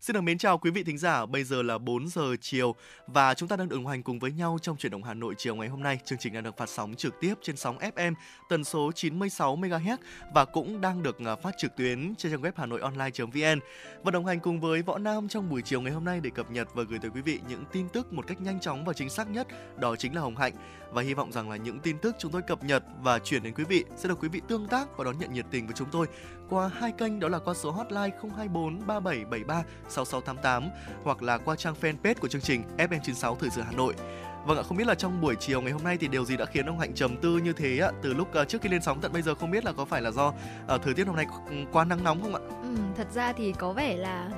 Xin được mến chào quý vị thính giả, bây giờ là 4 giờ chiều và chúng ta đang đồng hành cùng với nhau trong Chuyển động Hà Nội chiều ngày hôm nay. Chương trình đang được phát sóng trực tiếp trên sóng FM tần số 96 MHz và cũng đang được phát trực tuyến trên trang web hanoionline.vn. Và đồng hành cùng với Võ Nam trong buổi chiều ngày hôm nay để cập nhật và gửi tới quý vị những tin tức một cách nhanh chóng và chính xác nhất, đó chính là Hồng Hạnh. Và hy vọng rằng là những tin tức chúng tôi cập nhật và chuyển đến quý vị sẽ được quý vị tương tác và đón nhận nhiệt tình với chúng tôi qua hai kênh, đó là qua số hotline 024 3773 6688 hoặc là qua trang fanpage của chương trình FM96 Thời sự Hà Nội. Vâng ạ, không biết là trong buổi chiều ngày hôm nay thì điều gì đã khiến ông Hạnh trầm tư như thế ạ? Từ lúc trước khi lên sóng tận bây giờ không biết là có phải là do thời tiết hôm nay quá nắng nóng không ạ? Thật ra thì có vẻ là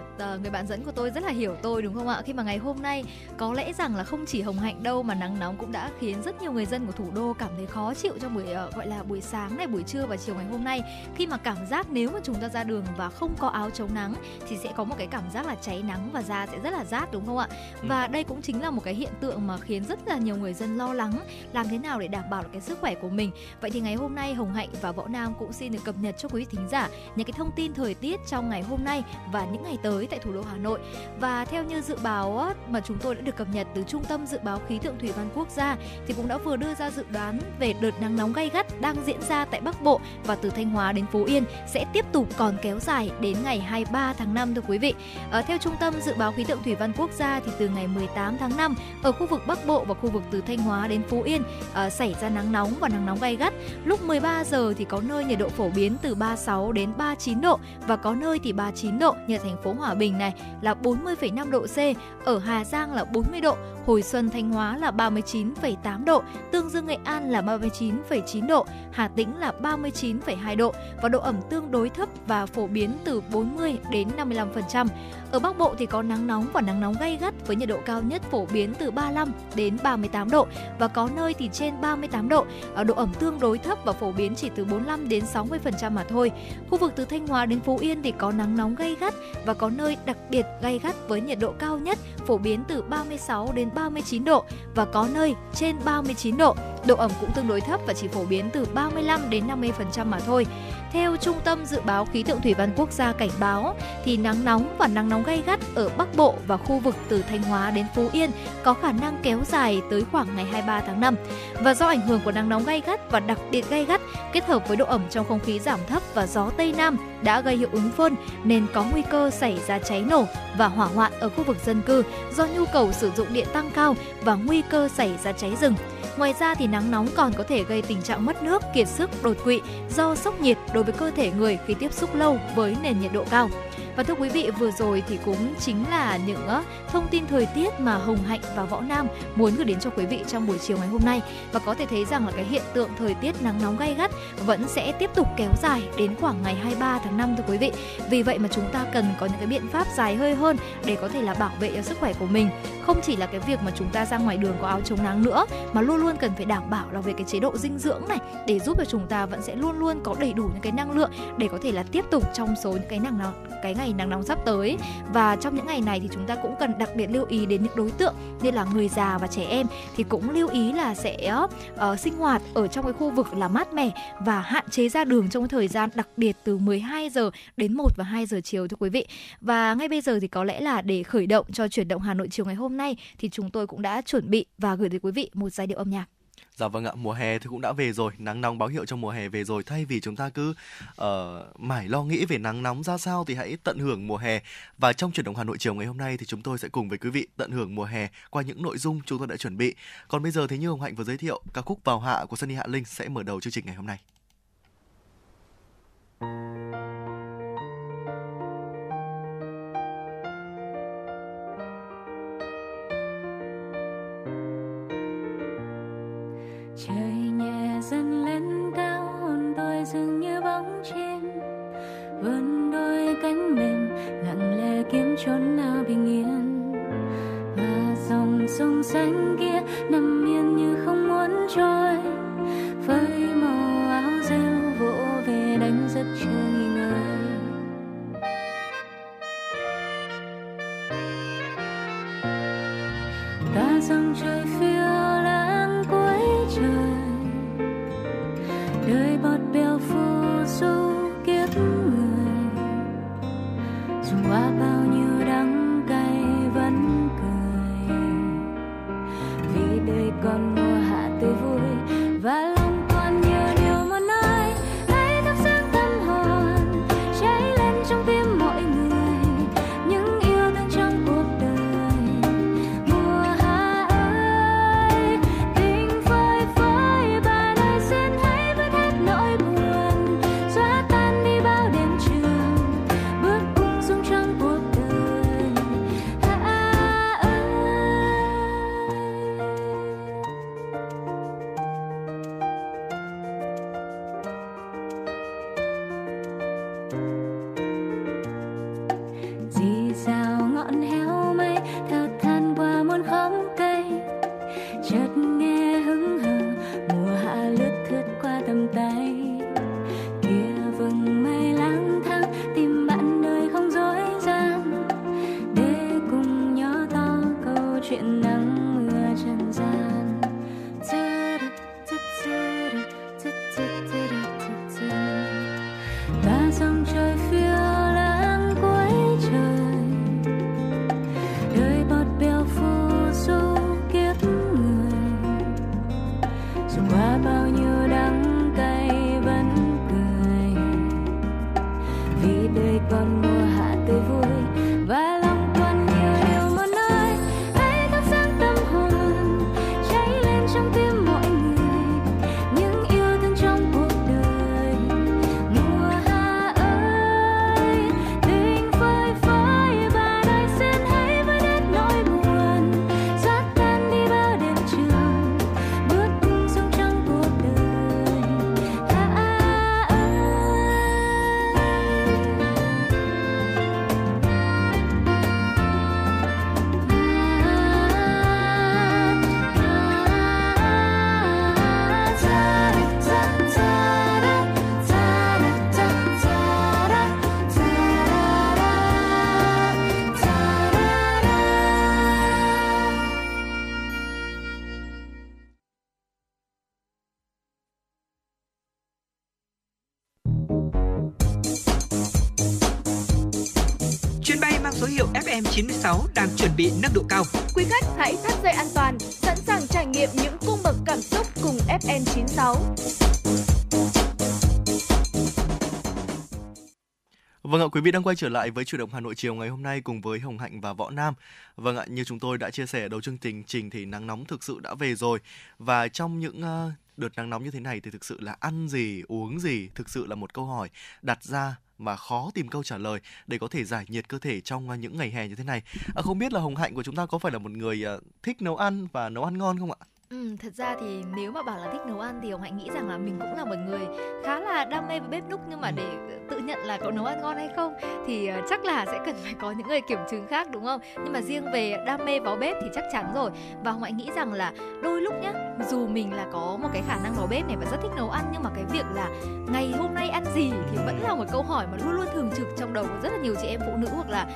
người bạn dẫn của tôi rất là hiểu tôi đúng không ạ? Khi mà ngày hôm nay có lẽ rằng là không chỉ Hồng Hạnh đâu mà nắng nóng cũng đã khiến rất nhiều người dân của thủ đô cảm thấy khó chịu trong buổi gọi là buổi sáng này, buổi trưa và chiều ngày hôm nay, khi mà cảm giác nếu mà chúng ta ra đường và không có áo chống nắng thì sẽ có một cái cảm giác là cháy nắng và da sẽ rất là rát đúng không ạ? Và đây cũng chính là một cái hiện tượng mà khiến rất là nhiều người dân lo lắng làm thế nào để đảm bảo được cái sức khỏe của mình. Vậy thì ngày hôm nay Hồng Hạnh và Võ Nam cũng xin được cập nhật cho quý vị thính giả những cái thông tin thời tiết trong ngày hôm nay và những ngày tới tại thủ đô Hà Nội. Và theo như dự báo mà chúng tôi đã được cập nhật từ Trung tâm Dự báo Khí tượng Thủy văn Quốc gia thì cũng đã vừa đưa ra dự đoán về đợt nắng nóng gay gắt đang diễn ra tại Bắc Bộ và từ Thanh Hóa đến Phú Yên sẽ tiếp tục còn kéo dài đến ngày 23 tháng 5 thưa quý vị. Theo Trung tâm Dự báo Khí tượng Thủy văn Quốc gia thì từ ngày 18 tháng 5 ở khu vực Bắc Bộ và khu vực từ Thanh Hóa đến Phú Yên xảy ra nắng nóng và nắng nóng gay gắt. Lúc 13 giờ thì có nơi nhiệt độ phổ biến từ 36 đến 39 độ và có nơi thì 39 độ như thành phố Hòa Bình này là 40,5 độ C, ở Hà Giang là 40 độ, Hồi Xuân Thanh Hóa là 39,8 độ, Tương Dương Nghệ An là 39,9 độ, Hà Tĩnh là 39,2 độ và độ ẩm tương đối thấp và phổ biến từ 40 đến 55%. Ở Bắc Bộ thì có nắng nóng và nắng nóng gay gắt với nhiệt độ cao nhất phổ biến từ 35 đến 38 độ và có nơi thì trên 38 độ, độ ẩm tương đối thấp và phổ biến chỉ từ 45 đến 60% mà thôi. Khu vực từ Thanh Hóa đến Phú Yên thì có nắng nóng gay gắt và có nơi đặc biệt gay gắt với nhiệt độ cao nhất phổ biến từ 36 đến 39 độ và có nơi trên 39 độ, độ ẩm cũng tương đối thấp và chỉ phổ biến từ 35 đến 50% mà thôi. Theo Trung tâm Dự báo Khí tượng Thủy văn Quốc gia cảnh báo thì nắng nóng và nắng nóng gay gắt ở Bắc Bộ và khu vực từ Thanh Hóa đến Phú Yên có khả năng kéo dài tới khoảng ngày 23 tháng 5. Và do ảnh hưởng của nắng nóng gay gắt và đặc biệt gay gắt kết hợp với độ ẩm trong không khí giảm thấp và gió Tây Nam đã gây hiệu ứng phơn nên có nguy cơ xảy ra cháy nổ và hỏa hoạn ở khu vực dân cư do nhu cầu sử dụng điện tăng cao và nguy cơ xảy ra cháy rừng. Ngoài ra thì nắng nóng còn có thể gây tình trạng mất nước, kiệt sức, đột quỵ do sốc nhiệt đối với cơ thể người khi tiếp xúc lâu với nền nhiệt độ cao. Và thưa quý vị, vừa rồi thì cũng chính là những thông tin thời tiết mà Hồng Hạnh và Võ Nam muốn gửi đến cho quý vị trong buổi chiều ngày hôm nay. Và có thể thấy rằng là cái hiện tượng thời tiết nắng nóng gay gắt vẫn sẽ tiếp tục kéo dài đến khoảng ngày 23 tháng 5 thưa quý vị. Vì vậy mà chúng ta cần có những cái biện pháp dài hơi hơn để có thể là bảo vệ sức khỏe của mình. Không chỉ là cái việc mà chúng ta ra ngoài đường có áo chống nắng nữa mà luôn luôn cần phải đảm bảo là về cái chế độ dinh dưỡng này để giúp cho chúng ta vẫn sẽ luôn luôn có đầy đủ những cái năng lượng để có thể là tiếp tục trong số những cái nắng nóng, cái ngày nắng nóng sắp tới. Và trong những ngày này thì chúng ta cũng cần đặc biệt lưu ý đến những đối tượng như là người già và trẻ em thì cũng lưu ý là sẽ sinh hoạt ở trong cái khu vực là mát mẻ và hạn chế ra đường trong cái thời gian đặc biệt từ 12 giờ đến 1 và 2 giờ chiều thưa quý vị. Và ngay bây giờ thì có lẽ là để khởi động cho Chuyển động Hà Nội chiều ngày hôm nay thì chúng tôi cũng đã chuẩn bị và gửi tới quý vị một giai điệu âm nhạc. Dạ vâng ạ, mùa hè thì cũng đã về rồi, nắng nóng báo hiệu cho mùa hè về rồi. Thay vì chúng ta cứ mãi lo nghĩ về nắng nóng ra sao thì hãy tận hưởng mùa hè. Và trong Chuyển động Hà Nội chiều ngày hôm nay thì chúng tôi sẽ cùng với quý vị tận hưởng mùa hè qua những nội dung chúng tôi đã chuẩn bị. Còn bây giờ thì như Hồng Hạnh vừa giới thiệu, ca khúc Vào Hạ của Sunny Hạ Linh sẽ mở đầu chương trình ngày hôm nay. Trời nhẹ dần lên cao, hồn tôi dường như bóng chim vươn đôi cánh mềm lặng lẽ kiếm chốn nào bình yên. Và dòng sông xanh kia nằm yên như không muốn trôi, với màu áo rêu vỗ về đánh giấc chưa nghỉ ngơi. dòng trời phiêu lãng cuối trời, đời bọt bèo phù du kiếp người, dù qua bao nhiêu đắng cay vẫn cười, vì đời còn mùa hạ tươi vui và lòng còn nhiều điều muốn nói. Hãy thắp sáng tâm hồn cháy lên trong tim mọi người, những yêu thương trong cuộc đời. Mùa hạ ơi, tình phơi phới bà ơi, xin hãy vứt hết nỗi buồn, xóa tan đi bao đêm trường, bước ung dung trong cuộc đời. Hạ ơi. Dì rào ngọn héo mây thao than qua muôn khóm cây, chợt nghe hững hờ mùa hạ lướt thướt qua tầm tay. Kia vầng mây lang thang tìm bạn nơi không rối ren, để cùng nhỏ to câu chuyện nắng mưa trần gian. Và dòng trời phiêu lãng cuối trời, đời bọt bèo phù du kiếp người, dù qua bao nhiêu đắng cay vẫn cười, vì đời còn mùa hạ tươi vui và lòng còn nhiều điều muốn nói. Hãy thắp sáng tâm hồn cháy lên trong tim mọi người, những yêu thương trong cuộc đời. Mùa hạ ơi, tình phơi phới và đời xin hãy vơi hết nỗi buồn, xóa tan đi bao đêm trường, bước ung dung trong cuộc đời. Hạ ơi. Chuyến bay mang số hiệu FM96 đang chuẩn bị nâng độ cao. Quý khách hãy thắt dây an toàn, sẵn sàng trải nghiệm những cung bậc cảm xúc cùng FM96. Vâng ạ, quý vị đang quay trở lại với Chủ động Hà Nội chiều ngày hôm nay cùng với Hồng Hạnh và Võ Nam. Vâng ạ, như chúng tôi đã chia sẻ ở đầu chương trình thì nắng nóng thực sự đã về rồi. Và trong những đợt nắng nóng như thế này thì thực sự là ăn gì, uống gì thực sự là một câu hỏi đặt ra mà khó tìm câu trả lời để có thể giải nhiệt cơ thể trong những ngày hè như thế này. Không biết là Hồng Hạnh của chúng ta có phải là một người thích nấu ăn và nấu ăn ngon không ạ? Thật ra thì nếu mà bảo là thích nấu ăn thì Hồng Hạnh nghĩ rằng là mình cũng là một người khá là đam mê với bếp núc, nhưng mà để tự nhận là có nấu ăn ngon hay không thì chắc là sẽ cần phải có những người kiểm chứng khác, đúng không? Nhưng mà riêng về đam mê vào bếp thì chắc chắn rồi. Và Hồng Hạnh nghĩ rằng là đôi lúc nhá, dù mình là có một cái khả năng vào bếp này và rất thích nấu ăn, nhưng mà cái việc là ngày hôm nay ăn gì thì vẫn là một câu hỏi mà luôn luôn thường trực trong đầu của rất là nhiều chị em phụ nữ, hoặc là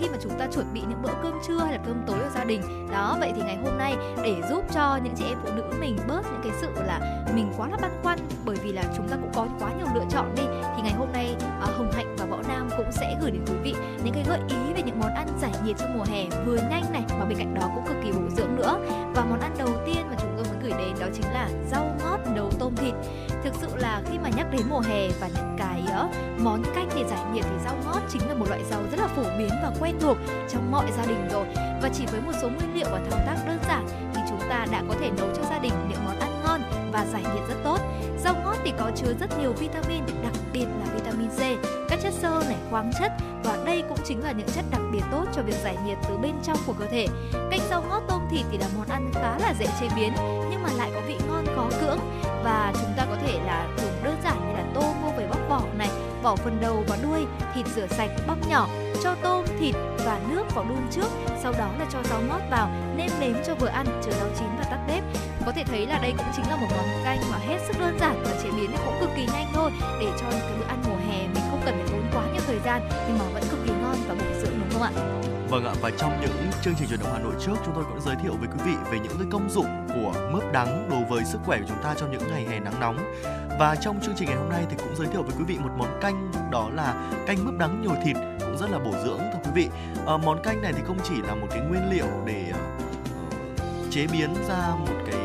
khi mà chúng ta chuẩn bị những bữa cơm trưa hay là cơm tối ở gia đình. Đó, vậy thì ngày hôm nay để giúp cho những chị em phụ nữ mình bớt những cái sự là mình quá là băn khoăn, bởi vì là chúng ta cũng có quá nhiều lựa chọn đi, thì ngày hôm nay Hồng Hạnh và Võ Nam cũng sẽ gửi đến quý vị những cái gợi ý về những món ăn giải nhiệt trong mùa hè vừa nhanh này mà bên cạnh đó cũng cực kỳ bổ dưỡng nữa. Và món ăn đầu tiên mà chúng tôi muốn gửi đến đó chính là rau ngót nấu tôm thịt. Thực sự là khi mà nhắc đến mùa hè và những cái món canh để giải nhiệt thì rau ngót chính là một loại rau rất là phổ biến và quen thuộc trong mọi gia đình rồi. Và chỉ với một số nguyên liệu và thao tác đơn giản thì chúng ta đã có thể nấu cho gia đình những món ăn ngon và giải nhiệt rất tốt. Rau ngót thì có chứa rất nhiều vitamin, đặc biệt là vitamin C, các chất xơ này, khoáng chất, và đây cũng chính là những chất đặc biệt tốt cho việc giải nhiệt từ bên trong của cơ thể. Canh rau ngót tôm thịt thì là món ăn khá là dễ chế biến nhưng mà lại có vị ngon khó cưỡng, và chúng ta có thể là dùng đơn giản như là tôm mua về bóc vỏ này, vỏ phần đầu và đuôi, thịt rửa sạch bóc nhỏ, cho tôm, thịt và nước vào đun trước, sau đó là cho rau ngót vào, nêm nếm cho vừa ăn, chờ rau chín và tắt bếp. Có thể thấy là đây cũng chính là một món canh mà hết sức đơn giản và chế biến cũng cực kỳ nhanh thôi, để cho những cái bữa ăn mùa hè mình không cần phải tốn quá nhiều thời gian nhưng mà vẫn cực kỳ ngon và bổ dưỡng, đúng không? không ạ? Vâng ạ, và trong những chương trình Chuyển động Hà Nội trước, chúng tôi cũng giới thiệu với quý vị về những cái công dụng của mướp đắng đối với sức khỏe của chúng ta trong những ngày hè nắng nóng. Và trong chương trình ngày hôm nay thì cũng giới thiệu với quý vị một món canh, đó là canh mướp đắng nhồi thịt, cũng rất là bổ dưỡng thưa quý vị. Món canh này thì không chỉ là một cái nguyên liệu để chế biến ra một cái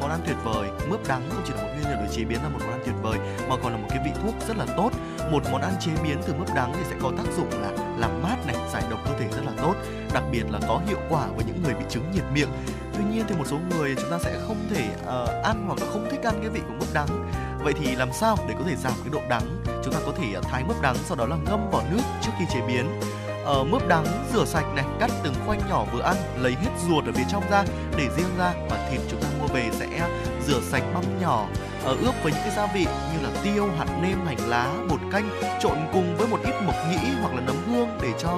món ăn tuyệt vời. Mướp đắng không chỉ là một nguyên liệu để chế biến ra một món ăn tuyệt vời mà còn là một cái vị thuốc rất là tốt. Một món ăn chế biến từ mướp đắng thì sẽ có tác dụng là làm mát này, giải độc cơ thể rất là tốt, đặc biệt là có hiệu quả với những người bị chứng nhiệt miệng. Tuy nhiên thì một số người chúng ta sẽ không thể ăn hoặc là không thích ăn cái vị của mướp đắng. Vậy thì làm sao để có thể giảm cái độ đắng? Chúng ta có thể thái mướp đắng, sau đó là ngâm vào nước trước khi chế biến. Mướp đắng rửa sạch này, cắt từng khoanh nhỏ vừa ăn, lấy hết ruột ở phía trong ra, để riêng ra, và thịt chúng ta mua về sẽ rửa sạch băm nhỏ, ướp với những cái gia vị như là tiêu, hạt nêm, hành lá, bột canh, trộn cùng với một ít mộc nhĩ hoặc là nấm hương để cho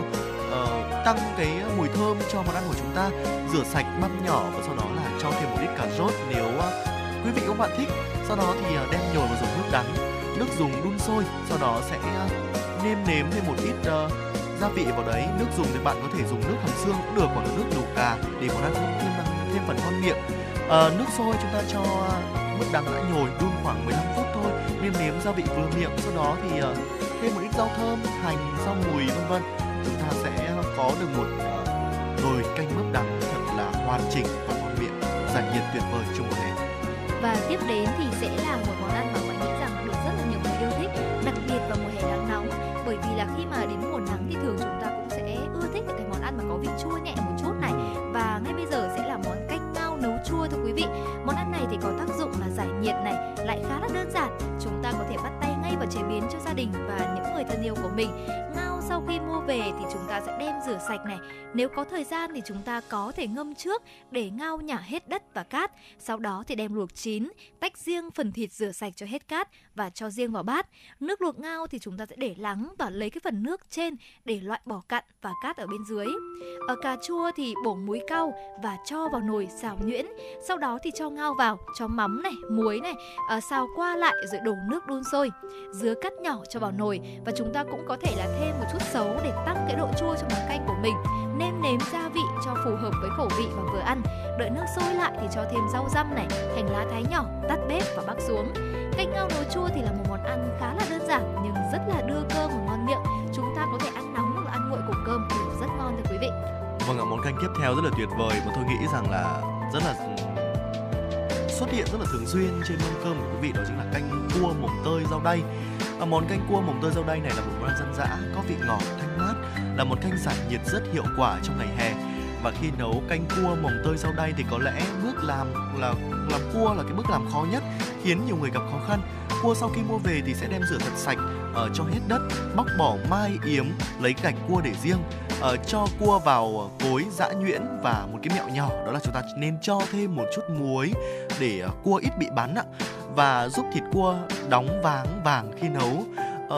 tăng cái mùi thơm cho món ăn của chúng ta. Rửa sạch băm nhỏ và sau đó là cho thêm một ít cà rốt nếu quý vị các bạn thích. Sau đó thì đem nhồi vào dùng nước đắng, nước dùng đun sôi, sau đó sẽ nêm thêm một ít gia vị vào đấy. Nước dùng thì bạn có thể dùng nước hầm xương cũng được, hoặc là nước đầu gà để món ăn thêm phần ngon miệng. Nước sôi chúng ta cho mướp đắng đã nhồi đun khoảng 15 phút thôi, nêm gia vị vừa miệng, sau đó thì thêm một ít rau thơm, hành, rau mùi v.v. Chúng ta sẽ có được một nồi canh mướp đắng thật là hoàn chỉnh và ngon miệng, giải nhiệt tuyệt vời trong mùa hè. Và tiếp đến thì sẽ là một món ăn mà bạn nghĩ rằng được rất là nhiều người yêu thích, đặc biệt vào mùa hè nắng nóng, bởi vì là khi mà đến mùa nắng thì thường chúng ta cũng sẽ ưa thích những cái món ăn mà có vị chua nhẹ một chút này. Và ngay bây giờ sẽ là món canh ngao nấu chua thưa quý vị. Món ăn này thì có tác dụng là giải nhiệt này, lại khá là đơn giản, chúng ta có thể bắt tay ngay và chế biến cho gia đình và những người thân yêu của mình. Ngao sau khi mua về thì chúng ta sẽ đem rửa sạch này, nếu có thời gian thì chúng ta có thể ngâm trước để ngao nhả hết đất và cát, sau đó thì đem luộc chín, tách riêng phần thịt rửa sạch cho hết cát và cho riêng vào bát. Nước luộc ngao thì chúng ta sẽ để lắng và lấy cái phần nước trên để loại bỏ cặn và cát ở bên dưới. Ở cà chua thì bổ múi cau và cho vào nồi xào nhuyễn, sau đó thì cho ngao vào, cho mắm này, muối này, xào qua lại rồi đổ nước đun sôi. Dứa cắt nhỏ cho vào nồi và chúng ta cũng có thể là thêm một chút xấu để tăng cái độ chua cho món canh của mình. Nêm gia vị cho phù hợp với khẩu vị và vừa ăn. Đợi nước sôi lại thì cho thêm rau răm này, hành lá thái nhỏ, tắt bếp và bắc xuống. Canh ngao nấu chua thì là một món ăn khá là đơn giản nhưng rất là đưa cơm và ngon miệng. Chúng ta có thể ăn nóng hoặc ăn nguội cùng cơm thì rất ngon thưa quý vị. Vâng ạ, món canh tiếp theo rất là tuyệt vời và tôi nghĩ rằng là rất là xuất hiện rất là thường xuyên trên mâm cơm của quý vị, đó chính là canh cua mồng tơi rau đay. Món canh cua mồng tơi rau đay này là một món ăn dân dã có vị ngọt thanh mát, là một canh giải nhiệt rất hiệu quả trong ngày hè. Và khi nấu canh cua mồng tơi rau đay thì có lẽ bước làm cua là cái bước làm khó nhất, khiến nhiều người gặp khó khăn. Cua sau khi mua về thì sẽ đem rửa thật sạch, cho hết đất, bóc bỏ mai yếm, lấy gạch cua để riêng, cho cua vào cối giã nhuyễn. Và một cái mẹo nhỏ đó là chúng ta nên cho thêm một chút muối để cua ít bị bắn ạ, và giúp thịt cua đóng váng vàng khi nấu.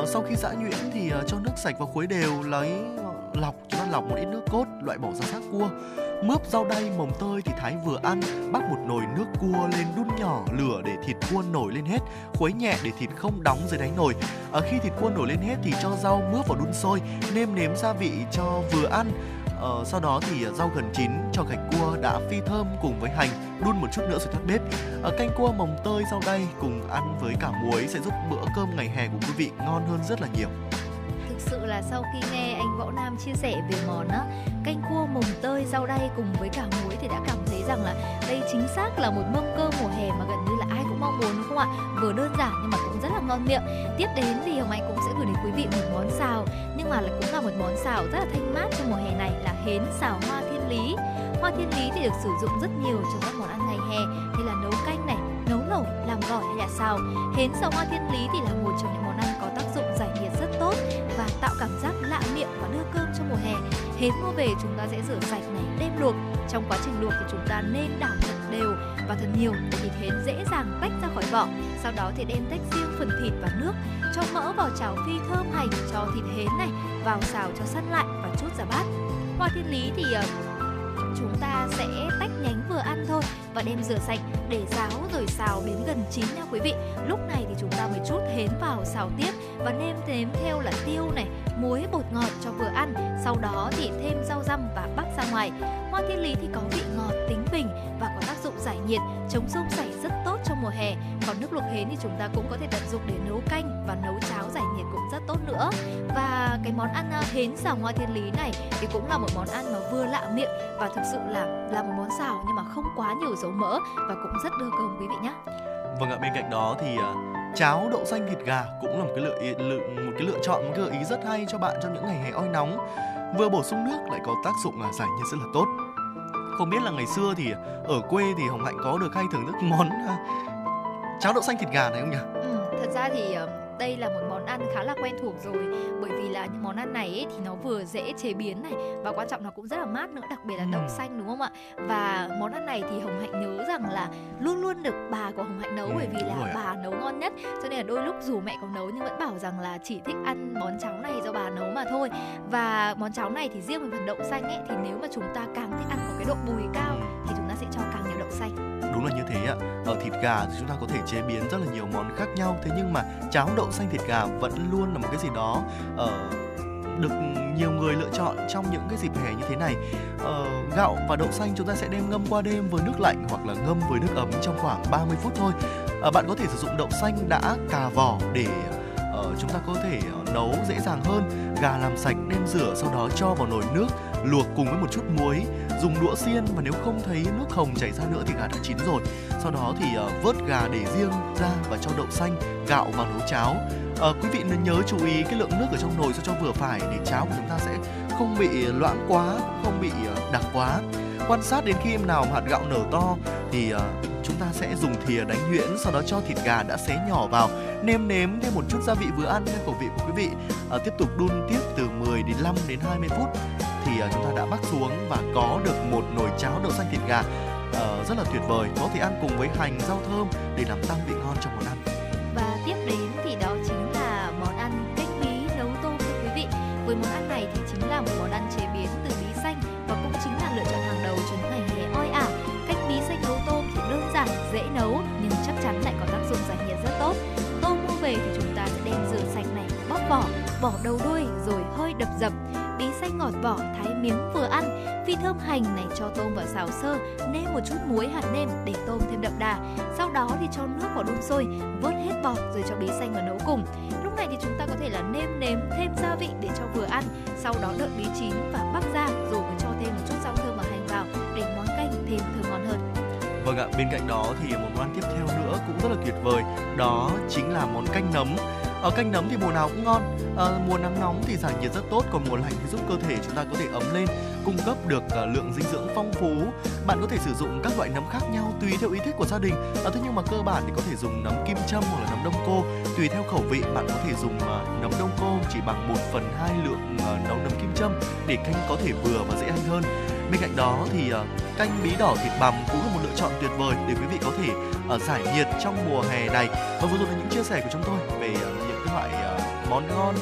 Sau khi giã nhuyễn thì cho nước sạch vào khuấy đều, lấy lọc, chúng ta lọc một ít nước cốt, loại bỏ ra xác cua. Mướp rau đay mồng tơi thì thái vừa ăn, bắc một nồi nước cua lên đun nhỏ lửa để thịt cua nổi lên hết, khuấy nhẹ để thịt không đóng dưới đáy nồi. Khi thịt cua nổi lên hết thì cho rau mướp vào đun sôi, nêm gia vị cho vừa ăn. Sau đó thì rau gần chín, cho gạch cua đã phi thơm cùng với hành, đun một chút nữa rồi tắt bếp. Canh cua mồng tơi rau đay cùng ăn với cả muối sẽ giúp bữa cơm ngày hè của quý vị ngon hơn rất là nhiều. Thực sự là sau khi nghe anh Võ Nam chia sẻ về món canh cua mồng tơi rau đay cùng với cả muối thì đã cảm thấy rằng là đây chính xác là một mâm cơm mùa hè mà gần như là ai cũng mong muốn, đúng không ạ? Vừa đơn giản nhưng mà cũng rất là ngon miệng. Tiếp đến thì Hồng Anh cũng sẽ gửi đến quý vị một món xào, nhưng mà cũng là một món xào rất là thanh mát trong mùa hè này, là hến xào hoa thiên lý. Hoa thiên lý thì được sử dụng rất nhiều trong các món ăn ngày hè như là nấu canh này, nấu lẩu, làm gỏi hay là xào. Hến xào hoa thiên lý thì là một trong những món ăn có tác dụng giải nhiệt rất tốt và tạo cảm giác lạ miệng và đưa cơm trong mùa hè. Hến mua về chúng ta sẽ rửa sạch này, đem luộc. Trong quá trình luộc thì chúng ta nên đảo thật đều và thật nhiều để thịt hến dễ dàng tách ra khỏi vỏ. Sau đó thì đem tách riêng phần thịt và nước, cho mỡ vào chảo phi thơm hành, cho thịt hến này vào xào cho săn lại và chút ra bát. Hoa thiên lý thì chúng ta sẽ tách nhánh vừa ăn thôi và đem rửa sạch để ráo rồi xào đến gần chín nha quý vị. Lúc này thì chúng ta mới chút hến vào xào tiếp và nêm nếm theo là tiêu này, muối, bột ngọt cho vừa ăn. Sau đó thì thêm rau răm và bắp ra ngoài. Hoa thiên lý thì có vị ngọt, tính bình và có tác dụng giải nhiệt, chống run rẩy rất tốt trong mùa hè. Còn nước luộc hến thì chúng ta cũng có thể tận dụng để nấu canh và nấu cháo giải nhiệt cũng rất tốt nữa. Và cái món ăn hến xào hoa thiên lý này thì cũng là một món ăn mà vừa lạ miệng và thực sự là một món xào nhưng mà không quá nhiều dầu mỡ và cũng rất đưa cơm quý vị nhé. Vâng ạ, bên cạnh đó thì cháo đậu xanh thịt gà cũng là một cái lựa chọn, một cái gợi ý rất hay cho bạn trong những ngày hè oi nóng. Vừa bổ sung nước lại có tác dụng là giải nhiệt rất là tốt. Không biết là ngày xưa thì ở quê thì Hồng Hạnh có được hay thưởng thức món cháo đậu xanh thịt gà này không nhỉ? Thật ra thì đây là một món ăn khá là quen thuộc rồi, bởi vì là những món ăn này ấy, thì nó vừa dễ chế biến này và quan trọng nó cũng rất là mát nữa, đặc biệt là đậu xanh đúng không ạ? Và món ăn này thì Hồng Hạnh nhớ rằng là luôn luôn được bà của Hồng Hạnh nấu, bởi vì là bà nấu ngon nhất, cho nên là đôi lúc dù mẹ có nấu nhưng vẫn bảo rằng là chỉ thích ăn món cháo này do bà nấu mà thôi. Và món cháo này thì riêng về phần đậu xanh ấy, thì nếu mà chúng ta càng thích ăn có cái độ bùi cao thì chúng ta sẽ cho càng nhiều đậu xanh. Đúng là như thế ạ. Ở thịt gà thì chúng ta có thể chế biến rất là nhiều món khác nhau, thế nhưng mà cháo đậu xanh thịt gà vẫn luôn là một cái gì đó được nhiều người lựa chọn trong những cái dịp hè như thế này. Gạo và đậu xanh chúng ta sẽ đem ngâm qua đêm với nước lạnh hoặc là ngâm với nước ấm trong khoảng 30 phút thôi. Bạn có thể sử dụng đậu xanh đã cà vỏ để chúng ta có thể nấu dễ dàng hơn. Gà làm sạch, đem rửa, sau đó cho vào nồi nước luộc cùng với một chút muối, dùng đũa xiên và nếu không thấy nước hồng chảy ra nữa thì gà đã chín rồi. Sau đó thì vớt gà để riêng ra và cho đậu xanh, gạo vào nấu cháo. Quý vị nên nhớ chú ý cái lượng nước ở trong nồi sao cho vừa phải để cháo của chúng ta sẽ không bị loãng quá, không bị đặc quá. Quan sát đến khi nào hạt gạo nở to thì chúng ta sẽ dùng thìa đánh nhuyễn, sau đó cho thịt gà đã xé nhỏ vào, nêm nếm thêm một chút gia vị vừa ăn theo khẩu vị của quý vị. Tiếp tục đun tiếp từ 15 đến 20 phút thì chúng ta đã bắc xuống và có được một nồi cháo đậu xanh thịt gà rất là tuyệt vời, có thể ăn cùng với hành, rau thơm để làm tăng vị ngon cho món ăn. Và tiếp đến thì đó chính là món ăn canh bí nấu tôm thưa quý vị. Với món ăn này thì chính là một món ăn chế biến từ bí xanh và cũng chính là lựa chọn hàng đầu cho những ngày hè oi ả. Canh bí xanh nấu tôm thì đơn giản, dễ nấu nhưng chắc chắn lại có tác dụng giải nhiệt rất tốt. Tôm mua về thì chúng ta sẽ đem rửa sạch này, bóc vỏ, bỏ đầu đuôi rồi hơi đập dập. Bí xanh ngọt vỏ thái miếng vừa ăn, phi thơm hành này, cho tôm vào xào sơ, nêm một chút muối, hạt nêm để tôm thêm đậm đà. Sau đó thì cho nước vào đun sôi, vớt hết bọt rồi cho bí xanh vào nấu cùng. Lúc này thì chúng ta có thể là nêm nếm thêm gia vị để cho vừa ăn, sau đó đợi bí chín và bắc ra rồi mới cho thêm một chút rau thơm và hành vào để món canh thêm thơm ngon hơn. Vâng ạ, bên cạnh đó thì một món ăn tiếp theo nữa cũng rất là tuyệt vời, đó chính là món canh nấm. Ở canh nấm thì mùa nào cũng ngon, mùa nắng nóng thì giải nhiệt rất tốt, còn mùa lạnh thì giúp cơ thể chúng ta có thể ấm lên, cung cấp được lượng dinh dưỡng phong phú. Bạn có thể sử dụng các loại nấm khác nhau tùy theo ý thích của gia đình. Thế nhưng mà cơ bản thì có thể dùng nấm kim châm hoặc là nấm đông cô, tùy theo khẩu vị. Bạn có thể dùng nấm đông cô chỉ bằng 1/2 lượng nấu nấm kim châm để canh có thể vừa và dễ ăn hơn. Bên cạnh đó thì canh bí đỏ thịt bằm cũng là một lựa chọn tuyệt vời để quý vị có thể giải nhiệt trong mùa hè này. Và vừa rồi là những chia sẻ của chúng tôi về những cái loại món ngon.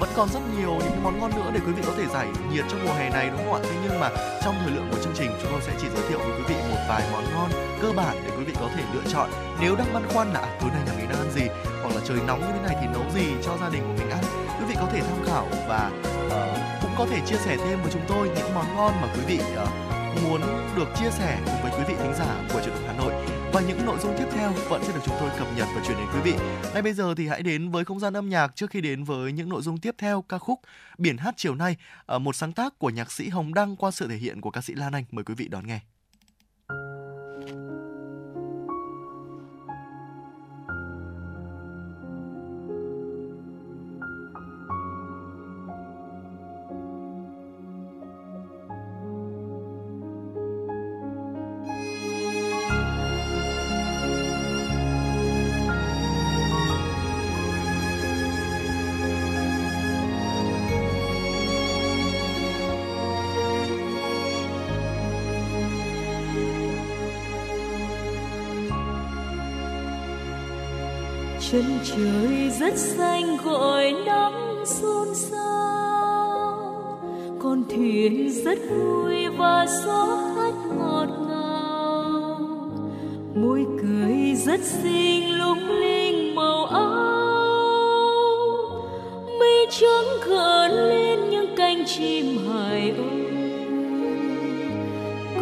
Vẫn còn rất nhiều những món ngon nữa để quý vị có thể giải nhiệt trong mùa hè này đúng không ạ? Thế nhưng mà trong thời lượng của chương trình chúng tôi sẽ chỉ giới thiệu với quý vị một vài món ngon cơ bản để quý vị có thể lựa chọn. Nếu đang băn khoăn là tối nay nhà mình đang ăn gì hoặc là trời nóng như thế này thì nấu gì cho gia đình của mình ăn, quý vị có thể tham khảo và cũng có thể chia sẻ thêm với chúng tôi những món ngon mà quý vị muốn được chia sẻ cùng với quý vị thính giả của Truyền hình Hà Nội. Và những nội dung tiếp theo vẫn sẽ được chúng tôi cập nhật và chuyển đến quý vị. Ngay bây giờ thì hãy đến với không gian âm nhạc trước khi đến với những nội dung tiếp theo, ca khúc Biển Hát Chiều Nay, một sáng tác của nhạc sĩ Hồng Đăng qua sự thể hiện của ca sĩ Lan Anh. Mời quý vị đón nghe. Chân trời rất xanh gọi nắng xôn xao, con thuyền rất vui và gió hát ngọt ngào. môi cười rất xinh lung linh màu áo, mây trắng gợn lên những cánh chim hải âu.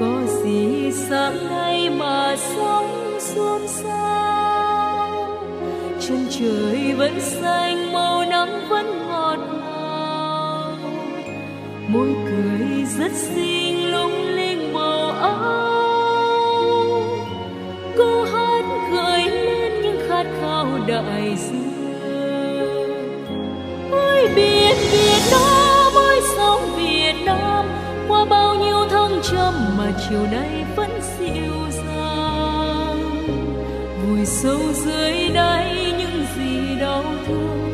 Có gì sáng nay mà sóng xôn xao, chân trời vẫn xanh, màu nắng vẫn ngọt ngào, môi cười rất xinh lung linh màu áo. Câu hát gợi lên những khát khao đại dương. Ôi biển Việt Nam, ôi sóng Việt Nam, qua bao nhiêu thăng trầm mà chiều nay vẫn dịu dàng. Vùi sâu dưới đáy những gì đau thương,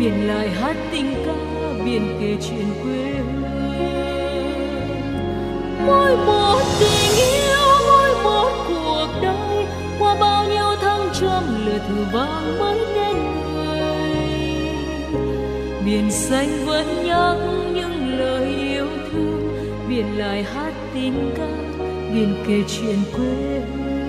biển lại hát tình ca, biển kể chuyện quê hương. Mỗi một tình yêu, mỗi một cuộc đời, qua bao nhiêu thăng trầm lửa thử vang mới đến người. Biển xanh vẫn nhắc những lời yêu thương, biển lại hát tình ca, biển kể chuyện quê hương.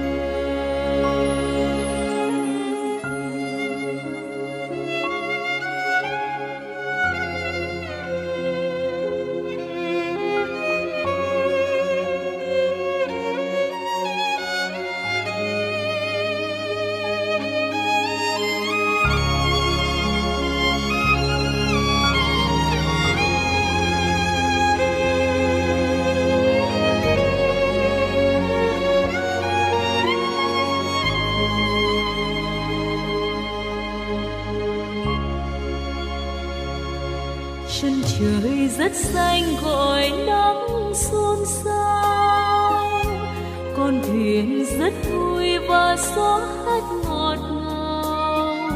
Đất xanh gọi nắng xôn xao, con thuyền rất vui và gió hát ngọt ngào,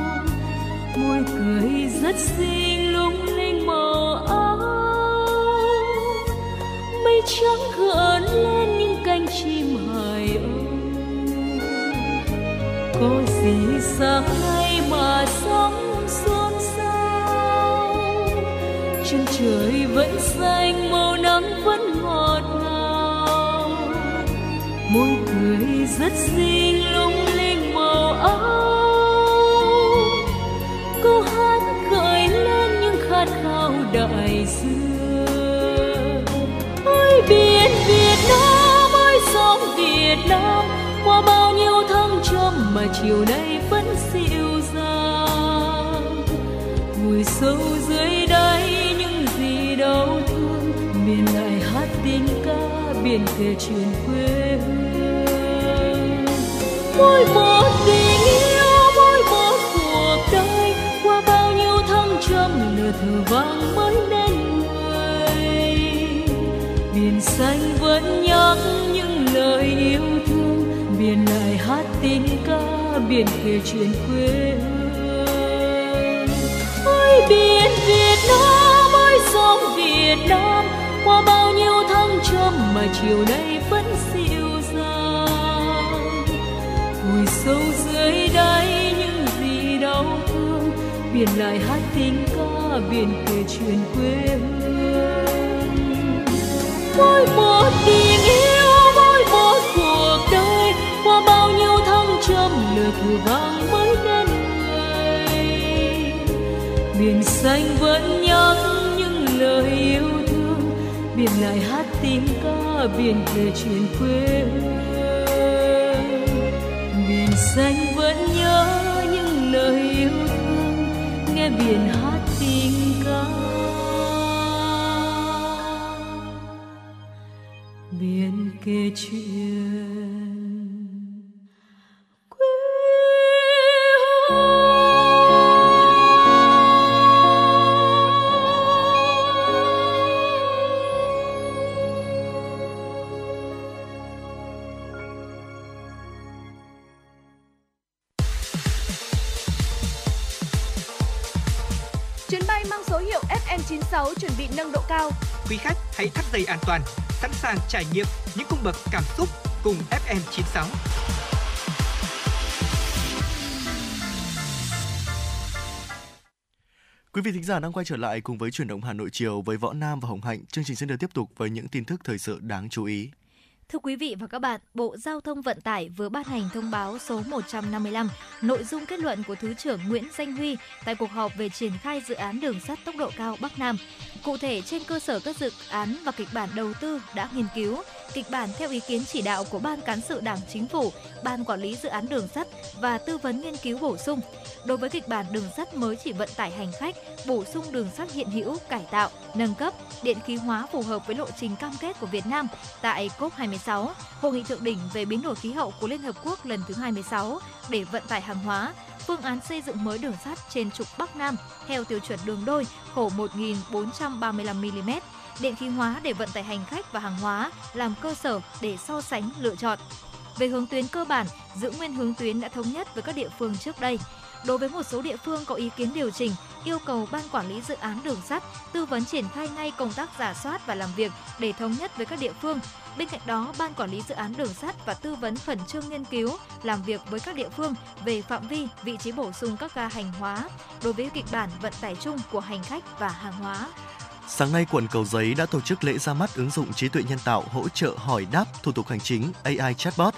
môi cười rất xinh lung linh màu áo, mây trắng gợn lên những cánh chim hải âu. Có gì sáng nay mà sóng xôn xao, chân trời vẫn xanh, màu nắng vẫn ngọt ngào, môi cười rất xinh lung linh màu áo. Câu hát gợi lên những khát khao đại dương. Ôi biển Việt Nam, ôi sóng Việt Nam, qua bao nhiêu thăng trầm mà chiều nay vẫn dịu dàng. Vùi sâu dưới đáy đau thương, biển lại hát tình ca, biển kể chuyện quê hương. Mỗi một tình yêu, mỗi một cuộc đời, qua bao nhiêu thăng trầm lửa thử vang mới nên người. Biển xanh vẫn nhắc những lời yêu thương, biển lại hát tình ca, biển kể chuyện quê hương. Ôi biển Việt Nam, sóng Việt Nam, qua bao nhiêu thăng trầm mà chiều nay vẫn dịu dàng. Vùi sâu dưới đáy những gì đau thương, biển lại hát tình ca, biển kể chuyện quê hương. Mỗi một tình yêu, mỗi một cuộc đời, qua bao nhiêu thăng trầm lửa thử vang mới đến người. Biển xanh vẫn nhắc lời yêu thương, biển lại hát tình ca, biển kể chuyện quê hương. Biển xanh vẫn nhớ những lời yêu thương, nghe biển hát tình ca, biển kể chuyện quê hương. FM96 chuẩn bị nâng độ cao. Quý khách hãy thắt dây an toàn, sẵn sàng trải nghiệm những cung bậc cảm xúc cùng FM96. Quý vị thính giả đang quay trở lại cùng với Chuyển động Hà Nội chiều với Võ Nam và Hồng Hạnh. Chương trình sẽ được tiếp tục với những tin tức thời sự đáng chú ý. Thưa quý vị và các bạn, Bộ Giao thông Vận tải vừa ban hành thông báo số 155, nội dung kết luận của Thứ trưởng Nguyễn Danh Huy tại cuộc họp về triển khai dự án đường sắt tốc độ cao Bắc Nam. Cụ thể, trên cơ sở các dự án và kịch bản đầu tư đã nghiên cứu, kịch bản theo ý kiến chỉ đạo của Ban Cán sự Đảng Chính phủ, Ban Quản lý Dự án Đường sắt và tư vấn nghiên cứu bổ sung. Đối với kịch bản đường sắt mới chỉ vận tải hành khách, bổ sung đường sắt hiện hữu, cải tạo, nâng cấp, điện khí hóa phù hợp với lộ trình cam kết của Việt Nam tại COP26, Hội nghị thượng đỉnh về biến đổi khí hậu của Liên Hợp Quốc lần thứ 26 để vận tải hàng hóa, phương án xây dựng mới đường sắt trên trục Bắc Nam theo tiêu chuẩn đường đôi khổ 1.435mm, điện khí hóa để vận tải hành khách và hàng hóa làm cơ sở để so sánh lựa chọn. Về hướng tuyến cơ bản, giữ nguyên hướng tuyến đã thống nhất với các địa phương trước đây. Đối với một số địa phương có ý kiến điều chỉnh, yêu cầu Ban Quản lý Dự án Đường sắt tư vấn triển khai ngay công tác rà soát và làm việc để thống nhất với các địa phương. Bên cạnh đó, Ban Quản lý Dự án Đường sắt và tư vấn khẩn trương nghiên cứu, làm việc với các địa phương về phạm vi, vị trí bổ sung các ga hành hóa đối với kịch bản vận tải chung của hành khách và hàng hóa. Sáng nay, quận Cầu Giấy đã tổ chức lễ ra mắt ứng dụng trí tuệ nhân tạo hỗ trợ hỏi đáp thủ tục hành chính AI Chatbot.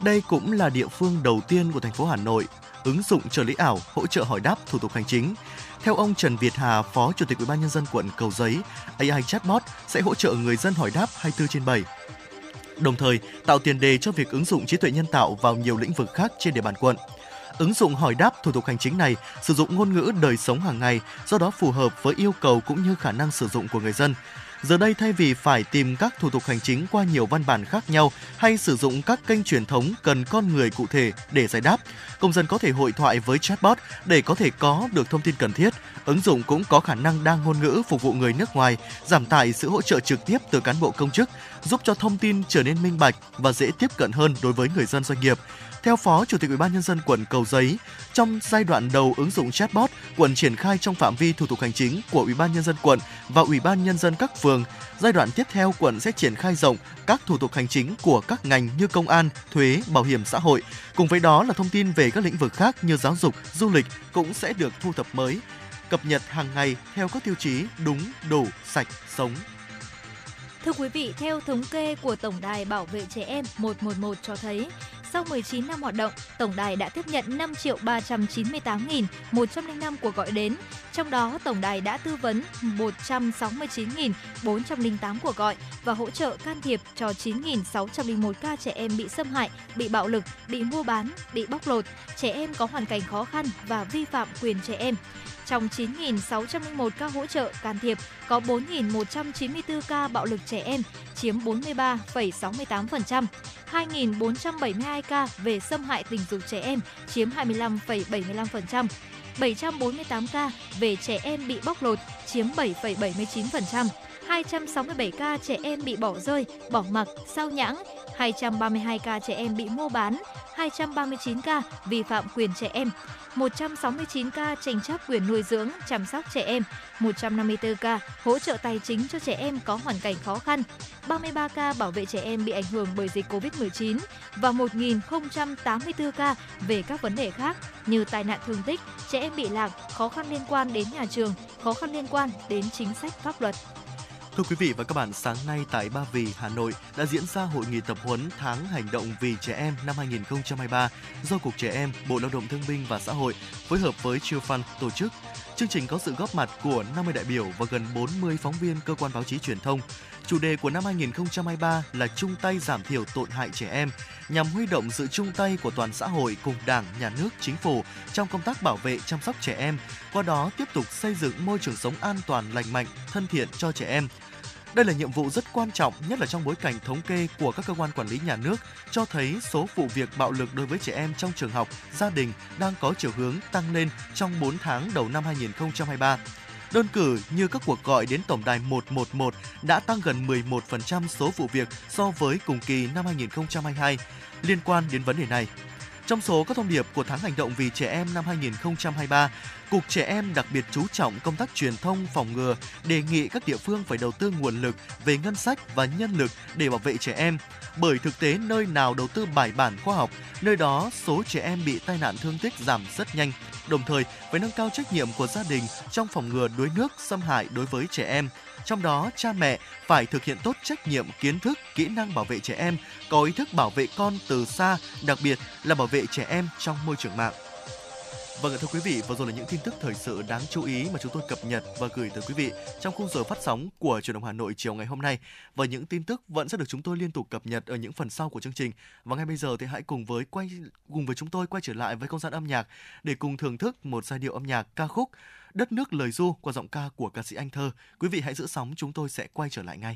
Đây cũng là địa phương đầu tiên của thành phố Hà Nội ứng dụng trợ lý ảo hỗ trợ hỏi đáp thủ tục hành chính. Theo ông Trần Việt Hà, Phó Chủ tịch Ủy ban Nhân dân quận Cầu Giấy, AI Chatbot sẽ hỗ trợ người dân hỏi đáp 24/7. Đồng thời, tạo tiền đề cho việc ứng dụng trí tuệ nhân tạo vào nhiều lĩnh vực khác trên địa bàn quận. Ứng dụng hỏi đáp thủ tục hành chính này sử dụng ngôn ngữ đời sống hàng ngày, do đó phù hợp với yêu cầu cũng như khả năng sử dụng của người dân. Giờ đây, thay vì phải tìm các thủ tục hành chính qua nhiều văn bản khác nhau hay sử dụng các kênh truyền thống cần con người cụ thể để giải đáp, công dân có thể hội thoại với chatbot để có thể có được thông tin cần thiết. Ứng dụng cũng có khả năng đa ngôn ngữ phục vụ người nước ngoài, giảm tải sự hỗ trợ trực tiếp từ cán bộ công chức, giúp cho thông tin trở nên minh bạch và dễ tiếp cận hơn đối với người dân, doanh nghiệp. Theo Phó Chủ tịch Ủy ban Nhân dân quận Cầu Giấy, trong giai đoạn đầu ứng dụng chatbot, quận triển khai trong phạm vi thủ tục hành chính của Ủy ban Nhân dân quận và Ủy ban Nhân dân các phường. Giai đoạn tiếp theo, quận sẽ triển khai rộng các thủ tục hành chính của các ngành như công an, thuế, bảo hiểm xã hội. Cùng với đó là thông tin về các lĩnh vực khác như giáo dục, du lịch cũng sẽ được thu thập mới, cập nhật hàng ngày theo các tiêu chí đúng, đủ, sạch, sống. Thưa quý vị, theo thống kê của Tổng đài Bảo vệ trẻ em 111 cho thấy, sau 19 năm hoạt động, Tổng đài đã tiếp nhận 5.398.105 cuộc gọi đến. Trong đó, Tổng đài đã tư vấn 169.408 cuộc gọi và hỗ trợ can thiệp cho 9.601 ca trẻ em bị xâm hại, bị bạo lực, bị mua bán, bị bóc lột, trẻ em có hoàn cảnh khó khăn và vi phạm quyền trẻ em. Trong 9.601 ca hỗ trợ can thiệp, có 4.194 ca bạo lực trẻ em, chiếm 43,68%, 2.472 ca về xâm hại tình dục trẻ em, chiếm 25,75%, 748 ca về trẻ em bị bóc lột, chiếm 7,79%, 267 ca trẻ em bị bỏ rơi, bỏ mặc, sao nhãng, 232 ca trẻ em bị mua bán, 239 ca vi phạm quyền trẻ em, 169 ca tranh chấp quyền nuôi dưỡng, chăm sóc trẻ em, 154 ca hỗ trợ tài chính cho trẻ em có hoàn cảnh khó khăn, 33 ca bảo vệ trẻ em bị ảnh hưởng bởi dịch Covid-19 và 1.084 ca về các vấn đề khác như tai nạn thương tích, trẻ em bị lạc, khó khăn liên quan đến nhà trường, khó khăn liên quan đến chính sách pháp luật. Thưa quý vị và các bạn, sáng nay tại Ba Vì, Hà Nội đã diễn ra hội nghị tập huấn tháng hành động vì trẻ em năm 2023 do Cục Trẻ Em, Bộ Lao động Thương binh và Xã hội phối hợp với Chiêu Fund tổ chức. Chương trình có sự góp mặt của 50 đại biểu và gần 40 phóng viên cơ quan báo chí truyền thông. Chủ đề của năm 2023 là chung tay giảm thiểu tổn hại trẻ em, nhằm huy động sự chung tay của toàn xã hội cùng Đảng, Nhà nước, Chính phủ trong công tác bảo vệ, chăm sóc trẻ em, qua đó tiếp tục xây dựng môi trường sống an toàn, lành mạnh, thân thiện cho trẻ em. Đây là nhiệm vụ rất quan trọng, nhất là trong bối cảnh thống kê của các cơ quan quản lý nhà nước cho thấy số vụ việc bạo lực đối với trẻ em trong trường học, gia đình đang có chiều hướng tăng lên trong 4 tháng đầu năm 2023. Đơn cử như các cuộc gọi đến tổng đài 111 đã tăng gần 11% số vụ việc so với cùng kỳ năm 2022 liên quan đến vấn đề này. Trong số các thông điệp của tháng hành động vì trẻ em năm 2023, Cục Trẻ Em đặc biệt chú trọng công tác truyền thông phòng ngừa, đề nghị các địa phương phải đầu tư nguồn lực về ngân sách và nhân lực để bảo vệ trẻ em. Bởi thực tế nơi nào đầu tư bài bản khoa học, nơi đó số trẻ em bị tai nạn thương tích giảm rất nhanh. Đồng thời, phải nâng cao trách nhiệm của gia đình trong phòng ngừa đuối nước xâm hại đối với trẻ em. Trong đó, cha mẹ phải thực hiện tốt trách nhiệm kiến thức, kỹ năng bảo vệ trẻ em, có ý thức bảo vệ con từ xa, đặc biệt là bảo vệ trẻ em trong môi trường mạng. Vâng, thưa quý vị, vừa rồi là những tin tức thời sự đáng chú ý mà chúng tôi cập nhật và gửi tới quý vị trong khung giờ phát sóng của Truyền động Hà Nội chiều ngày hôm nay. Và những tin tức vẫn sẽ được chúng tôi liên tục cập nhật ở những phần sau của chương trình. Và ngay bây giờ thì hãy cùng với chúng tôi quay trở lại với không gian âm nhạc để cùng thưởng thức một giai điệu âm nhạc ca khúc Đất nước lời du qua giọng ca của ca sĩ Anh Thơ. Quý vị hãy giữ sóng, chúng tôi sẽ quay trở lại ngay.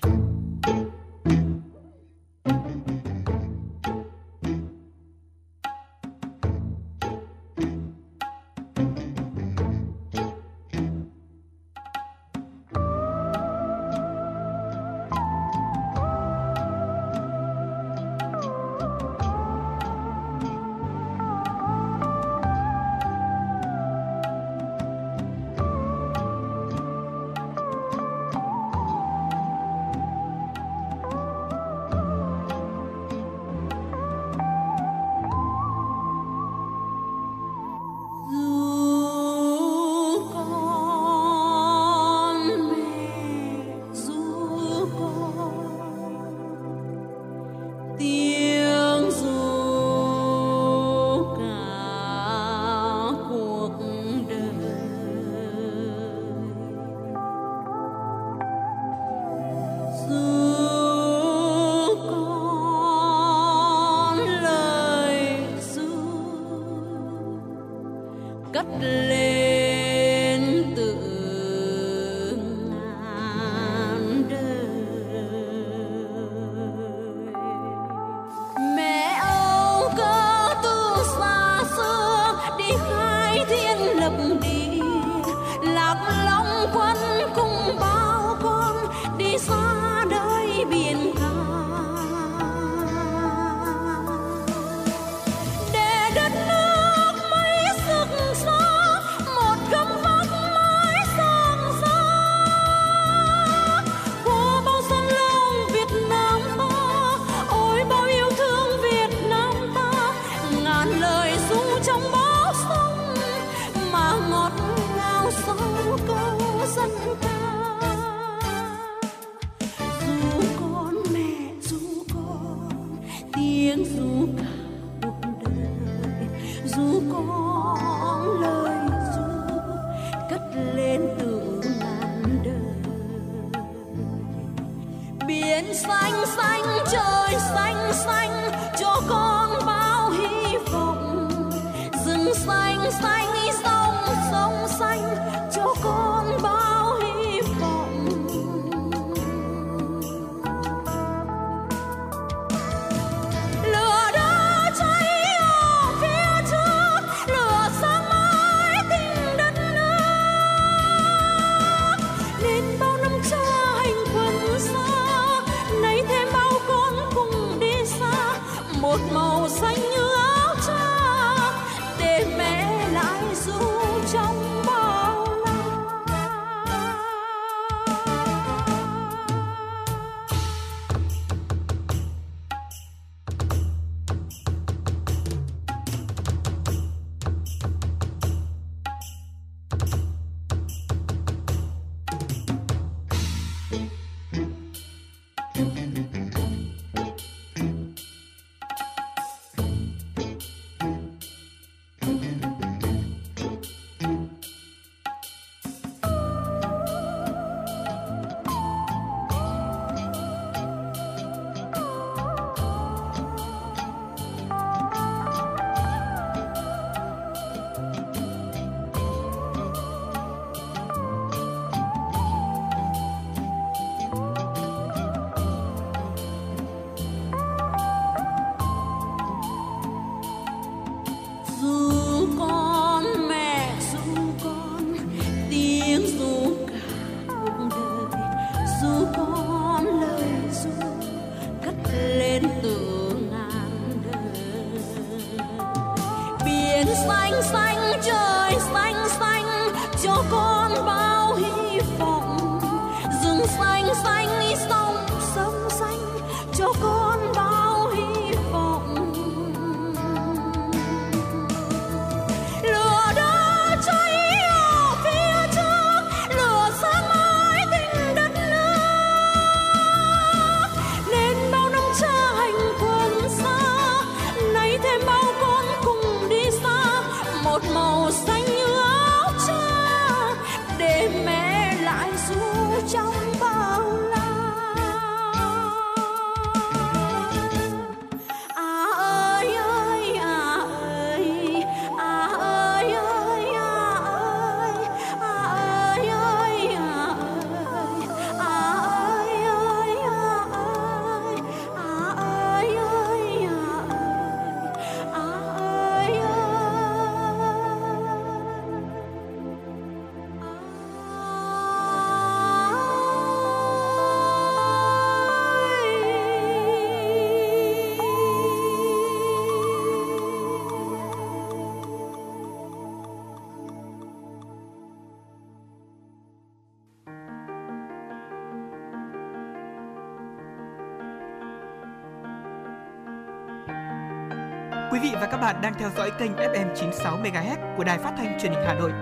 Quý vị và các bạn đang theo dõi kênh FM 96 MHz của Đài Phát thanh Truyền hình Hà Nội.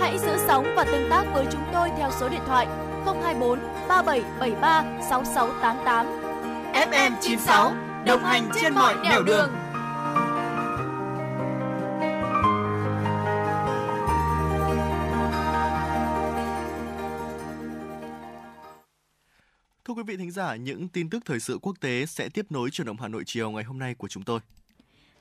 Hãy giữ sóng và tương tác với chúng tôi theo số điện thoại 024 3773 6688. FM 96 đồng hành trên mọi nẻo đường. Thưa quý vị thính giả, những tin tức thời sự quốc tế sẽ tiếp nối chuyển động Hà Nội chiều ngày hôm nay của chúng tôi.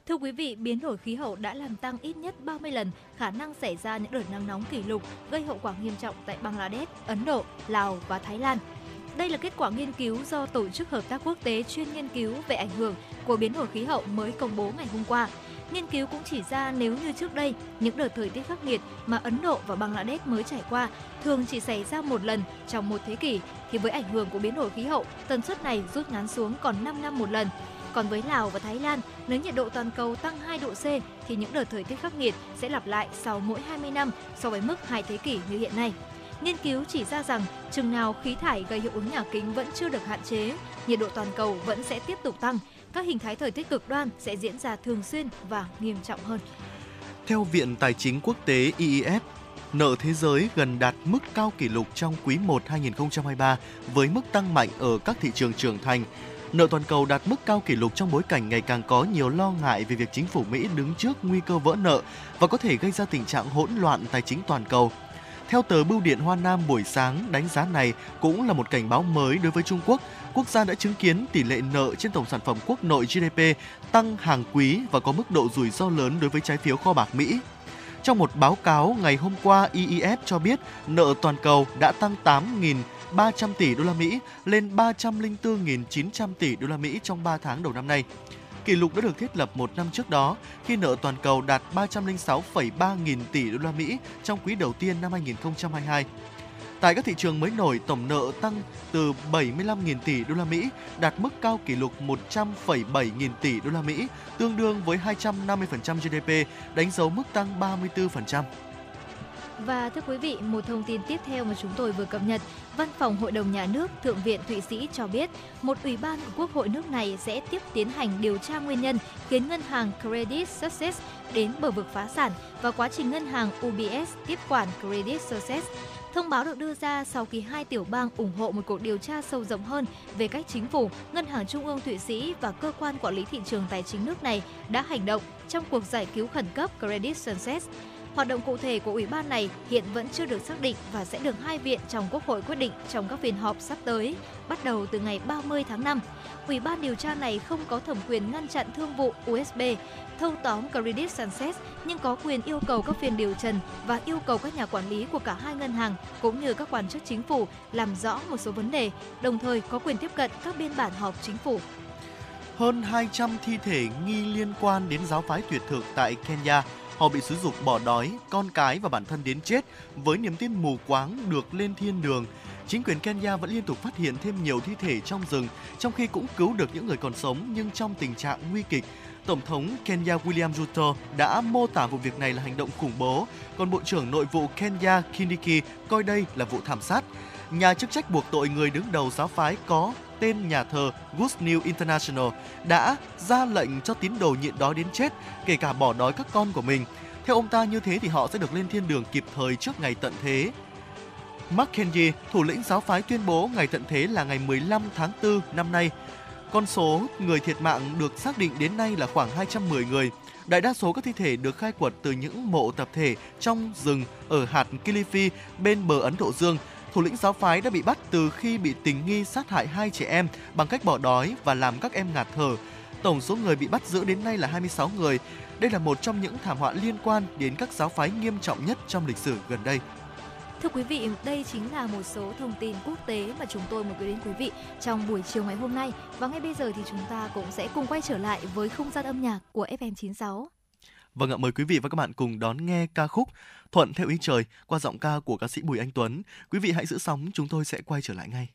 Thưa quý vị, biến đổi khí hậu đã làm tăng ít nhất 30 lần khả năng xảy ra những đợt nắng nóng kỷ lục gây hậu quả nghiêm trọng tại Bangladesh, Ấn Độ, Lào và Thái Lan. Đây là kết quả nghiên cứu do Tổ chức Hợp tác Quốc tế chuyên nghiên cứu về ảnh hưởng của biến đổi khí hậu mới công bố ngày hôm qua. Nghiên cứu cũng chỉ ra nếu như trước đây, những đợt thời tiết khắc nghiệt mà Ấn Độ và Bangladesh mới trải qua thường chỉ xảy ra một lần trong một thế kỷ, thì với ảnh hưởng của biến đổi khí hậu, tần suất này rút ngắn xuống còn 5 năm một lần. Còn với Lào và Thái Lan, nếu nhiệt độ toàn cầu tăng 2 độ C thì những đợt thời tiết khắc nghiệt sẽ lặp lại sau mỗi 20 năm so với mức 2 thế kỷ như hiện nay. Nghiên cứu chỉ ra rằng chừng nào khí thải gây hiệu ứng nhà kính vẫn chưa được hạn chế, nhiệt độ toàn cầu vẫn sẽ tiếp tục tăng, các hình thái thời tiết cực đoan sẽ diễn ra thường xuyên và nghiêm trọng hơn. Theo Viện Tài chính Quốc tế IIF, nợ thế giới gần đạt mức cao kỷ lục trong quý 1 2023 với mức tăng mạnh ở các thị trường trưởng thành. Nợ toàn cầu đạt mức cao kỷ lục trong bối cảnh ngày càng có nhiều lo ngại về việc chính phủ Mỹ đứng trước nguy cơ vỡ nợ và có thể gây ra tình trạng hỗn loạn tài chính toàn cầu. Theo tờ Bưu điện Hoa Nam buổi sáng, đánh giá này cũng là một cảnh báo mới đối với Trung Quốc. Quốc gia đã chứng kiến tỷ lệ nợ trên tổng sản phẩm quốc nội GDP tăng hàng quý và có mức độ rủi ro lớn đối với trái phiếu kho bạc Mỹ. Trong một báo cáo ngày hôm qua, IIF cho biết nợ toàn cầu đã tăng 8.300 tỷ đô la Mỹ lên 304.900 tỷ đô la Mỹ trong 3 tháng đầu năm nay. Kỷ lục đã được thiết lập một năm trước đó khi nợ toàn cầu đạt 306,3 nghìn tỷ đô la Mỹ trong quý đầu tiên năm 2022. Tại các thị trường mới nổi, tổng nợ tăng từ 75.000 tỷ đô la Mỹ đạt mức cao kỷ lục 100,7 nghìn tỷ đô la Mỹ, tương đương với 250% GDP, đánh dấu mức tăng 34%. Và thưa quý vị, một thông tin tiếp theo mà chúng tôi vừa cập nhật, Văn phòng Hội đồng Nhà nước Thượng viện Thụy Sĩ cho biết, một ủy ban của Quốc hội nước này sẽ tiếp tiến hành điều tra nguyên nhân khiến ngân hàng Credit Suisse đến bờ vực phá sản và quá trình ngân hàng UBS tiếp quản Credit Suisse. Thông báo được đưa ra sau khi hai tiểu bang ủng hộ một cuộc điều tra sâu rộng hơn về cách chính phủ, Ngân hàng Trung ương Thụy Sĩ và cơ quan quản lý thị trường tài chính nước này đã hành động trong cuộc giải cứu khẩn cấp Credit Suisse. Hoạt động cụ thể của ủy ban này hiện vẫn chưa được xác định và sẽ được hai viện trong Quốc hội quyết định trong các phiên họp sắp tới, bắt đầu từ ngày 30 tháng 5. Ủy ban điều tra này không có thẩm quyền ngăn chặn thương vụ USB, thâu tóm Credit Suisse, nhưng có quyền yêu cầu các phiên điều trần và yêu cầu các nhà quản lý của cả hai ngân hàng cũng như các quan chức chính phủ làm rõ một số vấn đề, đồng thời có quyền tiếp cận các biên bản họp chính phủ. Hơn 200 thi thể nghi liên quan đến giáo phái tuyệt thực tại Kenya. Họ bị xúi dục bỏ đói, con cái và bản thân đến chết với niềm tin mù quáng được lên thiên đường. Chính quyền Kenya vẫn liên tục phát hiện thêm nhiều thi thể trong rừng, trong khi cũng cứu được những người còn sống nhưng trong tình trạng nguy kịch. Tổng thống Kenya William Ruto đã mô tả vụ việc này là hành động khủng bố, còn Bộ trưởng Nội vụ Kenya Kindiki coi đây là vụ thảm sát. Nhà chức trách buộc tội người đứng đầu giáo phái có tên nhà thờ Good News International đã ra lệnh cho tín đồ nhịn đói đến chết, kể cả bỏ đói các con của mình. Theo ông ta, như thế thì họ sẽ được lên thiên đường kịp thời trước ngày tận thế. Mark Kenney, thủ lĩnh giáo phái, tuyên bố ngày tận thế là ngày 15 tháng 4 năm nay. Con số người thiệt mạng được xác định đến nay là khoảng 210 người. Đại đa số các thi thể được khai quật từ những mộ tập thể trong rừng ở hạt Kilifi bên bờ Ấn Độ Dương. Thủ lĩnh giáo phái đã bị bắt từ khi bị tình nghi sát hại hai trẻ em bằng cách bỏ đói và làm các em ngạt thở. Tổng số người bị bắt giữ đến nay là 26 người. Đây là một trong những thảm họa liên quan đến các giáo phái nghiêm trọng nhất trong lịch sử gần đây. Thưa quý vị, đây chính là một số thông tin quốc tế mà chúng tôi muốn gửi đến quý vị trong buổi chiều ngày hôm nay. Và ngay bây giờ thì chúng ta cũng sẽ cùng quay trở lại với không gian âm nhạc của FM96. Vâng ạ, mời quý vị và các bạn cùng đón nghe ca khúc Thuận Theo Ý Trời qua giọng ca của ca sĩ Bùi Anh Tuấn. Quý vị hãy giữ sóng, chúng tôi sẽ quay trở lại ngay.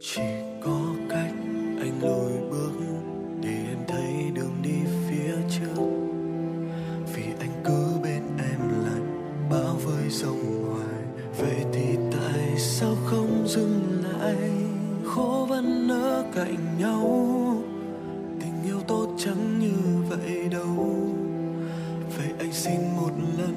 Chỉ có cách anh lùi bước để em thấy được dừng lại, khó vẫn ở cạnh nhau. Tình yêu tốt chẳng như vậy đâu. Vậy anh xin một lần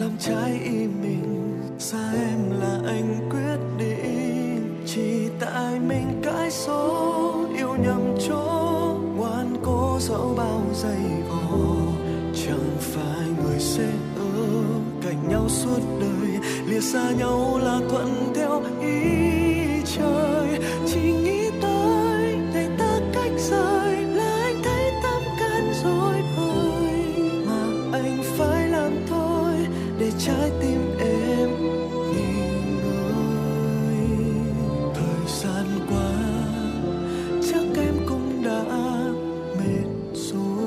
làm trái ý mình, xa em là anh quyết định. Chỉ tại mình cái số yêu nhầm chỗ, ngoan cố dẫu bao dày vò. Chẳng phải người sẽ ở cạnh nhau suốt đời, lìa xa nhau là thuận theo ý trời. Chỉ nghĩ tới ngày ta cách rời là anh thấy tâm can rồi vơi, mà anh phải làm thôi để trái tim em nhìn ngơi. Thời gian qua chắc em cũng đã mệt rồi.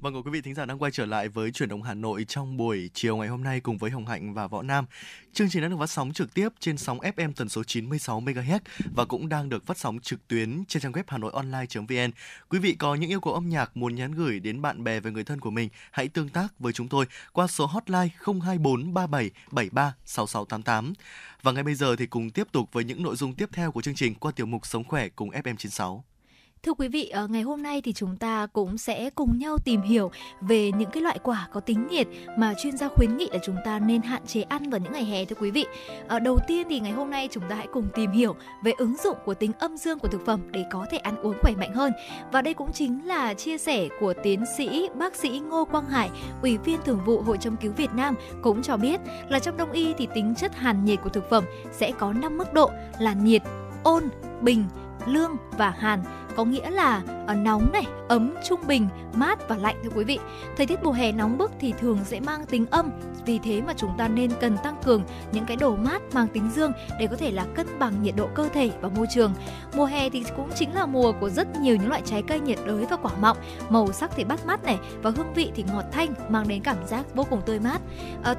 Vâng, quý vị thính giả đang quay trở lại với Chuyển động Hà Nội trong buổi chiều ngày hôm nay cùng với Hồng Hạnh và Võ Nam. Chương trình đã được phát sóng trực tiếp trên sóng FM tần số 96 MHz và cũng đang được phát sóng trực tuyến trên trang web hanoionline.vn. Quý vị có những yêu cầu âm nhạc muốn nhắn gửi đến bạn bè và người thân của mình, hãy tương tác với chúng tôi qua số hotline 024 37 73 6688. Và ngay bây giờ thì cùng tiếp tục với những nội dung tiếp theo của chương trình qua tiểu mục Sống khỏe cùng FM 96. Thưa quý vị, ngày hôm nay thì chúng ta cũng sẽ cùng nhau tìm hiểu về những cái loại quả có tính nhiệt mà chuyên gia khuyến nghị là chúng ta nên hạn chế ăn vào những ngày hè thưa quý vị. Đầu tiên thì ngày hôm nay chúng ta hãy cùng tìm hiểu về ứng dụng của tính âm dương của thực phẩm để có thể ăn uống khỏe mạnh hơn. Và đây cũng chính là chia sẻ của tiến sĩ, bác sĩ Ngô Quang Hải, Ủy viên Thường vụ Hội Châm cứu Việt Nam cũng cho biết là trong Đông y thì tính chất hàn nhiệt của thực phẩm sẽ có 5 mức độ là nhiệt, ôn, bình, lương và hàn. Có nghĩa là nóng này, ấm, trung bình, mát và lạnh thưa quý vị. Thời tiết mùa hè nóng bức thì thường sẽ mang tính âm, vì thế mà chúng ta nên cần tăng cường những cái đồ mát mang tính dương để có thể là cân bằng nhiệt độ cơ thể và môi trường. Mùa hè thì cũng chính là mùa của rất nhiều những loại trái cây nhiệt đới và quả mọng, màu sắc thì bắt mắt này và hương vị thì ngọt thanh, mang đến cảm giác vô cùng tươi mát.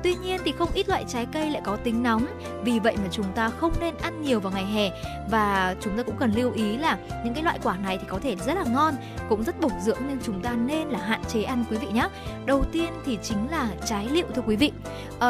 Tuy nhiên thì không ít loại trái cây lại có tính nóng, vì vậy mà chúng ta không nên ăn nhiều vào ngày hè, và chúng ta cũng cần lưu ý là những cái loại quả này thì có thể rất là ngon, cũng rất bổ dưỡng nên chúng ta nên là hạn chế ăn quý vị nhé. Đầu tiên thì chính là trái liệu thưa quý vị.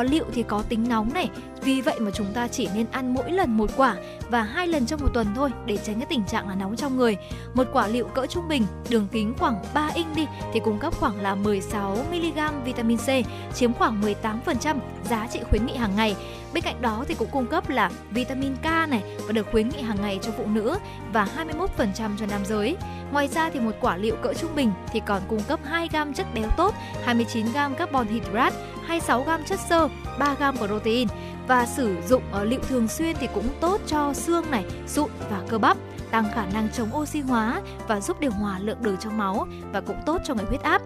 Liệu thì có tính nóng này, vì vậy mà chúng ta chỉ nên ăn mỗi lần một quả và 2 lần trong một tuần thôi để tránh cái tình trạng là nóng trong người. Một quả liệu cỡ trung bình, đường kính khoảng 3 inch đi thì cung cấp khoảng là 16mg vitamin C, chiếm khoảng 18% giá trị khuyến nghị hàng ngày. Bên cạnh đó thì cũng cung cấp là vitamin K này và được khuyến nghị hàng ngày cho phụ nữ và 21% cho nam giới. Ngoài ra thì một quả liệu cỡ trung bình thì còn cung cấp 2g chất béo tốt, 29g carbon hydrate, 26g chất xơ, 3g protein. Và sử dụng liệu thường xuyên thì cũng tốt cho xương này, sụn và cơ bắp, tăng khả năng chống oxy hóa và giúp điều hòa lượng đường trong máu và cũng tốt cho người huyết áp.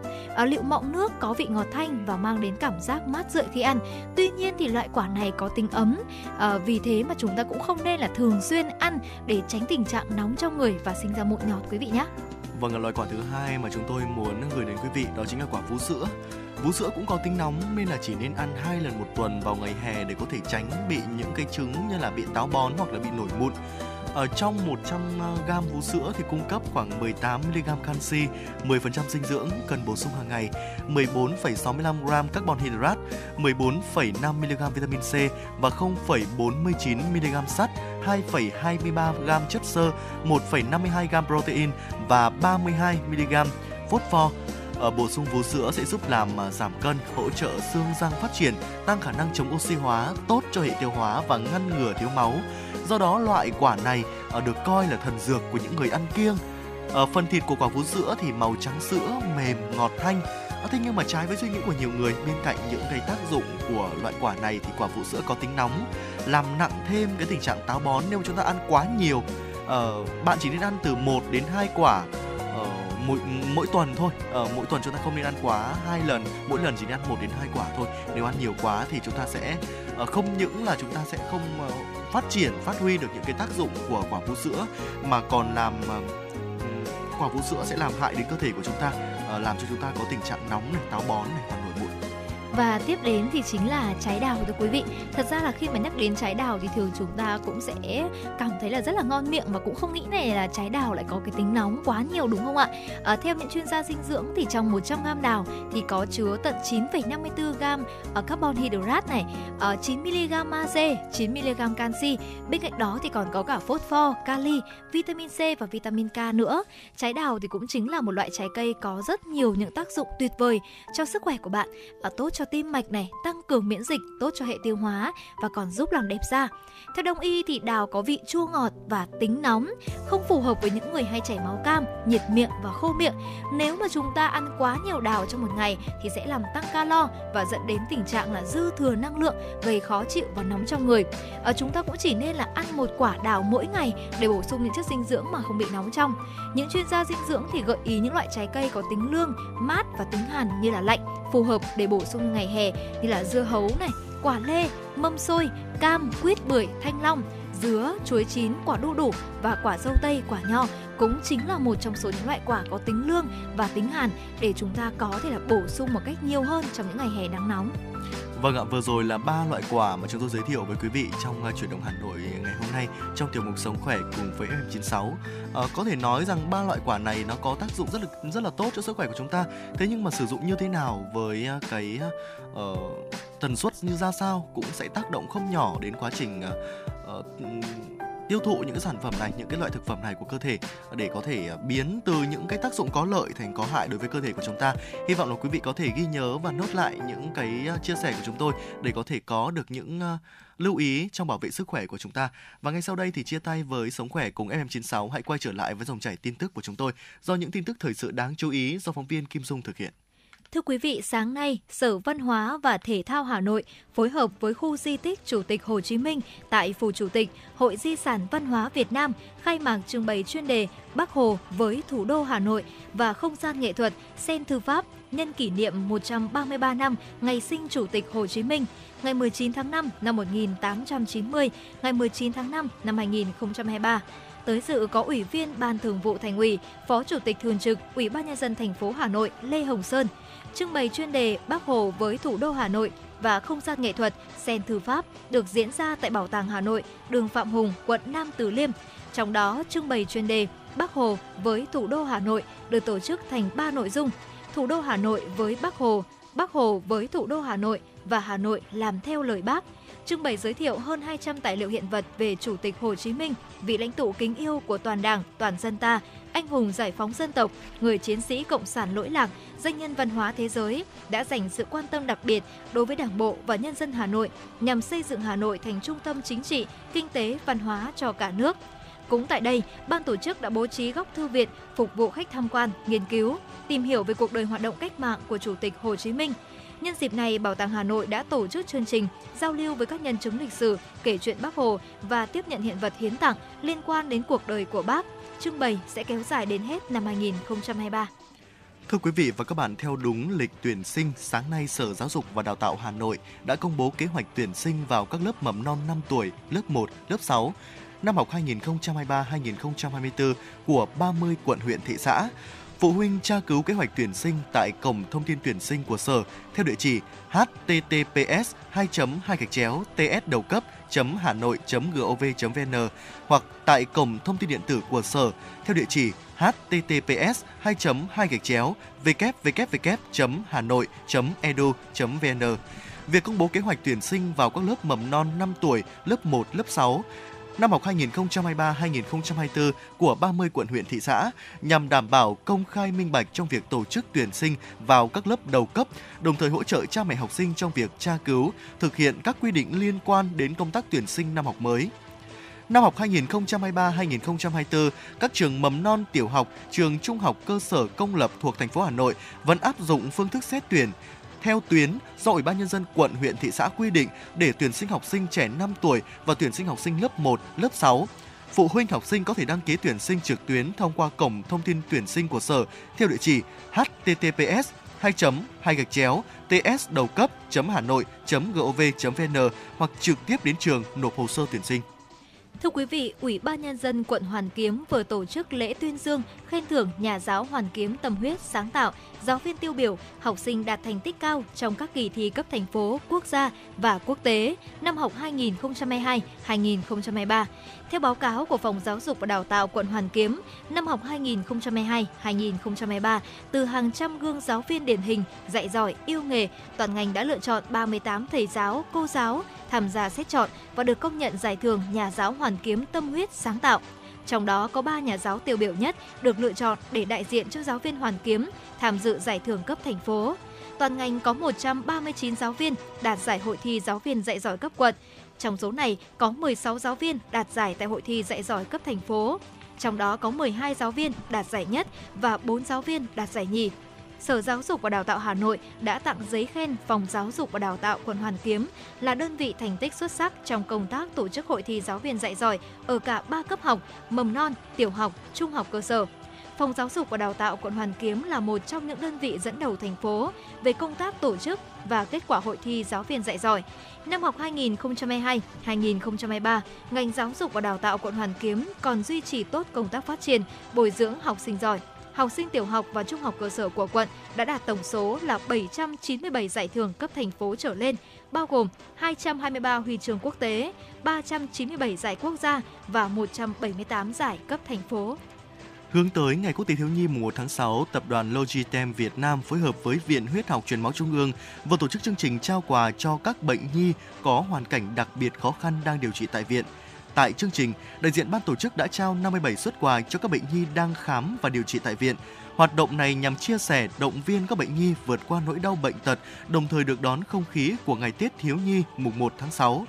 Liệu mọng nước có vị ngọt thanh và mang đến cảm giác mát rượi khi ăn. Tuy nhiên thì loại quả này có tính ấm, vì thế mà chúng ta cũng không nên là thường xuyên ăn để tránh tình trạng nóng trong người và sinh ra mụn nhọt quý vị nhé. Vâng, loại quả thứ hai mà chúng tôi muốn gửi đến quý vị đó chính là quả vú sữa. Vú sữa cũng có tính nóng nên là chỉ nên ăn 2 lần một tuần vào ngày hè để có thể tránh bị những cái chứng như là bị táo bón hoặc là bị nổi mụn. Ở trong 100g vú sữa thì cung cấp khoảng 18mg canxi, 10% dinh dưỡng cần bổ sung hàng ngày, 14,65g carbon hydrate, 14,5mg vitamin C và 0,49mg sắt, 2,23g chất xơ, 1,52g protein và 32mg phosphor. Bổ sung vú sữa sẽ giúp làm giảm cân, hỗ trợ xương răng phát triển, tăng khả năng chống oxy hóa, tốt cho hệ tiêu hóa và ngăn ngừa thiếu máu. Do đó loại quả này được coi là thần dược của những người ăn kiêng. Phần thịt của quả vú sữa thì màu trắng sữa, mềm, ngọt thanh. Thế nhưng mà trái với suy nghĩ của nhiều người, bên cạnh những cái tác dụng của loại quả này thì quả vú sữa có tính nóng, làm nặng thêm cái tình trạng táo bón nếu chúng ta ăn quá nhiều. Bạn chỉ nên ăn từ 1 đến 2 quả mỗi tuần thôi. Mỗi tuần chúng ta không nên ăn quá 2 lần, mỗi lần chỉ nên ăn 1 đến 2 quả thôi. Nếu ăn nhiều quá thì chúng ta sẽ không những là chúng ta sẽ không phát triển, phát huy được những cái tác dụng của quả vú sữa, mà còn làm quả vú sữa sẽ làm hại đến cơ thể của chúng ta, làm cho chúng ta có tình trạng nóng này, táo bón này và nổi mụn. Và tiếp đến thì chính là trái đào thưa quý vị. Thật ra là khi mà nhắc đến trái đào thì thường chúng ta cũng sẽ cảm thấy là rất là ngon miệng và cũng không nghĩ này là trái đào lại có cái tính nóng quá nhiều, đúng không ạ? Theo những chuyên gia dinh dưỡng thì trong 100g đào thì có chứa tận 9,54g carbon hydrate này, 9mg magie, 9mg canxi. Bên cạnh đó thì còn có cả phosphor, kali, vitamin C và vitamin K nữa. Trái đào thì cũng chính là một loại trái cây có rất nhiều những tác dụng tuyệt vời cho sức khỏe của bạn, tốt cho tim mạch này, tăng cường miễn dịch, tốt cho hệ tiêu hóa và còn giúp làm đẹp da. Theo Đông y thì đào có vị chua ngọt và tính nóng, không phù hợp với những người hay chảy máu cam, nhiệt miệng và khô miệng. Nếu mà chúng ta ăn quá nhiều đào trong một ngày thì sẽ làm tăng calo và dẫn đến tình trạng là dư thừa năng lượng, gây khó chịu và nóng trong người. Chúng ta cũng chỉ nên là ăn 1 quả đào mỗi ngày để bổ sung những chất dinh dưỡng mà không bị nóng trong. Những chuyên gia dinh dưỡng thì gợi ý những loại trái cây có tính lương, mát và tính hàn như là lạnh, phù hợp để bổ sung ngày hè như là dưa hấu này, quả lê, mâm xôi, cam, quýt, bưởi, thanh long, dứa, chuối chín, quả đu đủ và quả dâu tây, quả nho cũng chính là một trong số những loại quả có tính lương và tính hàn để chúng ta có thể là bổ sung một cách nhiều hơn trong những ngày hè nắng nóng. Vâng ạ, vừa rồi là 3 loại quả mà chúng tôi giới thiệu với quý vị trong Chuyển động Hà Nội ngày hôm nay trong tiểu mục Sống khỏe cùng với FM96. Có thể nói rằng 3 loại quả này nó có tác dụng rất là tốt cho sức khỏe của chúng ta. Thế nhưng mà sử dụng như thế nào, với cái tần suất như ra sao cũng sẽ tác động không nhỏ đến quá trình tiêu thụ những cái sản phẩm này, những cái loại thực phẩm này của cơ thể, để có thể biến từ những cái tác dụng có lợi thành có hại đối với cơ thể của chúng ta. Hy vọng là quý vị có thể ghi nhớ và nốt lại những cái chia sẻ của chúng tôi để có thể có được những lưu ý trong bảo vệ sức khỏe của chúng ta. Và ngay sau đây thì chia tay với Sống khỏe cùng FM96, hãy quay trở lại với dòng chảy tin tức của chúng tôi do những tin tức thời sự đáng chú ý do phóng viên Kim Dung thực hiện. Thưa quý vị, sáng nay, Sở Văn hóa và Thể thao Hà Nội phối hợp với khu di tích Chủ tịch Hồ Chí Minh tại Phủ Chủ tịch, Hội Di sản Văn hóa Việt Nam khai mạc trưng bày chuyên đề Bác Hồ với thủ đô Hà Nội và không gian nghệ thuật Sen Thư Pháp nhân kỷ niệm 133 năm ngày sinh Chủ tịch Hồ Chí Minh, ngày 19 tháng 5 năm 1890, ngày 19 tháng 5 năm 2023. Tới dự có Ủy viên Ban Thường vụ Thành ủy, Phó Chủ tịch Thường trực Ủy ban Nhân dân thành phố Hà Nội Lê Hồng Sơn, trưng bày chuyên đề Bác Hồ với thủ đô Hà Nội và không gian nghệ thuật Sen Thư Pháp được diễn ra tại Bảo tàng Hà Nội, đường Phạm Hùng, quận Nam Từ Liêm. Trong đó, trưng bày chuyên đề Bác Hồ với thủ đô Hà Nội được tổ chức thành 3 nội dung: Thủ đô Hà Nội với Bác Hồ với thủ đô Hà Nội và Hà Nội làm theo lời Bác. Trưng bày giới thiệu hơn 200 tài liệu hiện vật về Chủ tịch Hồ Chí Minh, vị lãnh tụ kính yêu của toàn Đảng, toàn dân ta, anh hùng giải phóng dân tộc, người chiến sĩ cộng sản lỗi lạc, danh nhân văn hóa thế giới, đã dành sự quan tâm đặc biệt đối với Đảng bộ và nhân dân Hà Nội nhằm xây dựng Hà Nội thành trung tâm chính trị, kinh tế, văn hóa cho cả nước. Cũng tại đây, ban tổ chức đã bố trí góc thư viện phục vụ khách tham quan, nghiên cứu, tìm hiểu về cuộc đời hoạt động cách mạng của Chủ tịch Hồ Chí Minh. Nhân dịp này, Bảo tàng Hà Nội đã tổ chức chương trình giao lưu với các nhân chứng lịch sử kể chuyện Bác Hồ và tiếp nhận hiện vật hiến tặng liên quan đến cuộc đời của Bác. Trưng bày sẽ kéo dài đến hết năm 2023. Thưa quý vị và các bạn, theo đúng lịch tuyển sinh, sáng nay Sở Giáo dục và Đào tạo Hà Nội đã công bố kế hoạch tuyển sinh vào các lớp mầm non 5 tuổi, lớp 1, lớp 6, năm học 2023-2024 của 30 quận huyện thị xã. Phụ huynh tra cứu kế hoạch tuyển sinh tại cổng thông tin tuyển sinh của Sở theo địa chỉ https://tsdaucap.hanoi.gov.vn hoặc tại cổng thông tin điện tử của Sở theo địa chỉ https://www.hanoi.edu.vn. Việc công bố kế hoạch tuyển sinh vào các lớp mầm non 5 tuổi, lớp 1, lớp 6 năm học 2023-2024 của 30 quận huyện thị xã nhằm đảm bảo công khai minh bạch trong việc tổ chức tuyển sinh vào các lớp đầu cấp, đồng thời hỗ trợ cha mẹ học sinh trong việc tra cứu, thực hiện các quy định liên quan đến công tác tuyển sinh năm học mới. Năm học 2023-2024, các trường mầm non, tiểu học, trường trung học cơ sở công lập thuộc thành phố Hà Nội vẫn áp dụng phương thức xét tuyển theo tuyến do Ủy ban Nhân dân quận, huyện, thị xã quy định để tuyển sinh học sinh trẻ 5 tuổi và tuyển sinh học sinh lớp 1, lớp 6. Phụ huynh học sinh có thể đăng ký tuyển sinh trực tuyến thông qua cổng thông tin tuyển sinh của Sở theo địa chỉ https://tsdaucap.hanoi.gov.vn hoặc trực tiếp đến trường nộp hồ sơ tuyển sinh. Thưa quý vị, Ủy ban Nhân dân quận Hoàn Kiếm vừa tổ chức lễ tuyên dương khen thưởng nhà giáo Hoàn Kiếm tâm huyết sáng tạo, giáo viên tiêu biểu, học sinh đạt thành tích cao trong các kỳ thi cấp thành phố, quốc gia và quốc tế năm học 2022-2023. Theo báo cáo của Phòng Giáo dục và Đào tạo quận Hoàn Kiếm, năm học 2022-2023, từ hàng trăm gương giáo viên điển hình, dạy giỏi, yêu nghề, toàn ngành đã lựa chọn 38 thầy giáo, cô giáo tham gia xét chọn và được công nhận giải thưởng nhà giáo Hoàn Kiếm tâm huyết sáng tạo. Trong đó có 3 nhà giáo tiêu biểu nhất được lựa chọn để đại diện cho giáo viên Hoàn Kiếm tham dự giải thưởng cấp thành phố. Toàn ngành có 139 giáo viên đạt giải hội thi giáo viên dạy giỏi cấp quận. Trong số này có 16 giáo viên đạt giải tại hội thi dạy giỏi cấp thành phố. Trong đó có 12 giáo viên đạt giải nhất và 4 giáo viên đạt giải nhì. Sở Giáo dục và Đào tạo Hà Nội đã tặng giấy khen Phòng Giáo dục và Đào tạo quận Hoàn Kiếm là đơn vị thành tích xuất sắc trong công tác tổ chức hội thi giáo viên dạy giỏi ở cả 3 cấp học, mầm non, tiểu học, trung học cơ sở. Phòng Giáo dục và Đào tạo quận Hoàn Kiếm là một trong những đơn vị dẫn đầu thành phố về công tác tổ chức và kết quả hội thi giáo viên dạy giỏi. Năm học 2022-2023, ngành Giáo dục và Đào tạo quận Hoàn Kiếm còn duy trì tốt công tác phát triển, bồi dưỡng học sinh giỏi. Học sinh tiểu học và trung học cơ sở của quận đã đạt tổng số là 797 giải thưởng cấp thành phố trở lên, bao gồm 223 huy chương quốc tế, 397 giải quốc gia và 178 giải cấp thành phố. Hướng tới Ngày Quốc tế Thiếu nhi mùng 1 tháng 6, Tập đoàn Logitem Việt Nam phối hợp với Viện Huyết học Truyền máu Trung ương vừa tổ chức chương trình trao quà cho các bệnh nhi có hoàn cảnh đặc biệt khó khăn đang điều trị tại viện. Tại chương trình, đại diện ban tổ chức đã trao 57 suất quà cho các bệnh nhi đang khám và điều trị tại viện. Hoạt động này nhằm chia sẻ, động viên các bệnh nhi vượt qua nỗi đau bệnh tật, đồng thời được đón không khí của ngày Tết Thiếu nhi mùng 1 tháng 6.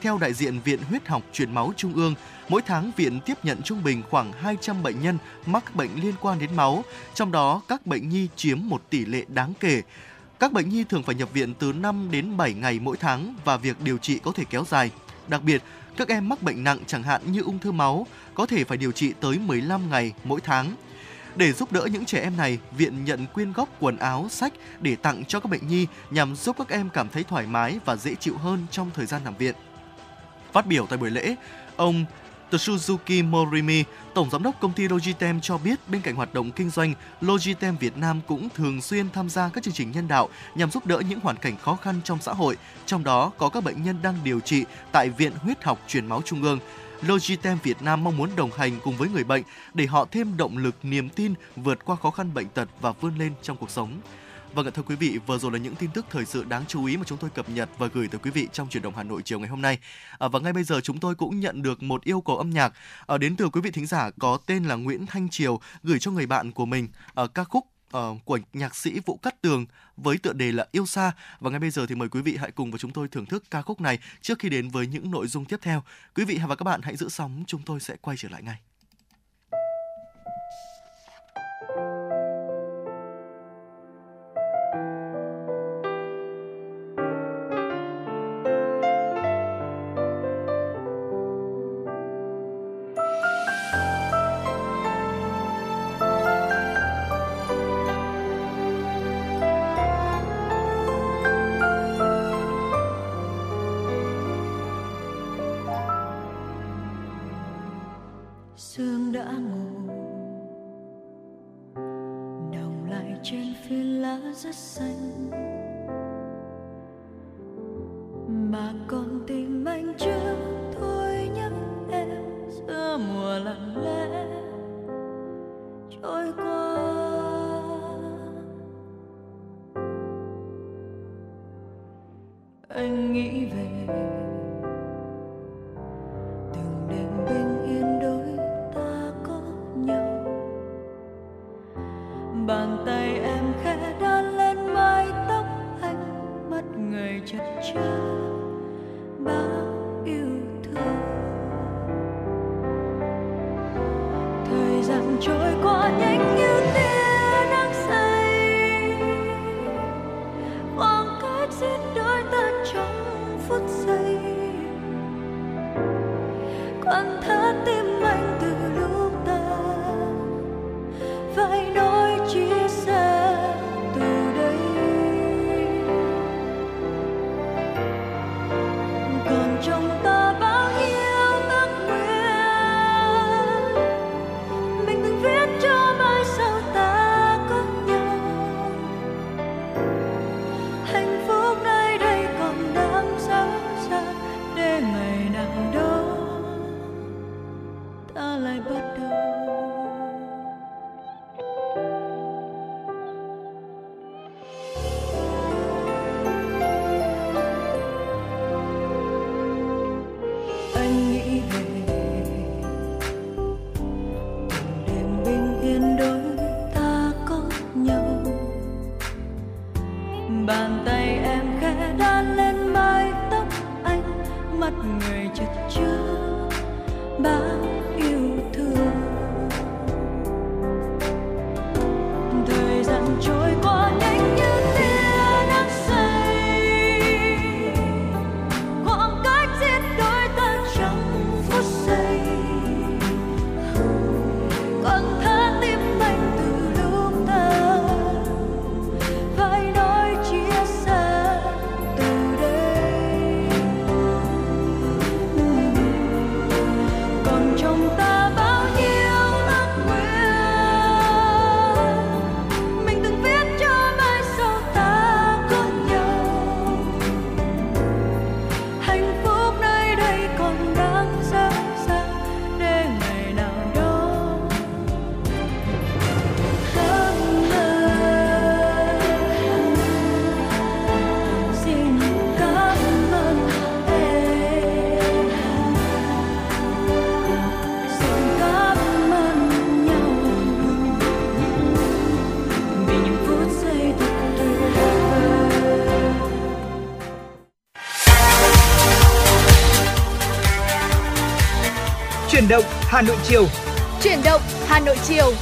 Theo đại diện Viện Huyết học Truyền máu Trung ương, mỗi tháng viện tiếp nhận trung bình khoảng 200 bệnh nhân mắc các bệnh liên quan đến máu, trong đó các bệnh nhi chiếm một tỷ lệ đáng kể. Các bệnh nhi thường phải nhập viện từ 5 đến 7 ngày mỗi tháng và việc điều trị có thể kéo dài. Đặc biệt, các em mắc bệnh nặng chẳng hạn như ung thư máu có thể phải điều trị tới 15 ngày mỗi tháng. Để giúp đỡ những trẻ em này, Viện nhận quyên góp quần áo, sách để tặng cho các bệnh nhi nhằm giúp các em cảm thấy thoải mái và dễ chịu hơn trong thời gian nằm viện. Phát biểu tại buổi lễ, ông Tsuzuki Morimi, Tổng Giám đốc công ty Logitem cho biết bên cạnh hoạt động kinh doanh, Logitem Việt Nam cũng thường xuyên tham gia các chương trình nhân đạo nhằm giúp đỡ những hoàn cảnh khó khăn trong xã hội, trong đó có các bệnh nhân đang điều trị tại Viện Huyết học Truyền máu Trung ương. Logitem Việt Nam mong muốn đồng hành cùng với người bệnh để họ thêm động lực, niềm tin, vượt qua khó khăn bệnh tật và vươn lên trong cuộc sống. Vâng ạ, thưa quý vị, vừa rồi là những tin tức thời sự đáng chú ý mà chúng tôi cập nhật và gửi tới quý vị trong Chuyển động Hà Nội chiều ngày hôm nay. Và ngay bây giờ chúng tôi cũng nhận được một yêu cầu âm nhạc đến từ quý vị thính giả có tên là Nguyễn Thanh Triều gửi cho người bạn của mình ca khúc của nhạc sĩ Vũ Cắt Tường với tựa đề là Yêu Xa. Và ngay bây giờ thì mời quý vị hãy cùng với chúng tôi thưởng thức ca khúc này trước khi đến với những nội dung tiếp theo. Quý vị và các bạn hãy giữ sóng, chúng tôi sẽ quay trở lại ngay. Hà Nội chiều. Chuyển động Hà Nội chiều.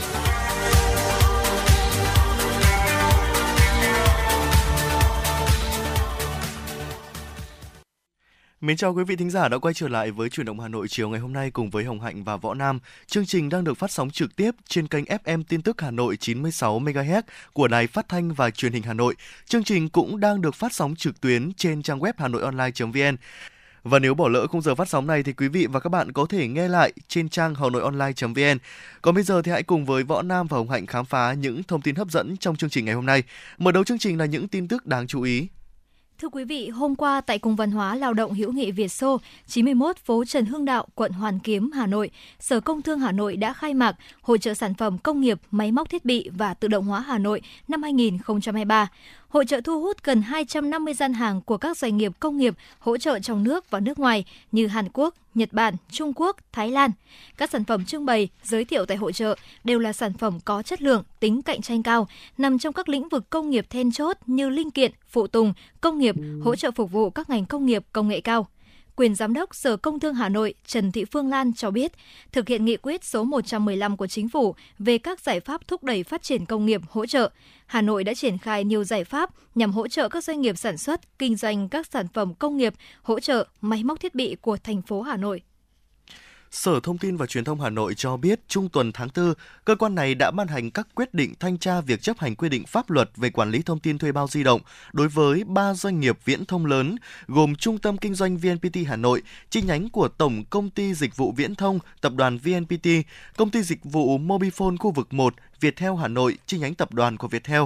Mến chào quý vị thính giả đã quay trở lại với Chuyển động Hà Nội chiều ngày hôm nay cùng với Hồng Hạnh và Võ Nam. Chương trình đang được phát sóng trực tiếp trên kênh FM Tin tức Hà Nội 96 MHz của Đài Phát thanh và Truyền hình Hà Nội. Chương trình cũng đang được phát sóng trực tuyến trên trang web hanoionline.vn. Và nếu bỏ lỡ khung giờ phát sóng này thì quý vị và các bạn có thể nghe lại trên trang hanoionline.vn. Còn bây giờ thì hãy cùng với Võ Nam và Hồng Hạnh khám phá những thông tin hấp dẫn trong chương trình ngày hôm nay. Mở đầu chương trình là những tin tức đáng chú ý. Thưa quý vị, hôm qua tại Cung Văn hóa Lao động Hữu nghị Việt Xô, 91 phố Trần Hưng Đạo, quận Hoàn Kiếm, Hà Nội, Sở Công Thương Hà Nội đã khai mạc Hội chợ sản phẩm công nghiệp, máy móc thiết bị và tự động hóa Hà Nội năm 2023. Hội chợ thu hút gần 250 gian hàng của các doanh nghiệp công nghiệp hỗ trợ trong nước và nước ngoài như Hàn Quốc, Nhật Bản, Trung Quốc, Thái Lan. Các sản phẩm trưng bày, giới thiệu tại hội chợ đều là sản phẩm có chất lượng, tính cạnh tranh cao, nằm trong các lĩnh vực công nghiệp then chốt như linh kiện, phụ tùng, công nghiệp, hỗ trợ phục vụ các ngành công nghiệp công nghệ cao. Quyền Giám đốc Sở Công Thương Hà Nội Trần Thị Phương Lan cho biết, thực hiện nghị quyết số 115 của Chính phủ về các giải pháp thúc đẩy phát triển công nghiệp hỗ trợ, Hà Nội đã triển khai nhiều giải pháp nhằm hỗ trợ các doanh nghiệp sản xuất, kinh doanh các sản phẩm công nghiệp, hỗ trợ, máy móc thiết bị của thành phố Hà Nội. Sở Thông tin và Truyền thông Hà Nội cho biết trung tuần tháng 4, cơ quan này đã ban hành các quyết định thanh tra việc chấp hành quy định pháp luật về quản lý thông tin thuê bao di động đối với 3 doanh nghiệp viễn thông lớn gồm Trung tâm Kinh doanh VNPT Hà Nội, chi nhánh của Tổng Công ty Dịch vụ Viễn thông Tập đoàn VNPT, Công ty Dịch vụ Mobifone khu vực 1, Viettel Hà Nội, chi nhánh tập đoàn của Viettel.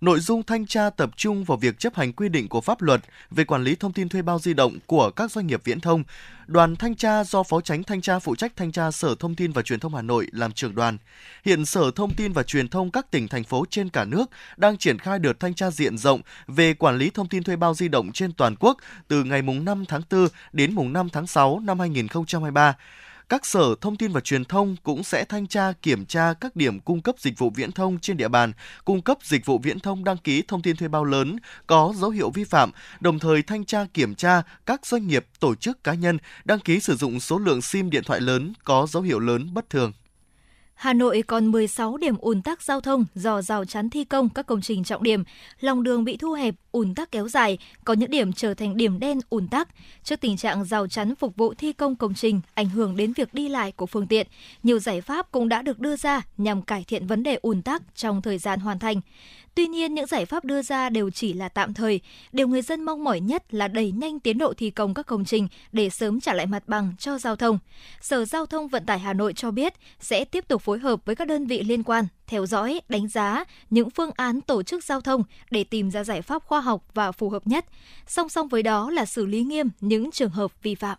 Nội dung thanh tra tập trung vào việc chấp hành quy định của pháp luật về quản lý thông tin thuê bao di động của các doanh nghiệp viễn thông. Đoàn thanh tra do Phó Chánh Thanh tra phụ trách thanh tra Sở Thông tin và Truyền thông Hà Nội làm trưởng đoàn. Hiện Sở Thông tin và Truyền thông các tỉnh, thành phố trên cả nước đang triển khai đợt thanh tra diện rộng về quản lý thông tin thuê bao di động trên toàn quốc từ ngày 5 tháng 4 đến 5 tháng 6 năm 2023. Các Sở Thông tin và Truyền thông cũng sẽ thanh tra kiểm tra các điểm cung cấp dịch vụ viễn thông trên địa bàn, cung cấp dịch vụ viễn thông đăng ký thông tin thuê bao lớn có dấu hiệu vi phạm, đồng thời thanh tra kiểm tra các doanh nghiệp, tổ chức cá nhân đăng ký sử dụng số lượng SIM điện thoại lớn có dấu hiệu lớn bất thường. Hà Nội còn 16 điểm ùn tắc giao thông do rào chắn thi công các công trình trọng điểm, lòng đường bị thu hẹp, ùn tắc kéo dài, có những điểm trở thành điểm đen ùn tắc. Trước tình trạng rào chắn phục vụ thi công công trình ảnh hưởng đến việc đi lại của phương tiện, nhiều giải pháp cũng đã được đưa ra nhằm cải thiện vấn đề ùn tắc trong thời gian hoàn thành. Tuy nhiên, những giải pháp đưa ra đều chỉ là tạm thời. Điều người dân mong mỏi nhất là đẩy nhanh tiến độ thi công các công trình để sớm trả lại mặt bằng cho giao thông. Sở Giao thông Vận tải Hà Nội cho biết sẽ tiếp tục phối hợp với các đơn vị liên quan, theo dõi, đánh giá những phương án tổ chức giao thông để tìm ra giải pháp khoa học và phù hợp nhất. Song song với đó là xử lý nghiêm những trường hợp vi phạm.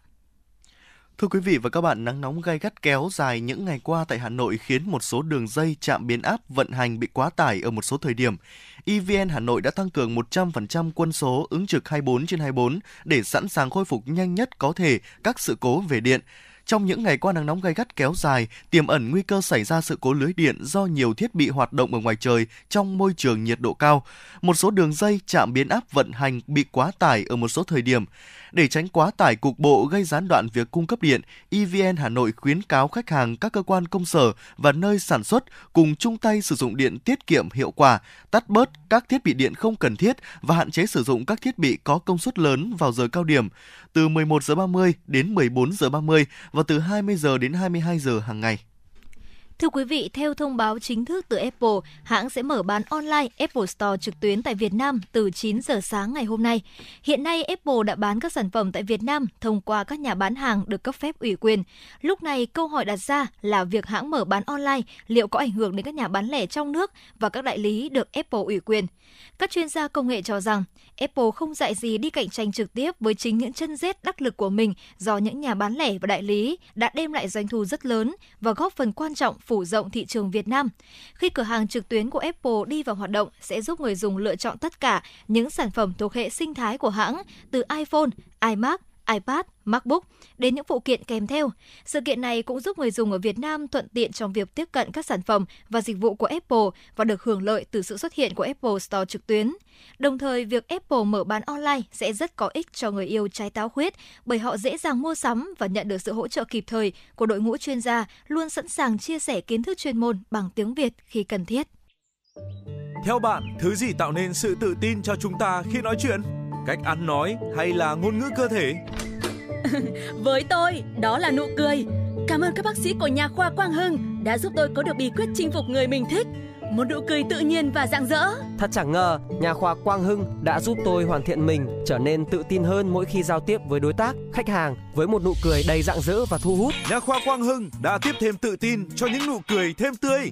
Thưa quý vị và các bạn, nắng nóng gay gắt kéo dài những ngày qua tại Hà Nội khiến một số đường dây trạm biến áp vận hành bị quá tải ở một số thời điểm. EVN Hà Nội đã tăng cường 100% quân số ứng trực 24/24 để sẵn sàng khôi phục nhanh nhất có thể các sự cố về điện. Trong những ngày qua nắng nóng gay gắt kéo dài, tiềm ẩn nguy cơ xảy ra sự cố lưới điện do nhiều thiết bị hoạt động ở ngoài trời trong môi trường nhiệt độ cao. Một số đường dây trạm biến áp vận hành bị quá tải ở một số thời điểm. Để tránh quá tải cục bộ gây gián đoạn việc cung cấp điện, EVN Hà Nội khuyến cáo khách hàng, các cơ quan công sở và nơi sản xuất cùng chung tay sử dụng điện tiết kiệm hiệu quả, tắt bớt các thiết bị điện không cần thiết và hạn chế sử dụng các thiết bị có công suất lớn vào giờ cao điểm từ 11h30 đến 14h30 và từ 20h đến 22h hàng ngày. Thưa quý vị, theo thông báo chính thức từ Apple, hãng sẽ mở bán online Apple Store trực tuyến tại Việt Nam từ 9 giờ sáng ngày hôm nay. Hiện nay, Apple đã bán các sản phẩm tại Việt Nam thông qua các nhà bán hàng được cấp phép ủy quyền. Lúc này, câu hỏi đặt ra là việc hãng mở bán online liệu có ảnh hưởng đến các nhà bán lẻ trong nước và các đại lý được Apple ủy quyền. Các chuyên gia công nghệ cho rằng, Apple không dạy gì đi cạnh tranh trực tiếp với chính những chân rết đắc lực của mình do những nhà bán lẻ và đại lý đã đem lại doanh thu rất lớn và góp phần quan trọng phủ rộng thị trường Việt Nam. Khi cửa hàng trực tuyến của Apple đi vào hoạt động sẽ giúp người dùng lựa chọn tất cả những sản phẩm thuộc hệ sinh thái của hãng, từ iPhone, iMac, iPad, MacBook đến những phụ kiện kèm theo. Sự kiện này cũng giúp người dùng ở Việt Nam thuận tiện trong việc tiếp cận các sản phẩm và dịch vụ của Apple và được hưởng lợi từ sự xuất hiện của Apple Store trực tuyến. Đồng thời, việc Apple mở bán online sẽ rất có ích cho người yêu trái táo khuyết bởi họ dễ dàng mua sắm và nhận được sự hỗ trợ kịp thời của đội ngũ chuyên gia luôn sẵn sàng chia sẻ kiến thức chuyên môn bằng tiếng Việt khi cần thiết. Theo bạn, thứ gì tạo nên sự tự tin cho chúng ta khi nói chuyện? Cách ăn nói hay là ngôn ngữ cơ thể? Với tôi, đó là nụ cười. Cảm ơn các bác sĩ của nha khoa Quang Hưng đã giúp tôi có được bí quyết chinh phục người mình thích: một nụ cười tự nhiên và rạng rỡ. Thật chẳng ngờ, nha khoa Quang Hưng đã giúp tôi hoàn thiện mình, trở nên tự tin hơn mỗi khi giao tiếp với đối tác, khách hàng với một nụ cười đầy rạng rỡ và thu hút. Nha khoa Quang Hưng đã tiếp thêm tự tin cho những nụ cười thêm tươi.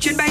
Chuyến bay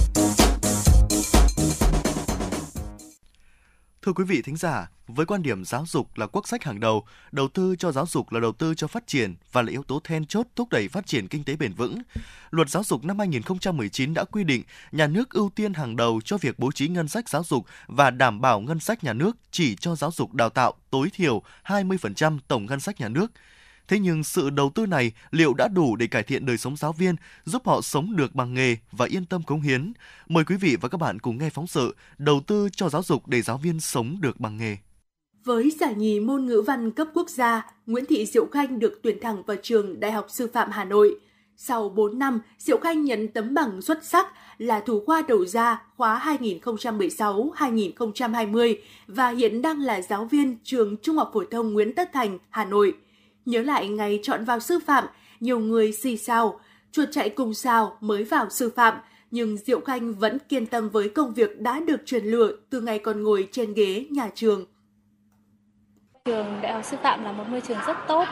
Thưa quý vị thính giả, với quan điểm giáo dục là quốc sách hàng đầu, đầu tư cho giáo dục là đầu tư cho phát triển và là yếu tố then chốt thúc đẩy phát triển kinh tế bền vững. Luật giáo dục năm 2019 đã quy định nhà nước ưu tiên hàng đầu cho việc bố trí ngân sách giáo dục và đảm bảo ngân sách nhà nước chỉ cho giáo dục đào tạo tối thiểu 20% tổng ngân sách nhà nước. Thế nhưng sự đầu tư này liệu đã đủ để cải thiện đời sống giáo viên, giúp họ sống được bằng nghề và yên tâm cống hiến? Mời quý vị và các bạn cùng nghe phóng sự Đầu tư cho giáo dục để giáo viên sống được bằng nghề. Với giải nhì môn ngữ văn cấp quốc gia, Nguyễn Thị Diệu Khanh được tuyển thẳng vào trường Đại học Sư phạm Hà Nội. Sau 4 năm, Diệu Khanh nhận tấm bằng xuất sắc là thủ khoa đầu ra khóa 2016-2020 và hiện đang là giáo viên trường Trung học phổ thông Nguyễn Tất Thành, Hà Nội. Nhớ lại ngày chọn vào sư phạm, nhiều người xì xào, chuột chạy cùng sào mới vào sư phạm, nhưng Diệu Khanh vẫn kiên tâm với công việc đã được truyền lửa từ ngày còn ngồi trên ghế nhà trường. Trường Đại học Sư phạm là một môi trường rất tốt.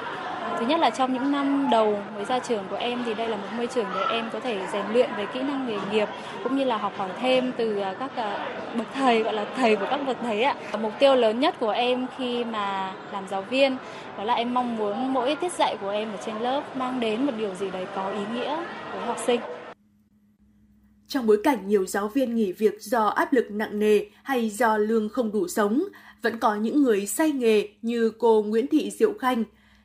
Thứ nhất là trong những năm đầu mới ra trường của em thì đây là một môi trường để em có thể rèn luyện về kỹ năng nghề nghiệp cũng như là học hỏi thêm từ các bậc thầy, gọi là thầy của các bậc thầy ạ. Mục tiêu lớn nhất của em khi mà làm giáo viên đó là em mong muốn mỗi tiết dạy của em ở trên lớp mang đến một điều gì đấy có ý nghĩa với học sinh. Trong bối cảnh nhiều giáo viên nghỉ việc do áp lực nặng nề hay do lương không đủ sống, vẫn có những người say nghề như cô Nguyễn Thị Diệu Khanh.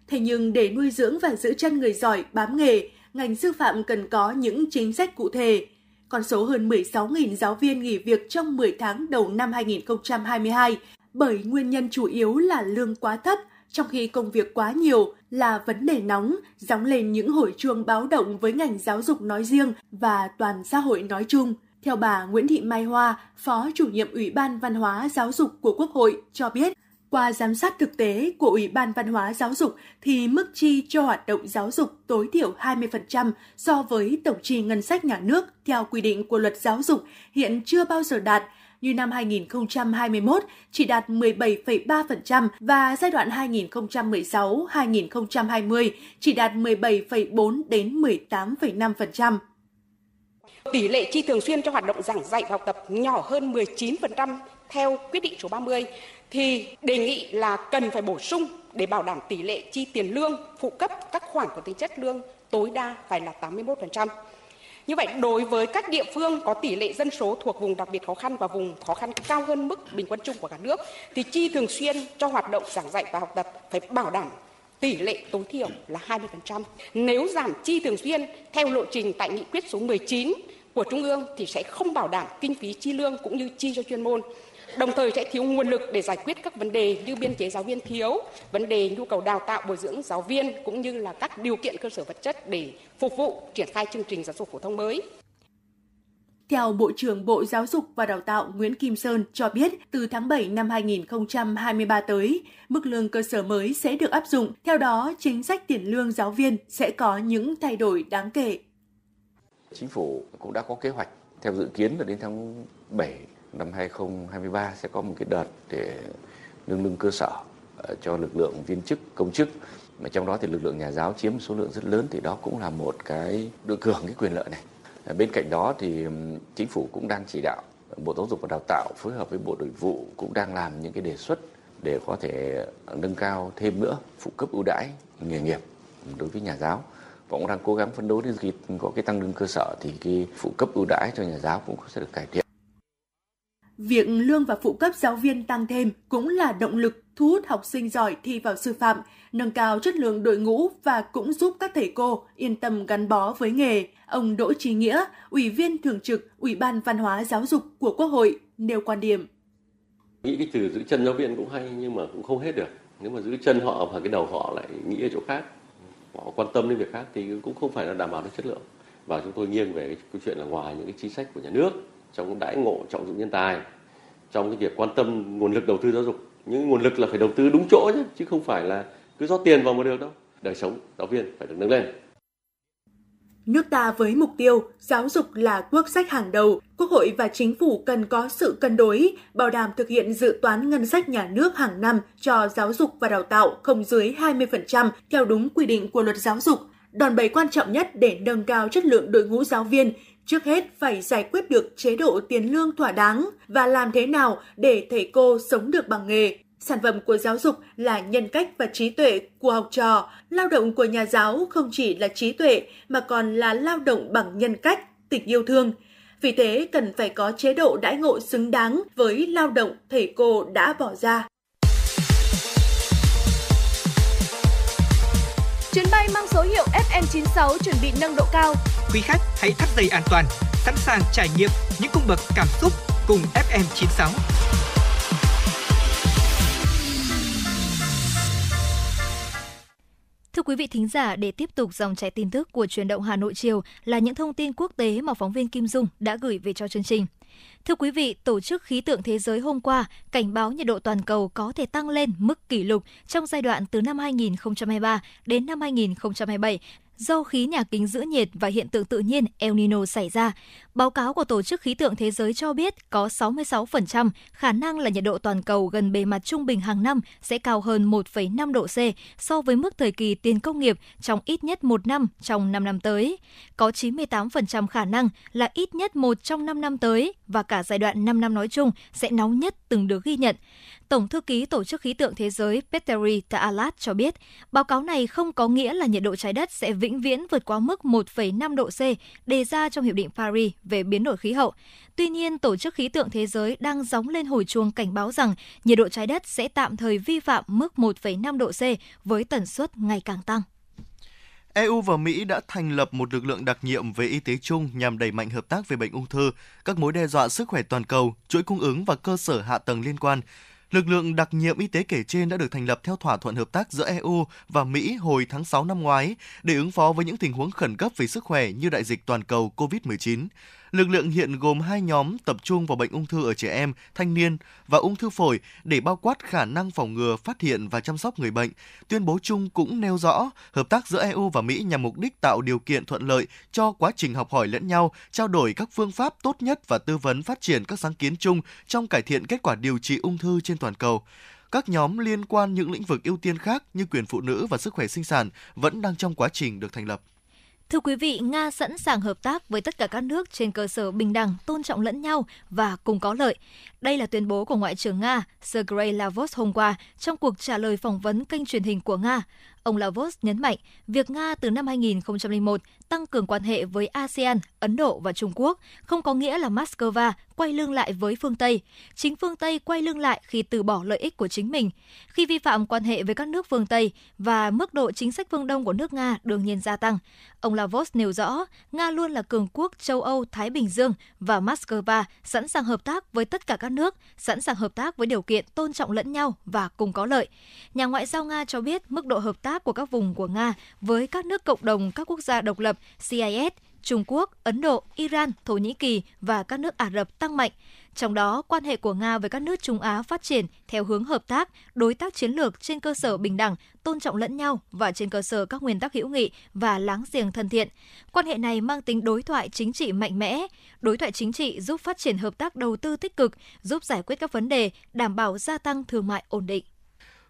Thế nhưng để nuôi dưỡng và giữ chân người giỏi bám nghề, ngành sư phạm cần có những chính sách cụ thể. Con số hơn 16.000 giáo viên nghỉ việc trong 10 tháng đầu năm 2022 bởi nguyên nhân chủ yếu là lương quá thấp, trong khi công việc quá nhiều là vấn đề nóng, gióng lên những hồi chuông báo động với ngành giáo dục nói riêng và toàn xã hội nói chung. Theo bà Nguyễn Thị Mai Hoa, Phó Chủ nhiệm Ủy ban Văn hóa Giáo dục của Quốc hội cho biết, qua giám sát thực tế của Ủy ban Văn hóa Giáo dục thì mức chi cho hoạt động giáo dục tối thiểu 20% so với tổng chi ngân sách nhà nước theo quy định của Luật Giáo dục hiện chưa bao giờ đạt, như năm 2021 chỉ đạt 17,3% và giai đoạn 2016-2020 chỉ đạt 17,4 đến 18,5%. Tỷ lệ chi thường xuyên cho hoạt động giảng dạy và học tập nhỏ hơn 19% theo quyết định số 30 thì đề nghị là cần phải bổ sung để bảo đảm tỷ lệ chi tiền lương, phụ cấp các khoản có tính chất lương tối đa phải là 81%. Như vậy, đối với các địa phương có tỷ lệ dân số thuộc vùng đặc biệt khó khăn và vùng khó khăn cao hơn mức bình quân chung của cả nước thì chi thường xuyên cho hoạt động giảng dạy và học tập phải bảo đảm tỷ lệ tối thiểu là 20%. Nếu giảm chi thường xuyên theo lộ trình tại nghị quyết số 19 của Trung ương thì sẽ không bảo đảm kinh phí chi lương cũng như chi cho chuyên môn. Đồng thời sẽ thiếu nguồn lực để giải quyết các vấn đề như biên chế giáo viên thiếu, vấn đề nhu cầu đào tạo bồi dưỡng giáo viên cũng như là các điều kiện cơ sở vật chất để phục vụ triển khai chương trình giáo dục phổ thông mới. Theo Bộ trưởng Bộ Giáo dục và Đào tạo Nguyễn Kim Sơn cho biết, từ tháng 7 năm 2023 tới, mức lương cơ sở mới sẽ được áp dụng. Theo đó, chính sách tiền lương giáo viên sẽ có những thay đổi đáng kể. Chính phủ cũng đã có kế hoạch, theo dự kiến là đến tháng 7 năm 2023 sẽ có một cái đợt để nâng lương cơ sở cho lực lượng viên chức, công chức. mà trong đó thì lực lượng nhà giáo chiếm số lượng rất lớn, thì đó cũng là một cái được hưởng cái quyền lợi này. Bên cạnh đó thì chính phủ cũng đang chỉ đạo Bộ Giáo dục và Đào tạo phối hợp với Bộ Nội vụ cũng đang làm những cái đề xuất để có thể nâng cao thêm nữa phụ cấp ưu đãi nghề nghiệp đối với nhà giáo, và cũng đang cố gắng phấn đấu đến khi có cái tăng lương cơ sở thì cái phụ cấp ưu đãi cho nhà giáo cũng sẽ được cải thiện. Việc lương và phụ cấp giáo viên tăng thêm cũng là động lực thu hút học sinh giỏi thi vào sư phạm, nâng cao chất lượng đội ngũ và cũng giúp các thầy cô yên tâm gắn bó với nghề. Ông Đỗ Chí Nghĩa, Ủy viên Thường trực Ủy ban Văn hóa Giáo dục của Quốc hội, nêu quan điểm. Nghĩ cái từ giữ chân giáo viên cũng hay nhưng mà cũng không hết được. Nếu mà giữ chân họ và cái đầu họ lại nghĩ ở chỗ khác, họ quan tâm đến việc khác thì cũng không phải là đảm bảo được chất lượng. Và chúng tôi nghiêng về cái chuyện là ngoài những cái chính sách của nhà nước, trong đãi ngộ trọng dụng nhân tài, trong cái việc quan tâm nguồn lực đầu tư giáo dục, những nguồn lực là phải đầu tư đúng chỗ chứ không phải là cứ rót tiền vào mà được đâu. Đời sống giáo viên phải được nâng lên. Nước ta với mục tiêu giáo dục là quốc sách hàng đầu, Quốc hội và Chính phủ cần có sự cân đối, bảo đảm thực hiện dự toán ngân sách nhà nước hàng năm cho giáo dục và đào tạo không dưới 20% theo đúng quy định của Luật Giáo dục. Đòn bẩy quan trọng nhất để nâng cao chất lượng đội ngũ giáo viên trước hết phải giải quyết được chế độ tiền lương thỏa đáng và làm thế nào để thầy cô sống được bằng nghề. Sản phẩm của giáo dục là nhân cách và trí tuệ của học trò. Lao động của nhà giáo không chỉ là trí tuệ mà còn là lao động bằng nhân cách, tình yêu thương. Vì thế, cần phải có chế độ đãi ngộ xứng đáng với lao động thầy cô đã bỏ ra. Chuyến bay mang số hiệu FM96 chuẩn bị nâng độ cao. Quý khách hãy thắt dây an toàn, sẵn sàng trải nghiệm những cung bậc cảm xúc cùng FM96. Thưa quý vị thính giả, để tiếp tục dòng chảy tin tức của Chuyển động Hà Nội chiều là những thông tin quốc tế mà phóng viên Kim Dung đã gửi về cho chương trình. Thưa quý vị, Tổ chức Khí tượng Thế giới hôm qua cảnh báo nhiệt độ toàn cầu có thể tăng lên mức kỷ lục trong giai đoạn từ năm 2023 đến năm 2027 do khí nhà kính giữ nhiệt và hiện tượng tự nhiên El Nino xảy ra. Báo cáo của Tổ chức Khí tượng Thế giới cho biết có 66% khả năng là nhiệt độ toàn cầu gần bề mặt trung bình hàng năm sẽ cao hơn 1,5 độ C so với mức thời kỳ tiền công nghiệp trong ít nhất 1 năm trong 5 năm tới. Có 98% khả năng là ít nhất 1 trong 5 năm tới và cả giai đoạn 5 năm nói chung sẽ nóng nhất từng được ghi nhận. Tổng thư ký Tổ chức Khí tượng Thế giới Petteri Taalas cho biết, báo cáo này không có nghĩa là nhiệt độ trái đất sẽ vĩnh viễn vượt quá mức 1,5 độ C đề ra trong Hiệp định Paris về biến đổi khí hậu. Tuy nhiên, Tổ chức Khí tượng Thế giới đang gióng lên hồi chuông cảnh báo rằng nhiệt độ trái đất sẽ tạm thời vi phạm mức 1,5 độ C với tần suất ngày càng tăng. EU và Mỹ đã thành lập một lực lượng đặc nhiệm về y tế chung nhằm đẩy mạnh hợp tác về bệnh ung thư, các mối đe dọa sức khỏe toàn cầu, chuỗi cung ứng và cơ sở hạ tầng liên quan. Lực lượng đặc nhiệm y tế kể trên đã được thành lập theo thỏa thuận hợp tác giữa EU và Mỹ hồi tháng 6 năm ngoái để ứng phó với những tình huống khẩn cấp về sức khỏe như đại dịch toàn cầu COVID-19. Lực lượng hiện gồm 2 nhóm tập trung vào bệnh ung thư ở trẻ em, thanh niên và ung thư phổi để bao quát khả năng phòng ngừa, phát hiện và chăm sóc người bệnh. Tuyên bố chung cũng nêu rõ hợp tác giữa EU và Mỹ nhằm mục đích tạo điều kiện thuận lợi cho quá trình học hỏi lẫn nhau, trao đổi các phương pháp tốt nhất và tư vấn phát triển các sáng kiến chung trong cải thiện kết quả điều trị ung thư trên toàn cầu. Các nhóm liên quan những lĩnh vực ưu tiên khác như quyền phụ nữ và sức khỏe sinh sản vẫn đang trong quá trình được thành lập. Thưa quý vị, Nga sẵn sàng hợp tác với tất cả các nước trên cơ sở bình đẳng, tôn trọng lẫn nhau và cùng có lợi. Đây là tuyên bố của Ngoại trưởng Nga Sergei Lavrov hôm qua trong cuộc trả lời phỏng vấn kênh truyền hình của Nga. Ông Lavrov nhấn mạnh việc Nga từ năm 2001 tăng cường quan hệ với ASEAN, Ấn Độ và Trung Quốc không có nghĩa là Moscow quay lưng lại với phương Tây. Chính phương Tây quay lưng lại khi từ bỏ lợi ích của chính mình, khi vi phạm quan hệ với các nước phương Tây và mức độ chính sách phương Đông của nước Nga đương nhiên gia tăng. Ông Lavrov nêu rõ Nga luôn là cường quốc châu Âu, Thái Bình Dương và Moscow sẵn sàng hợp tác với tất cả các nước, sẵn sàng hợp tác với điều kiện tôn trọng lẫn nhau và cùng có lợi. Nhà ngoại giao Nga cho biết mức độ hợp tác của các vùng của Nga với các nước cộng đồng các quốc gia độc lập CIS, Trung Quốc, Ấn Độ, Iran, Thổ Nhĩ Kỳ và các nước Ả Rập tăng mạnh. Trong đó, quan hệ của Nga với các nước Trung Á phát triển theo hướng hợp tác, đối tác chiến lược trên cơ sở bình đẳng, tôn trọng lẫn nhau và trên cơ sở các nguyên tắc hữu nghị và láng giềng thân thiện. Quan hệ này mang tính đối thoại chính trị mạnh mẽ. Đối thoại chính trị giúp phát triển hợp tác đầu tư tích cực, giúp giải quyết các vấn đề, đảm bảo gia tăng thương mại ổn định.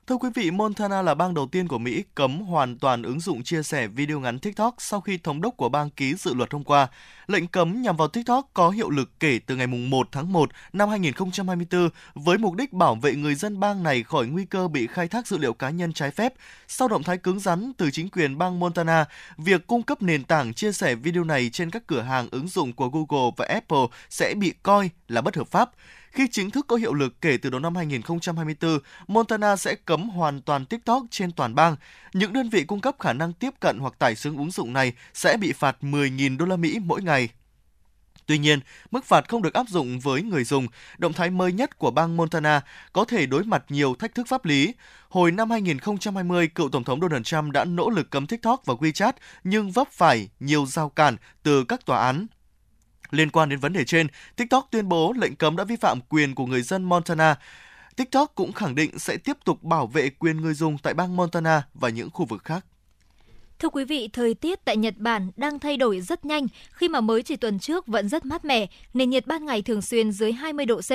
Thưa quý vị, Montana là bang đầu tiên của Mỹ cấm hoàn toàn ứng dụng chia sẻ video ngắn TikTok sau khi thống đốc của bang ký dự luật hôm qua. Lệnh cấm nhằm vào TikTok có hiệu lực kể từ ngày 1 tháng 1 năm 2024 với mục đích bảo vệ người dân bang này khỏi nguy cơ bị khai thác dữ liệu cá nhân trái phép. Sau động thái cứng rắn từ chính quyền bang Montana, việc cung cấp nền tảng chia sẻ video này trên các cửa hàng ứng dụng của Google và Apple sẽ bị coi là bất hợp pháp. Khi chính thức có hiệu lực kể từ đầu năm 2024, Montana sẽ cấm hoàn toàn TikTok trên toàn bang. Những đơn vị cung cấp khả năng tiếp cận hoặc tải xuống ứng dụng này sẽ bị phạt 10.000 đô la Mỹ mỗi ngày. Tuy nhiên, mức phạt không được áp dụng với người dùng. Động thái mới nhất của bang Montana có thể đối mặt nhiều thách thức pháp lý. Hồi năm 2020, cựu Tổng thống Donald Trump đã nỗ lực cấm TikTok và WeChat nhưng vấp phải nhiều rào cản từ các tòa án. Liên quan đến vấn đề trên, TikTok tuyên bố lệnh cấm đã vi phạm quyền của người dân Montana. TikTok cũng khẳng định sẽ tiếp tục bảo vệ quyền người dùng tại bang Montana và những khu vực khác. Thưa quý vị, thời tiết tại Nhật Bản đang thay đổi rất nhanh khi mà mới chỉ tuần trước vẫn rất mát mẻ, nền nhiệt ban ngày thường xuyên dưới 20 độ C.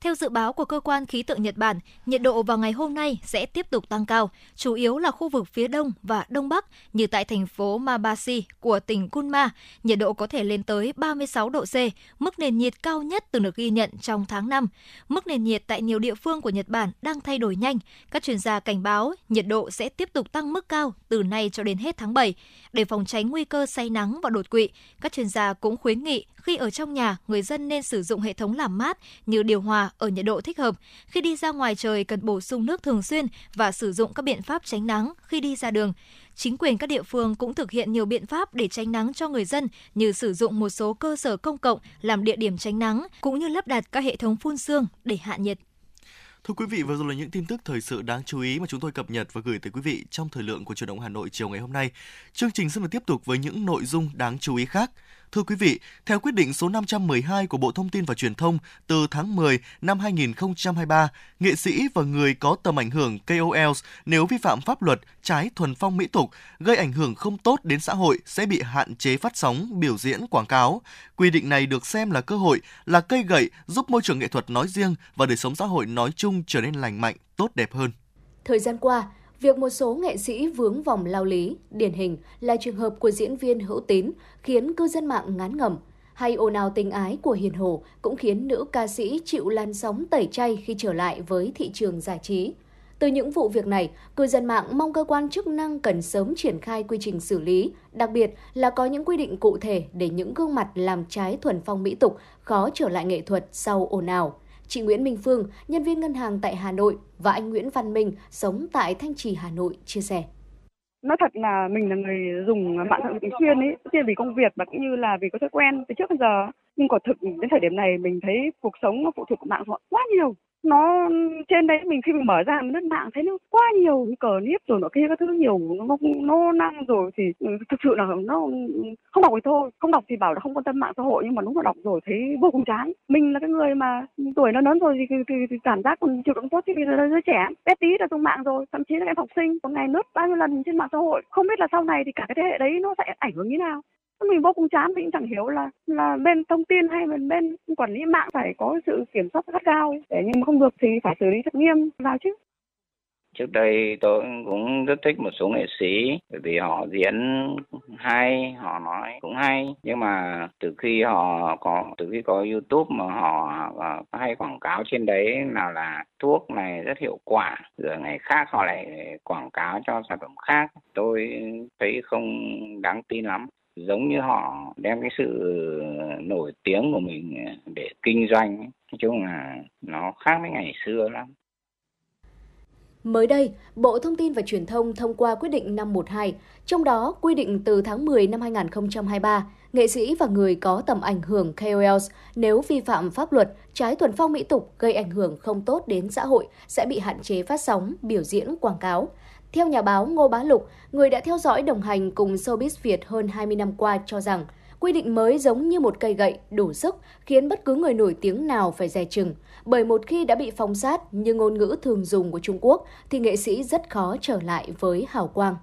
Theo dự báo của cơ quan khí tượng Nhật Bản, nhiệt độ vào ngày hôm nay sẽ tiếp tục tăng cao, chủ yếu là khu vực phía đông và đông bắc như tại thành phố Maebashi của tỉnh Gunma, nhiệt độ có thể lên tới 36 độ C, mức nền nhiệt cao nhất từng được ghi nhận trong tháng 5. Mức nền nhiệt tại nhiều địa phương của Nhật Bản đang thay đổi nhanh, các chuyên gia cảnh báo nhiệt độ sẽ tiếp tục tăng mức cao từ nay cho đến hết tháng 7. Để phòng tránh nguy cơ say nắng và đột quỵ, các chuyên gia cũng khuyến nghị khi ở trong nhà, người dân nên sử dụng hệ thống làm mát như điều hòa ở nhiệt độ thích hợp. Khi đi ra ngoài trời cần bổ sung nước thường xuyên và sử dụng các biện pháp tránh nắng khi đi ra đường. Chính quyền các địa phương cũng thực hiện nhiều biện pháp để tránh nắng cho người dân như sử dụng một số cơ sở công cộng làm địa điểm tránh nắng cũng như lắp đặt các hệ thống phun sương để hạ nhiệt. Thưa quý vị, vừa rồi là những tin tức thời sự đáng chú ý mà chúng tôi cập nhật và gửi tới quý vị trong thời lượng của Chuyển động Hà Nội chiều ngày hôm nay. Chương trình sẽ được tiếp tục với những nội dung đáng chú ý khác. Thưa quý vị, theo quyết định số 512 của Bộ Thông tin và Truyền thông từ tháng 10 năm 2023, nghệ sĩ và người có tầm ảnh hưởng KOLs nếu vi phạm pháp luật, trái thuần phong mỹ tục, gây ảnh hưởng không tốt đến xã hội sẽ bị hạn chế phát sóng, biểu diễn, quảng cáo. Quy định này được xem là cơ hội, là cây gậy giúp môi trường nghệ thuật nói riêng và đời sống xã hội nói chung trở nên lành mạnh, tốt đẹp hơn. Thời gian qua, việc một số nghệ sĩ vướng vòng lao lý, điển hình là trường hợp của diễn viên Hữu Tín khiến cư dân mạng ngán ngẩm, hay ồn ào tình ái của Hiền Hồ cũng khiến nữ ca sĩ chịu làn sóng tẩy chay khi trở lại với thị trường giải trí. Từ những vụ việc này, cư dân mạng mong cơ quan chức năng cần sớm triển khai quy trình xử lý, đặc biệt là có những quy định cụ thể để những gương mặt làm trái thuần phong mỹ tục khó trở lại nghệ thuật sau ồn ào. Chị Nguyễn Minh Phương, nhân viên ngân hàng tại Hà Nội và anh Nguyễn Văn Minh sống tại Thanh Trì, Hà Nội chia sẻ. Nói thật là mình là người dùng mạng xã hội thường xuyên ấy, tuy vì công việc và cũng như là vì có thói quen từ trước đến giờ. Nhưng quả thực đến thời điểm này mình thấy cuộc sống nó phụ thuộc vào mạng xã hội quá nhiều. Nó trên đấy mình khi mình mở ra lướt mạng thấy nó quá nhiều clip rồi nó kia các thứ nhiều nó năng rồi thì thực sự là nó không đọc thì thôi, không đọc thì bảo là không quan tâm mạng xã hội nhưng mà đúng là đọc rồi thấy vô cùng chán. Mình là cái người mà tuổi nó lớn rồi thì cảm giác còn chịu đựng tốt chứ bây giờ giới trẻ bé tí là dùng mạng rồi, thậm chí là em học sinh một ngày lướt bao nhiêu lần trên mạng xã hội, không biết là sau này thì cả cái thế hệ đấy nó sẽ ảnh hưởng như nào. Mình vô cùng chán, mình chẳng hiểu là bên thông tin hay bên quản lý mạng phải có sự kiểm soát gắt gao, để nhưng mà không được thì phải xử lý thật nghiêm vào chứ. Trước đây tôi cũng rất thích một số nghệ sĩ bởi vì họ diễn hay, họ nói cũng hay. Nhưng mà từ khi có YouTube mà họ hay quảng cáo trên đấy nào là thuốc này rất hiệu quả. Rồi ngày khác họ lại quảng cáo cho sản phẩm khác. Tôi thấy không đáng tin lắm. Giống như họ đem cái sự nổi tiếng của mình để kinh doanh, nói chung là nó khác với ngày xưa lắm. Mới đây, Bộ Thông tin và Truyền thông thông qua quyết định 512, trong đó quy định từ tháng 10 năm 2023, nghệ sĩ và người có tầm ảnh hưởng KOLs nếu vi phạm pháp luật, trái thuần phong mỹ tục gây ảnh hưởng không tốt đến xã hội sẽ bị hạn chế phát sóng, biểu diễn, quảng cáo. Theo nhà báo Ngô Bá Lục, người đã theo dõi đồng hành cùng showbiz Việt hơn 20 năm qua cho rằng, quy định mới giống như một cây gậy đủ sức khiến bất cứ người nổi tiếng nào phải dè chừng. Bởi một khi đã bị phong sát như ngôn ngữ thường dùng của Trung Quốc thì nghệ sĩ rất khó trở lại với hào quang.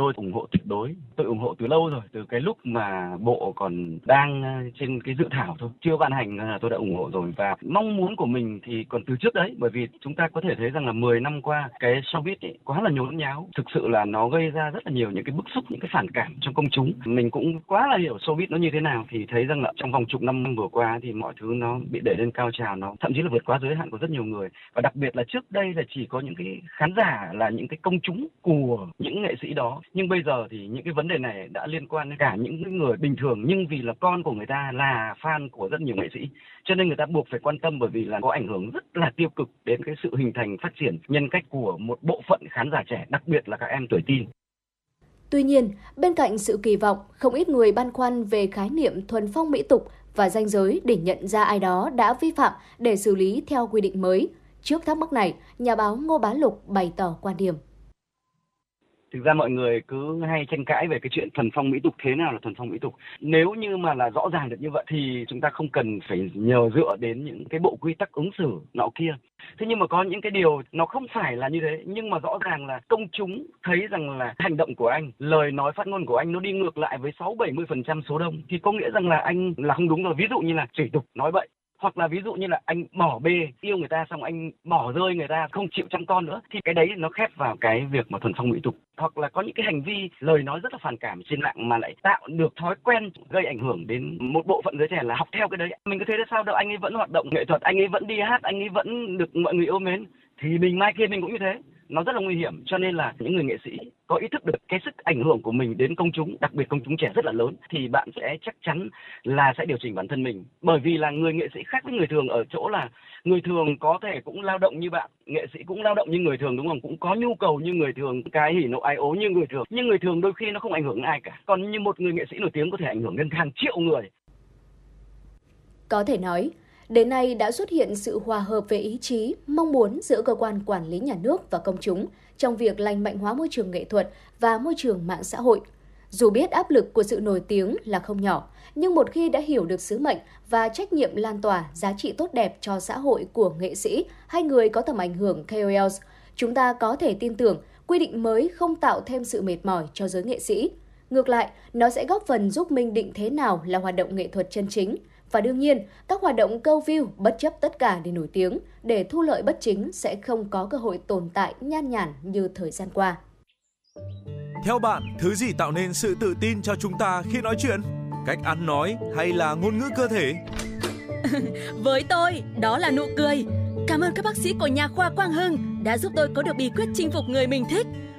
Tôi ủng hộ tuyệt đối, tôi ủng hộ từ lâu rồi, từ cái lúc mà bộ còn đang trên cái dự thảo thôi, chưa ban hành là tôi đã ủng hộ rồi. Và mong muốn của mình thì còn từ trước đấy, bởi vì chúng ta có thể thấy rằng là 10 năm qua cái showbiz ấy quá là nhốn nháo, thực sự là nó gây ra rất là nhiều những cái bức xúc, những cái phản cảm trong công chúng. Mình cũng quá là hiểu showbiz nó như thế nào, thì thấy rằng là trong vòng chục năm vừa qua thì mọi thứ nó bị đẩy lên cao trào, nó thậm chí là vượt quá giới hạn của rất nhiều người. Và đặc biệt là trước đây là chỉ có những cái khán giả, là những cái công chúng của những nghệ sĩ đó. Nhưng bây giờ thì những cái vấn đề này đã liên quan đến cả những người bình thường, nhưng vì là con của người ta là fan của rất nhiều nghệ sĩ, cho nên người ta buộc phải quan tâm, bởi vì là có ảnh hưởng rất là tiêu cực đến cái sự hình thành phát triển nhân cách của một bộ phận khán giả trẻ, đặc biệt là các em tuổi teen. Tuy nhiên, bên cạnh sự kỳ vọng, không ít người băn khoăn về khái niệm thuần phong mỹ tục và ranh giới để nhận ra ai đó đã vi phạm để xử lý theo quy định mới. Trước thắc mắc này, nhà báo Ngô Bá Lục bày tỏ quan điểm. Thực ra mọi người cứ hay tranh cãi về cái chuyện thuần phong mỹ tục, thế nào là thuần phong mỹ tục. Nếu như mà là rõ ràng được như vậy thì chúng ta không cần phải nhờ dựa đến những cái bộ quy tắc ứng xử nọ kia. Thế nhưng mà có những cái điều nó không phải là như thế, nhưng mà rõ ràng là công chúng thấy rằng là hành động của anh, lời nói phát ngôn của anh nó đi ngược lại với 60-70% số đông, thì có nghĩa rằng là anh là không đúng rồi. Ví dụ như là chửi tục, nói bậy, hoặc là ví dụ như là anh bỏ bê, yêu người ta xong anh bỏ rơi người ta, không chịu chăm con nữa, thì cái đấy nó khép vào cái việc mà thuần phong mỹ tục. Hoặc là có những cái hành vi lời nói rất là phản cảm trên mạng mà lại tạo được thói quen, gây ảnh hưởng đến một bộ phận giới trẻ là học theo cái đấy. Mình cứ thế là sao đâu, anh ấy vẫn hoạt động nghệ thuật, anh ấy vẫn đi hát, anh ấy vẫn được mọi người yêu mến, thì mình mai kia mình cũng như thế. Nó rất là nguy hiểm, cho nên là những người nghệ sĩ có ý thức được cái sức ảnh hưởng của mình đến công chúng, đặc biệt công chúng trẻ rất là lớn, thì bạn sẽ chắc chắn là sẽ điều chỉnh bản thân mình. Bởi vì là người nghệ sĩ khác với người thường ở chỗ là người thường có thể cũng lao động như bạn, nghệ sĩ cũng lao động như người thường, đúng không? Cũng có nhu cầu như người thường, cái hỉ nộ ai ố như người thường. Nhưng người thường đôi khi nó không ảnh hưởng đến ai cả. Còn như một người nghệ sĩ nổi tiếng có thể ảnh hưởng đến hàng triệu người. Có thể nói, đến nay đã xuất hiện sự hòa hợp về ý chí, mong muốn giữa cơ quan quản lý nhà nước và công chúng trong việc lành mạnh hóa môi trường nghệ thuật và môi trường mạng xã hội. Dù biết áp lực của sự nổi tiếng là không nhỏ, nhưng một khi đã hiểu được sứ mệnh và trách nhiệm lan tỏa giá trị tốt đẹp cho xã hội của nghệ sĩ hay người có tầm ảnh hưởng KOLs, chúng ta có thể tin tưởng quy định mới không tạo thêm sự mệt mỏi cho giới nghệ sĩ. Ngược lại, nó sẽ góp phần giúp minh định thế nào là hoạt động nghệ thuật chân chính. Và đương nhiên, các hoạt động câu view bất chấp tất cả để nổi tiếng, để thu lợi bất chính sẽ không có cơ hội tồn tại nhan nhản như thời gian qua. Theo bạn, thứ gì tạo nên sự tự tin cho chúng ta khi nói chuyện? Cách ăn nói hay là ngôn ngữ cơ thể? Với tôi, đó là nụ cười. Cảm ơn các bác sĩ của Nha khoa Quang Hưng đã giúp tôi có được bí quyết chinh phục người mình thích.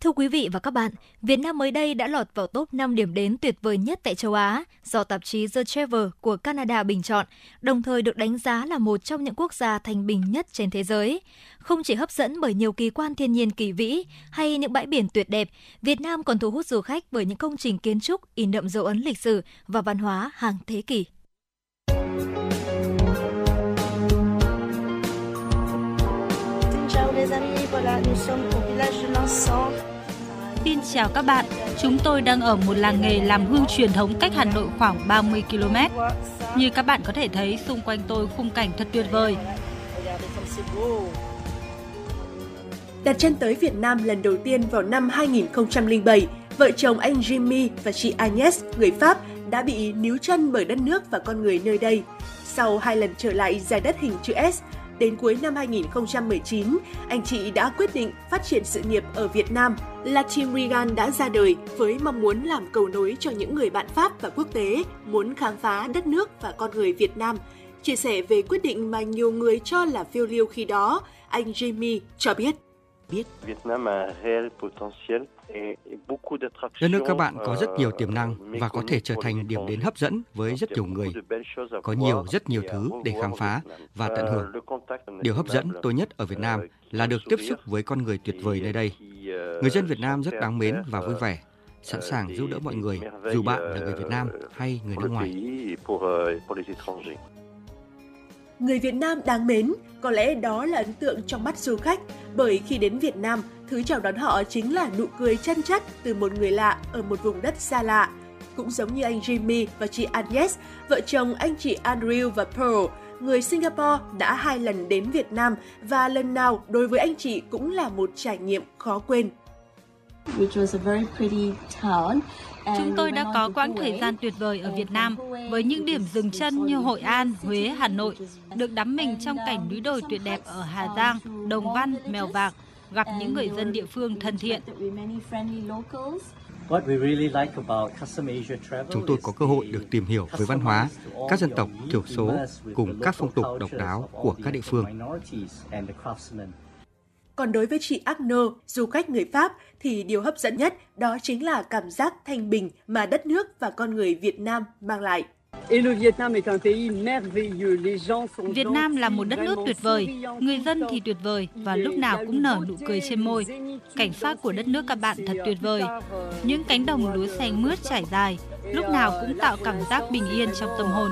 Thưa quý vị và các bạn, Việt Nam mới đây đã lọt vào top 5 điểm đến tuyệt vời nhất tại châu Á do tạp chí The Traveler của Canada bình chọn, đồng thời được đánh giá là một trong những quốc gia thanh bình nhất trên thế giới. Không chỉ hấp dẫn bởi nhiều kỳ quan thiên nhiên kỳ vĩ hay những bãi biển tuyệt đẹp, Việt Nam còn thu hút du khách bởi những công trình kiến trúc in đậm dấu ấn lịch sử và văn hóa hàng thế kỷ. Xin chào các bạn, chúng tôi đang ở một làng nghề làm hương truyền thống cách Hà Nội khoảng 30 km. Như các bạn có thể thấy, xung quanh tôi khung cảnh thật tuyệt vời. Đặt chân tới Việt Nam lần đầu tiên vào năm 2007, vợ chồng anh Jimmy và chị Agnes, người Pháp, đã bị níu chân bởi đất nước và con người nơi đây. Sau hai lần trở lại giải đất hình chữ S, đến cuối năm 2019, anh chị đã quyết định phát triển sự nghiệp ở Việt Nam. Là Team Regan đã ra đời với mong muốn làm cầu nối cho những người bạn Pháp và quốc tế muốn khám phá đất nước và con người Việt Nam. Chia sẻ về quyết định mà nhiều người cho là phiêu lưu khi đó, anh Jimmy cho biết. Đất nước các bạn có rất nhiều tiềm năng và có thể trở thành điểm đến hấp dẫn với rất nhiều người. Có rất nhiều thứ để khám phá và tận hưởng. Điều hấp dẫn tôi nhất ở Việt Nam là được tiếp xúc với con người tuyệt vời nơi đây. Người dân Việt Nam rất đáng mến và vui vẻ, sẵn sàng giúp đỡ mọi người, dù bạn là người Việt Nam hay người nước ngoài. Người Việt Nam đáng mến, có lẽ đó là ấn tượng trong mắt du khách, bởi khi đến Việt Nam, thứ chào đón họ chính là nụ cười chân chất từ một người lạ ở một vùng đất xa lạ. Cũng giống như anh Jimmy và chị Agnes, vợ chồng anh chị Andrew và Pearl, người Singapore đã hai lần đến Việt Nam và lần nào đối với anh chị cũng là một trải nghiệm khó quên. Chúng tôi đã có quãng thời gian tuyệt vời ở Việt Nam với những điểm dừng chân như Hội An, Huế, Hà Nội, được đắm mình trong cảnh núi đồi tuyệt đẹp ở Hà Giang, Đồng Văn, Mèo Vạc, gặp những người dân địa phương thân thiện. Chúng tôi có cơ hội được tìm hiểu về văn hóa, các dân tộc thiểu số cùng các phong tục độc đáo của các địa phương. Còn đối với chị Agno, du khách người Pháp, thì điều hấp dẫn nhất đó chính là cảm giác thanh bình mà đất nước và con người Việt Nam mang lại. Việt Nam là một đất nước tuyệt vời, người dân thì tuyệt vời và lúc nào cũng nở nụ cười trên môi. Cảnh sắc của đất nước các bạn thật tuyệt vời. Những cánh đồng lúa xanh mướt trải dài, lúc nào cũng tạo cảm giác bình yên trong tâm hồn.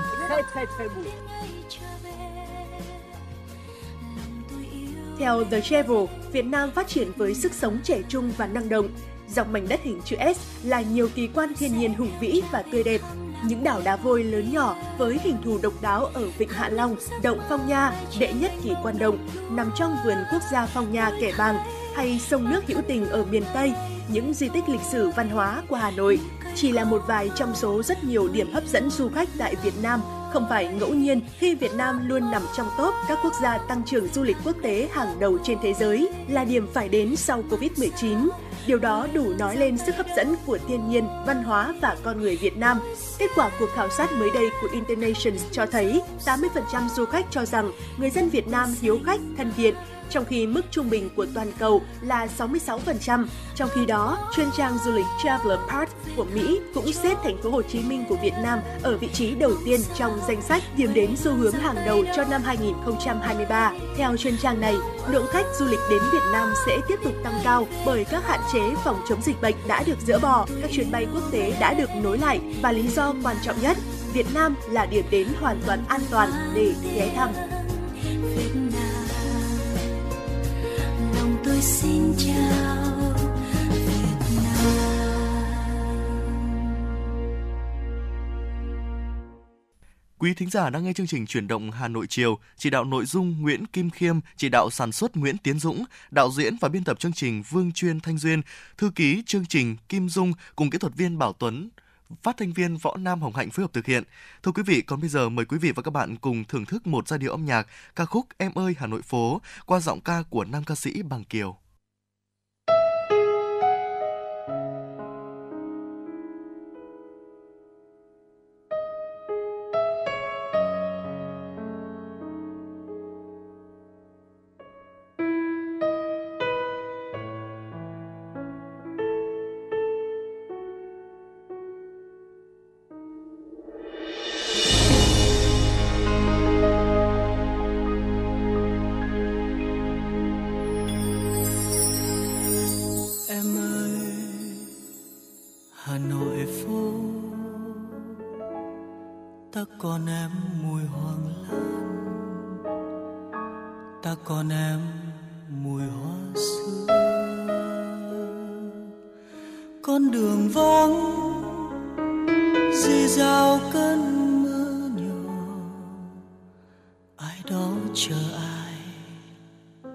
Theo The Travel, Việt Nam phát triển với sức sống trẻ trung và năng động. Dọc mảnh đất hình chữ S là nhiều kỳ quan thiên nhiên hùng vĩ và tươi đẹp. Những đảo đá vôi lớn nhỏ với hình thù độc đáo ở Vịnh Hạ Long, Động Phong Nha, Đệ Nhất Kỳ Quan Động, nằm trong vườn quốc gia Phong Nha Kẻ Bàng, hay sông nước hữu tình ở miền Tây, những di tích lịch sử văn hóa của Hà Nội. Chỉ là một vài trong số rất nhiều điểm hấp dẫn du khách tại Việt Nam. Không phải ngẫu nhiên khi Việt Nam luôn nằm trong top các quốc gia tăng trưởng du lịch quốc tế hàng đầu trên thế giới, là điểm phải đến sau Covid-19. Điều đó đủ nói lên sức hấp dẫn của thiên nhiên, văn hóa và con người Việt Nam. Kết quả cuộc khảo sát mới đây của Internations cho thấy 80% du khách cho rằng người dân Việt Nam hiếu khách, thân thiện, trong khi mức trung bình của toàn cầu là 66%. Trong khi đó, chuyên trang du lịch Traveler Park của Mỹ cũng xếp thành phố Hồ Chí Minh của Việt Nam ở vị trí đầu tiên trong danh sách điểm đến xu hướng hàng đầu cho năm 2023. Theo chuyên trang này, lượng khách du lịch đến Việt Nam sẽ tiếp tục tăng cao bởi các hạn chế phòng chống dịch bệnh đã được dỡ bỏ, các chuyến bay quốc tế đã được nối lại và lý do quan trọng nhất, Việt Nam là điểm đến hoàn toàn an toàn để ghé thăm. Xin chào Việt Nam. Quý thính giả đang nghe chương trình Chuyển động Hà Nội chiều, chỉ đạo nội dung Nguyễn Kim Khiêm, chỉ đạo sản xuất Nguyễn Tiến Dũng, đạo diễn và biên tập chương trình Vương Chuyên Thanh Duyên, thư ký chương trình Kim Dung cùng kỹ thuật viên Bảo Tuấn, phát thanh viên Võ Nam Hồng Hạnh phối hợp thực hiện. Thưa quý vị, còn bây giờ mời quý vị và các bạn cùng thưởng thức một giai điệu âm nhạc, ca khúc Em ơi Hà Nội phố qua giọng ca của nam ca sĩ Bằng Kiều. Còn em mùi hoa xưa con đường vắng rì rào cơn mưa nhỏ, ai đó chờ ai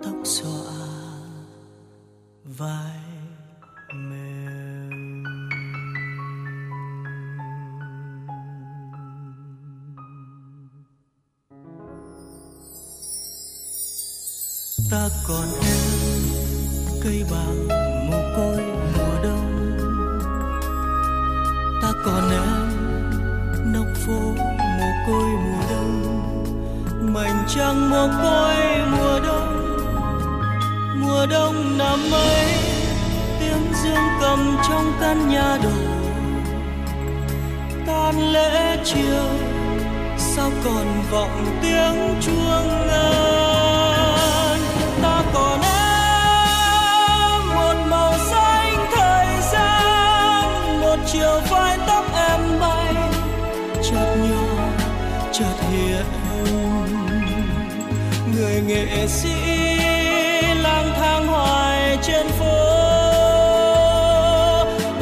tóc xõa vai mềm. Ta còn em cây bạc mồ côi mùa đông, ta còn em nóc phố mồ côi mùa đông, mảnh trăng mồ côi mùa đông. Mùa đông năm ấy tiếng dương cầm trong căn nhà đổ, tan lễ chiều sao còn vọng tiếng chuông ngân. Ta còn em một màu xanh thời gian, một chiều vai tóc em bay chợt nhỏ chợt hiện. Người nghệ sĩ lang thang hoài trên phố,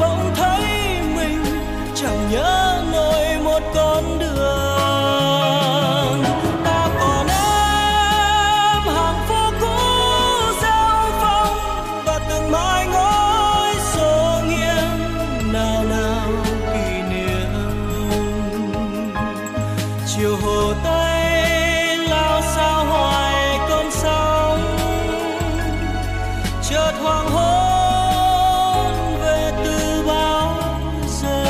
bỗng thấy mình chẳng nhớ nổi một con đường. Ta còn em hàng phố cũ giao phong và từng mái ngói xô nghiêng, nào nào kỷ niệm chiều hồ tây lao sao hoài cơn sóng. Chợt hoàng hôn về từ bao giờ.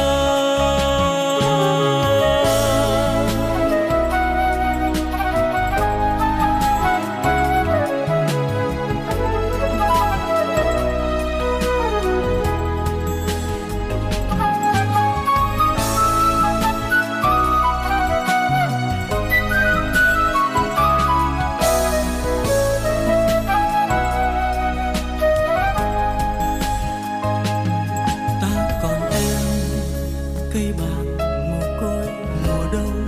Ta còn em cây bạc mồ côi mùa đông,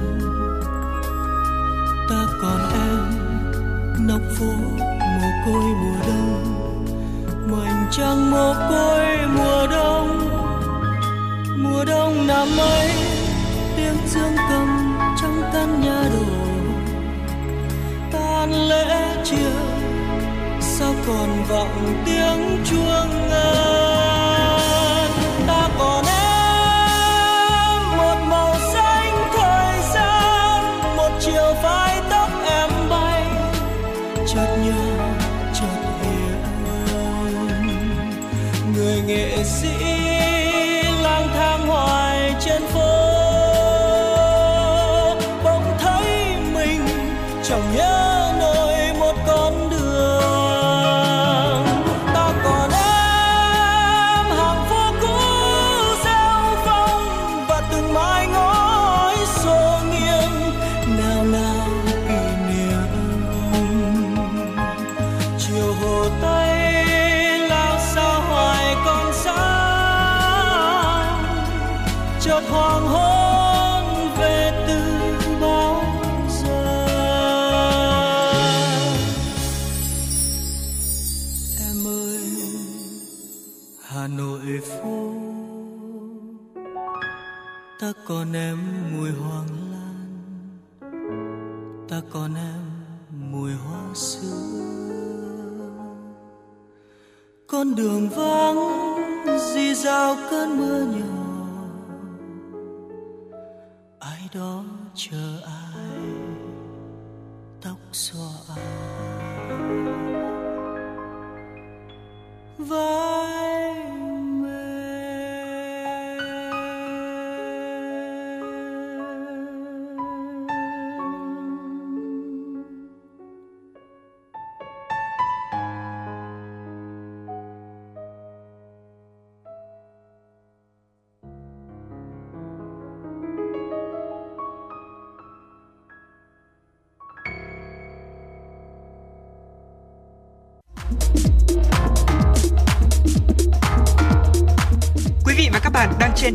ta còn em nóc phố mồ côi mùa đông, mảnh trăng mồ côi mùa đông. Mùa đông năm ấy tiếng dương cầm trong căn nhà đổ, tan lễ chiều sao còn vọng tiếng chuông ngân. Ta còn em một màu xanh thời gian, một chiều vai tóc em bay chợt nhớ chợt hiểu. Người nghệ sĩ lang thang hoài trên phố, bỗng thấy mình chẳng nhớ nổi một con đường. Ta còn em hàng phố cũ giao phong và từng mái ngói xô nghiêng, nào nào kỷ niệm chiều hồ tây lao sao hoài con sáng. Chợt hoàng hôn về từ bao giờ. Em ơi Hà Nội phố, ta còn em mùi hoàng lan, ta còn em mùi hoa xưa. Con đường vắng rì rào cơn mưa nhỏ, ai đó chờ ai tóc xõa vai mềm. Quý vị và các bạn đang trên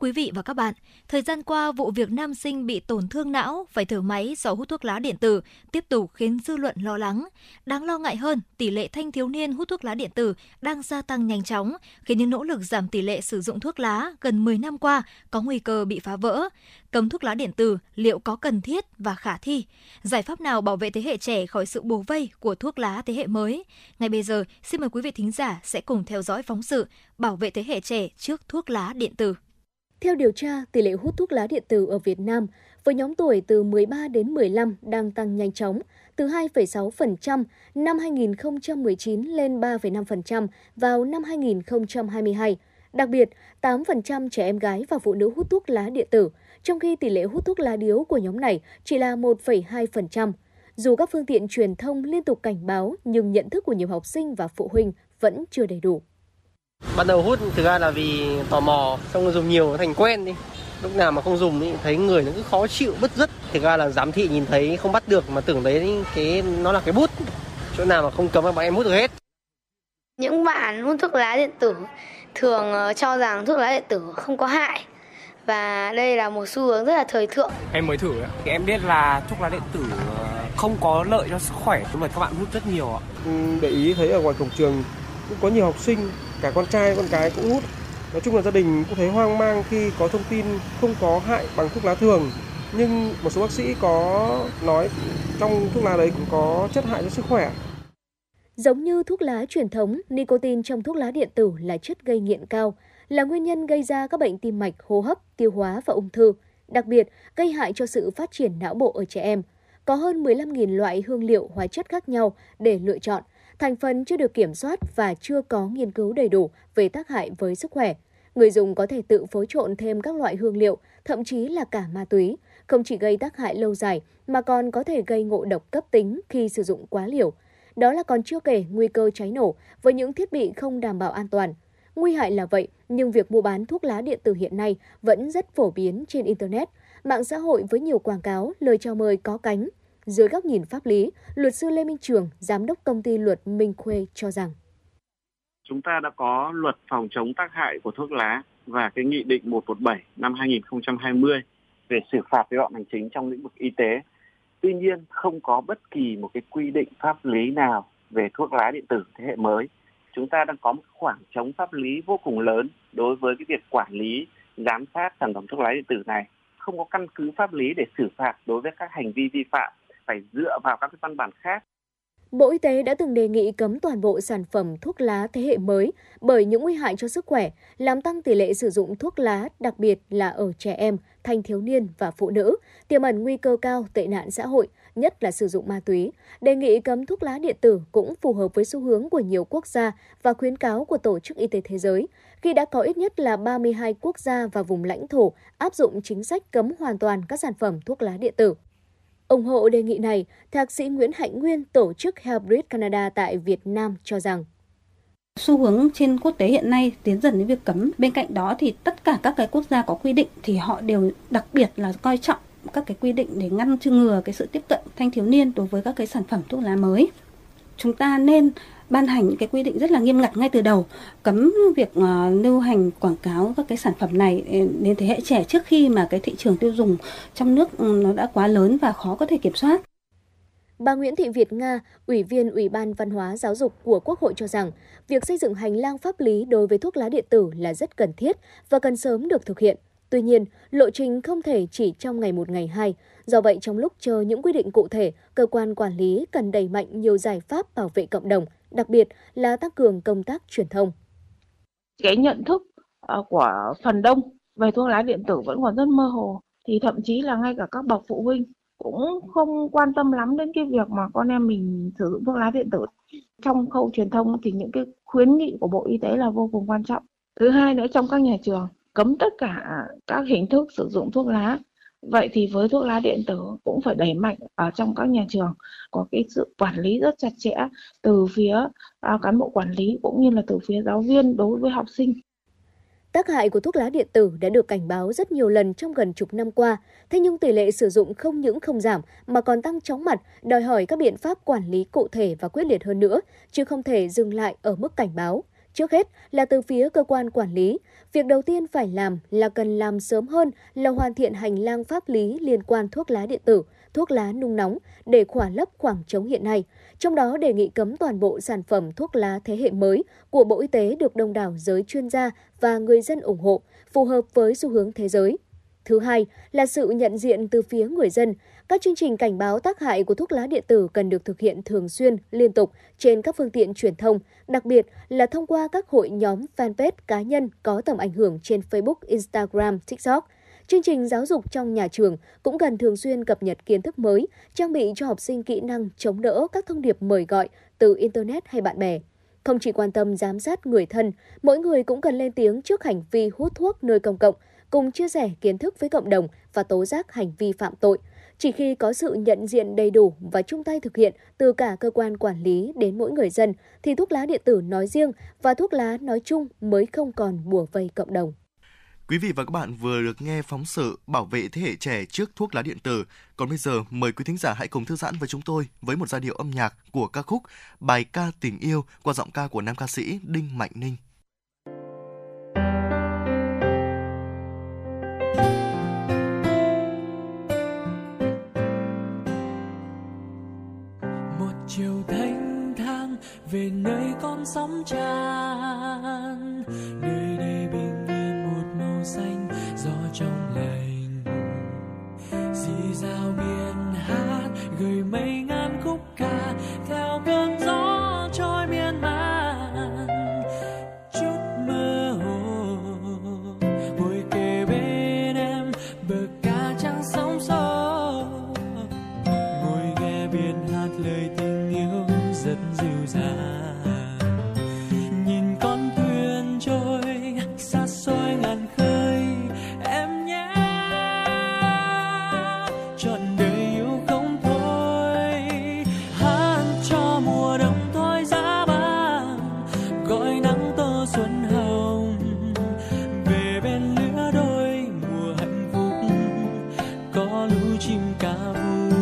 quý vị và các bạn, thời gian qua vụ việc nam sinh bị tổn thương não phải thở máy do hút thuốc lá điện tử tiếp tục khiến dư luận lo lắng. Đáng lo ngại hơn, tỷ lệ thanh thiếu niên hút thuốc lá điện tử đang gia tăng nhanh chóng, khiến những nỗ lực giảm tỷ lệ sử dụng thuốc lá gần 10 năm qua có nguy cơ bị phá vỡ. Cấm thuốc lá điện tử liệu có cần thiết và khả thi? Giải pháp nào bảo vệ thế hệ trẻ khỏi sự bủa vây của thuốc lá thế hệ mới? Ngay bây giờ, xin mời quý vị thính giả sẽ cùng theo dõi phóng sự Bảo vệ thế hệ trẻ trước thuốc lá điện tử. Theo điều tra, tỷ lệ hút thuốc lá điện tử ở Việt Nam với nhóm tuổi từ 13 đến 15 đang tăng nhanh chóng, từ 2,6% năm 2019 lên 3,5% vào năm 2022. Đặc biệt, 8% trẻ em gái và phụ nữ hút thuốc lá điện tử, trong khi tỷ lệ hút thuốc lá điếu của nhóm này chỉ là 1,2%. Dù các phương tiện truyền thông liên tục cảnh báo, nhưng nhận thức của nhiều học sinh và phụ huynh vẫn chưa đầy đủ. Ban đầu hút thực ra là vì tò mò, xong dùng nhiều thành quen đi. Lúc nào mà không dùng thì thấy người nó cứ khó chịu, bứt rứt. Thực ra là giám thị nhìn thấy không bắt được mà tưởng đấy nó là cái bút. Chỗ nào mà không cấm mà bọn em hút được hết. Những bạn hút thuốc lá điện tử thường cho rằng thuốc lá điện tử không có hại. Và đây là một xu hướng rất là thời thượng. Em mới thử, em biết là thuốc lá điện tử không có lợi cho sức khỏe, nhưng mà các bạn hút rất nhiều ạ. Để ý thấy ở ngoài cổng trường cũng có nhiều học sinh, cả con trai con gái cũng hút. Nói chung là gia đình cũng thấy hoang mang khi có thông tin không có hại bằng thuốc lá thường. Nhưng một số bác sĩ có nói trong thuốc lá đấy cũng có chất hại cho sức khỏe. Giống như thuốc lá truyền thống, nicotine trong thuốc lá điện tử là chất gây nghiện cao, là nguyên nhân gây ra các bệnh tim mạch, hô hấp, tiêu hóa và ung thư, đặc biệt gây hại cho sự phát triển não bộ ở trẻ em. Có hơn 15.000 loại hương liệu hóa chất khác nhau để lựa chọn, thành phần chưa được kiểm soát và chưa có nghiên cứu đầy đủ về tác hại với sức khỏe. Người dùng có thể tự phối trộn thêm các loại hương liệu, thậm chí là cả ma túy, không chỉ gây tác hại lâu dài mà còn có thể gây ngộ độc cấp tính khi sử dụng quá liều. Đó là còn chưa kể nguy cơ cháy nổ với những thiết bị không đảm bảo an toàn. Nguy hại là vậy, nhưng việc mua bán thuốc lá điện tử hiện nay vẫn rất phổ biến trên Internet, mạng xã hội với nhiều quảng cáo, lời chào mời có cánh. Dưới góc nhìn pháp lý, luật sư Lê Minh Trường, giám đốc công ty luật Minh Khuê cho rằng chúng ta đã có luật phòng chống tác hại của thuốc lá và cái nghị định 117 năm 2020 về xử phạt vi phạm hành chính trong lĩnh vực y tế. Tuy nhiên, không có bất kỳ một cái quy định pháp lý nào về thuốc lá điện tử thế hệ mới. Chúng ta đang có một khoảng trống pháp lý vô cùng lớn đối với cái việc quản lý, giám sát sản phẩm thuốc lá điện tử này. Không có căn cứ pháp lý để xử phạt đối với các hành vi vi phạm, phải dựa vào các cái văn bản khác. Bộ Y tế đã từng đề nghị cấm toàn bộ sản phẩm thuốc lá thế hệ mới bởi những nguy hại cho sức khỏe, làm tăng tỷ lệ sử dụng thuốc lá, đặc biệt là ở trẻ em, thanh thiếu niên và phụ nữ, tiềm ẩn nguy cơ cao tệ nạn xã hội, nhất là sử dụng ma túy. Đề nghị cấm thuốc lá điện tử cũng phù hợp với xu hướng của nhiều quốc gia và khuyến cáo của Tổ chức Y tế Thế giới, khi đã có ít nhất là 32 quốc gia và vùng lãnh thổ áp dụng chính sách cấm hoàn toàn các sản phẩm thuốc lá điện tử. Ủng hộ đề nghị này, Thạc sĩ Nguyễn Hạnh Nguyên, tổ chức Helpbridge Canada tại Việt Nam cho rằng xu hướng trên quốc tế hiện nay tiến dần đến việc cấm. Bên cạnh đó thì tất cả các cái quốc gia có quy định thì họ đều đặc biệt là coi trọng các cái quy định để ngăn ngừa cái sự tiếp cận thanh thiếu niên đối với các cái sản phẩm thuốc lá mới. Chúng ta nên ban hành những cái quy định rất là nghiêm ngặt ngay từ đầu, cấm việc lưu hành quảng cáo các cái sản phẩm này đến thế hệ trẻ trước khi mà cái thị trường tiêu dùng trong nước nó đã quá lớn và khó có thể kiểm soát. Bà Nguyễn Thị Việt Nga, Ủy viên Ủy ban Văn hóa Giáo dục của Quốc hội cho rằng, việc xây dựng hành lang pháp lý đối với thuốc lá điện tử là rất cần thiết và cần sớm được thực hiện. Tuy nhiên, lộ trình không thể chỉ trong ngày một ngày hai. Do vậy, trong lúc chờ những quy định cụ thể, cơ quan quản lý cần đẩy mạnh nhiều giải pháp bảo vệ cộng đồng, đặc biệt là tăng cường công tác truyền thông. Cái nhận thức của phần đông về thuốc lá điện tử vẫn còn rất mơ hồ, thì thậm chí là ngay cả các bậc phụ huynh cũng không quan tâm lắm đến cái việc mà con em mình sử dụng thuốc lá điện tử. Trong khâu truyền thông thì những cái khuyến nghị của Bộ Y tế là vô cùng quan trọng. Thứ hai nữa, trong các nhà trường cấm tất cả các hình thức sử dụng thuốc lá. Vậy thì với thuốc lá điện tử cũng phải đẩy mạnh ở trong các nhà trường, có cái sự quản lý rất chặt chẽ từ phía cán bộ quản lý cũng như là từ phía giáo viên đối với học sinh. Tác hại của thuốc lá điện tử đã được cảnh báo rất nhiều lần trong gần chục năm qua, thế nhưng tỷ lệ sử dụng không những không giảm mà còn tăng chóng mặt, đòi hỏi các biện pháp quản lý cụ thể và quyết liệt hơn nữa, chứ không thể dừng lại ở mức cảnh báo. Trước hết là từ phía cơ quan quản lý, việc đầu tiên phải làm là cần làm sớm hơn là hoàn thiện hành lang pháp lý liên quan thuốc lá điện tử, thuốc lá nung nóng để khỏa lấp khoảng trống hiện nay. Trong đó đề nghị cấm toàn bộ sản phẩm thuốc lá thế hệ mới của Bộ Y tế được đông đảo giới chuyên gia và người dân ủng hộ, phù hợp với xu hướng thế giới. Thứ hai là sự nhận diện từ phía người dân. Các chương trình cảnh báo tác hại của thuốc lá điện tử cần được thực hiện thường xuyên, liên tục trên các phương tiện truyền thông, đặc biệt là thông qua các hội nhóm, fanpage cá nhân có tầm ảnh hưởng trên Facebook, Instagram, TikTok. Chương trình giáo dục trong nhà trường cũng cần thường xuyên cập nhật kiến thức mới, trang bị cho học sinh kỹ năng chống đỡ các thông điệp mời gọi từ Internet hay bạn bè. Không chỉ quan tâm giám sát người thân, mỗi người cũng cần lên tiếng trước hành vi hút thuốc nơi công cộng, cùng chia sẻ kiến thức với cộng đồng và tố giác hành vi phạm tội. Chỉ khi có sự nhận diện đầy đủ và chung tay thực hiện từ cả cơ quan quản lý đến mỗi người dân, thì thuốc lá điện tử nói riêng và thuốc lá nói chung mới không còn bủa vây cộng đồng. Quý vị và các bạn vừa được nghe phóng sự Bảo vệ thế hệ trẻ trước thuốc lá điện tử. Còn bây giờ, mời quý thính giả hãy cùng thư giãn với chúng tôi với một giai điệu âm nhạc của ca khúc Bài ca tình yêu qua giọng ca của nam ca sĩ Đinh Mạnh Ninh. Chiều thanh thang về nơi con sóng tràn, nơi đây bình yên một màu xanh gió trong lành, dì dào biển hát gửi mây ngàn khúc ca theo cơn gió trôi miên man. Chút mơ hồ ngồi kề bên em bờ ca trắng sóng sâu, ngồi nghe biển hát lời tình rất dịu dàng, nhìn con thuyền trôi xa xôi ngàn khơi em nhé, trọn đời yêu không thôi, hát cho mùa đông thôi giá băng, gọi nắng tô xuân hồng về bên lứa đôi mùa hạnh phúc, có lũ chim ca vui.